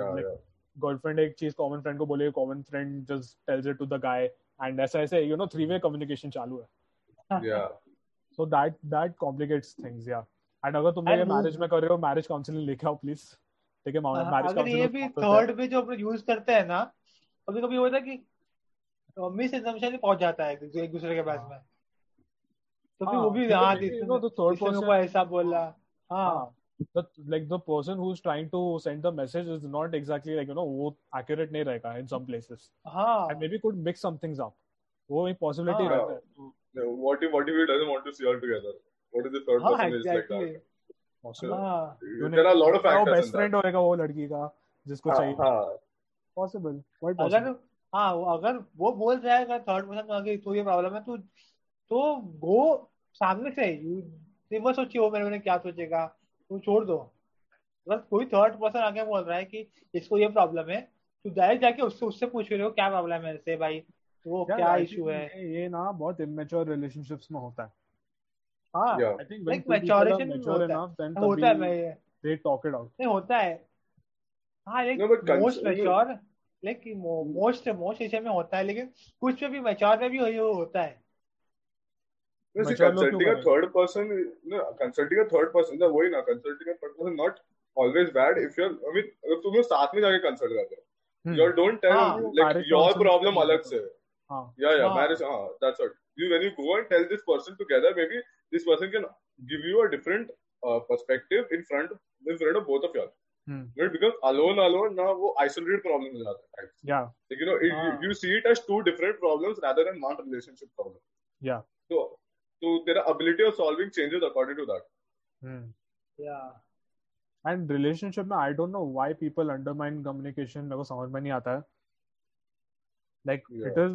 girlfriend एक चीज common friend को बोले, common friend just tells it to the guy, and ऐसे you know three-way communication चालू है. Yeah. So that complicates things, yeah. And अगर तुम ये marriage में कर रहे हो, marriage counseling लेके आओ please. ठीक है, marriage counseling. अगर ये भी third पे जो अपन use करते हैं ना, कभी कभी होता है कि मिसअंडरस्टैंडिंग पहुंच जाता है एक दूसरे के पास में, तो फिर वो भी यहाँ तो थर्ड पर्सन को ऐसा बोला. हाँ, like the person who's trying to send the message is not exactly like you know वो accurate नहीं रहेगा in some places. हाँ, and maybe could mix some things up. वो एक possibility रहता है. What if he doesn't want to see all together? What if the third person is like that? Possible. There are a lot of factors. वो best friend होएगा वो लड़की का जिसको चाहिए. Possible. Quite possible. अगर वो बोल रहा है थर्ड पर्सन आगे तो ये प्रॉब्लम है, तो गो सामने से, ये मत सोचिए मैंने क्या सोचेगा, तो छोड़ दो. अगर कोई थर्ड पर्सन आगे बोल रहा है कि इसको ये प्रॉब्लम है, तो डायरेक्ट जाके उससे पूछ रहे हो क्या प्रॉब्लम है इससे भाई, वो क्या इशू है. ये ना बहुत इमैच्योर रिलेशनशिप्स में होता है. हाँ, आई थिंक लाइक मैच्योरेशन होता है, दे टॉक इट आउट नहीं होता है. हाँ, एक मोस्ट मैच्योर लेकिन मोस्ट एशिया में होता है, लेकिन कुछ में भी मैच्योर में भी होता है. कंसल्टिंग का थर्ड पर्सन वही ना, कंसल्टिंग का third person not always bad if you are, I mean अगर तुम लोग साथ में जाके कंसल्ट करते हो, you don't tell like your problem अलग से. हां या मैरिज, हां that's what you, when you go and tell this person together, maybe this person can give you a different perspective in front of both of you. When it becomes alone, now वो isolated problem हो जाता है. Yeah. Like, you know, you see it as two different problems rather than one relationship problem. Yeah. So their ability of solving changes according to that. Yeah. And relationship में I don't know why people undermine communication. मेरे को समझ में नहीं आता है. Like it is.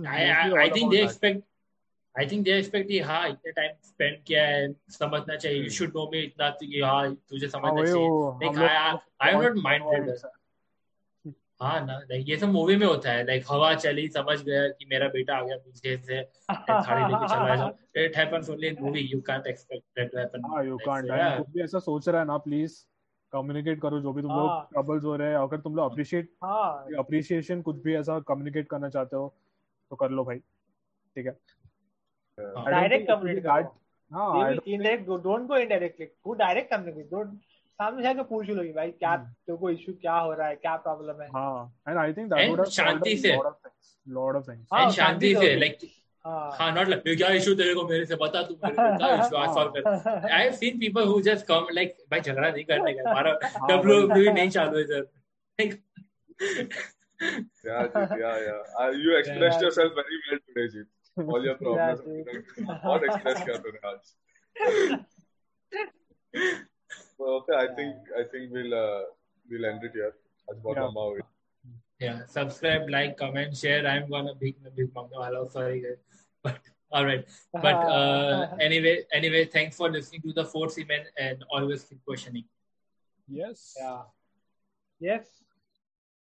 I think they expect कि हाँ इतने टाइम स्पेंड किया है समझना चाहिए, you should know me इतना कि हाँ तुझे समझना चाहिए. I am not minded. हाँ ना, ये सब मूवी में होता है, like हवा चली समझ गया कि मेरा बेटा आ गया पीछे से थाली लेके चला गया. It happens only in movie. You can't expect that to happen. हाँ, you can't. तुम भी ऐसा सोच रहा है ना, please communicate करो जो भी तुम लोग troubles हो रहे हैं. अगर तुम लोग appreciation कुछ भी ऐसा communicate करना चाहते हो तो कर लो भाई, ठीक है. Direct communicate. Indirect. Don't go indirectly. Go direct communicate. Don't. सामने जाके पूछ लो भाई क्या तुमको issue क्या हो रहा है, क्या problem है. And I think that would have शांति से. Lot of things. हाँ, शांति से. Like हाँ, not like क्या issue तेरे को मेरे से बता, तू मेरे को issue आज solve कर. I have seen people who just come like भाई झगड़ा नहीं करने का, हमारा WWE नहीं चालू है sir. Yeah. You expressed yourself very well today, Jeet. All your problems all expressed kar rahe aaj. So okay, I think we'll end it here. Aaj bahut lamba ho gaya. Yeah, subscribe, like, comment, share. I'm gonna big manga wala, sorry guys. But all right. But anyway, thanks for listening to the FourSeaMen and always keep questioning. Yes. Yeah. Yes.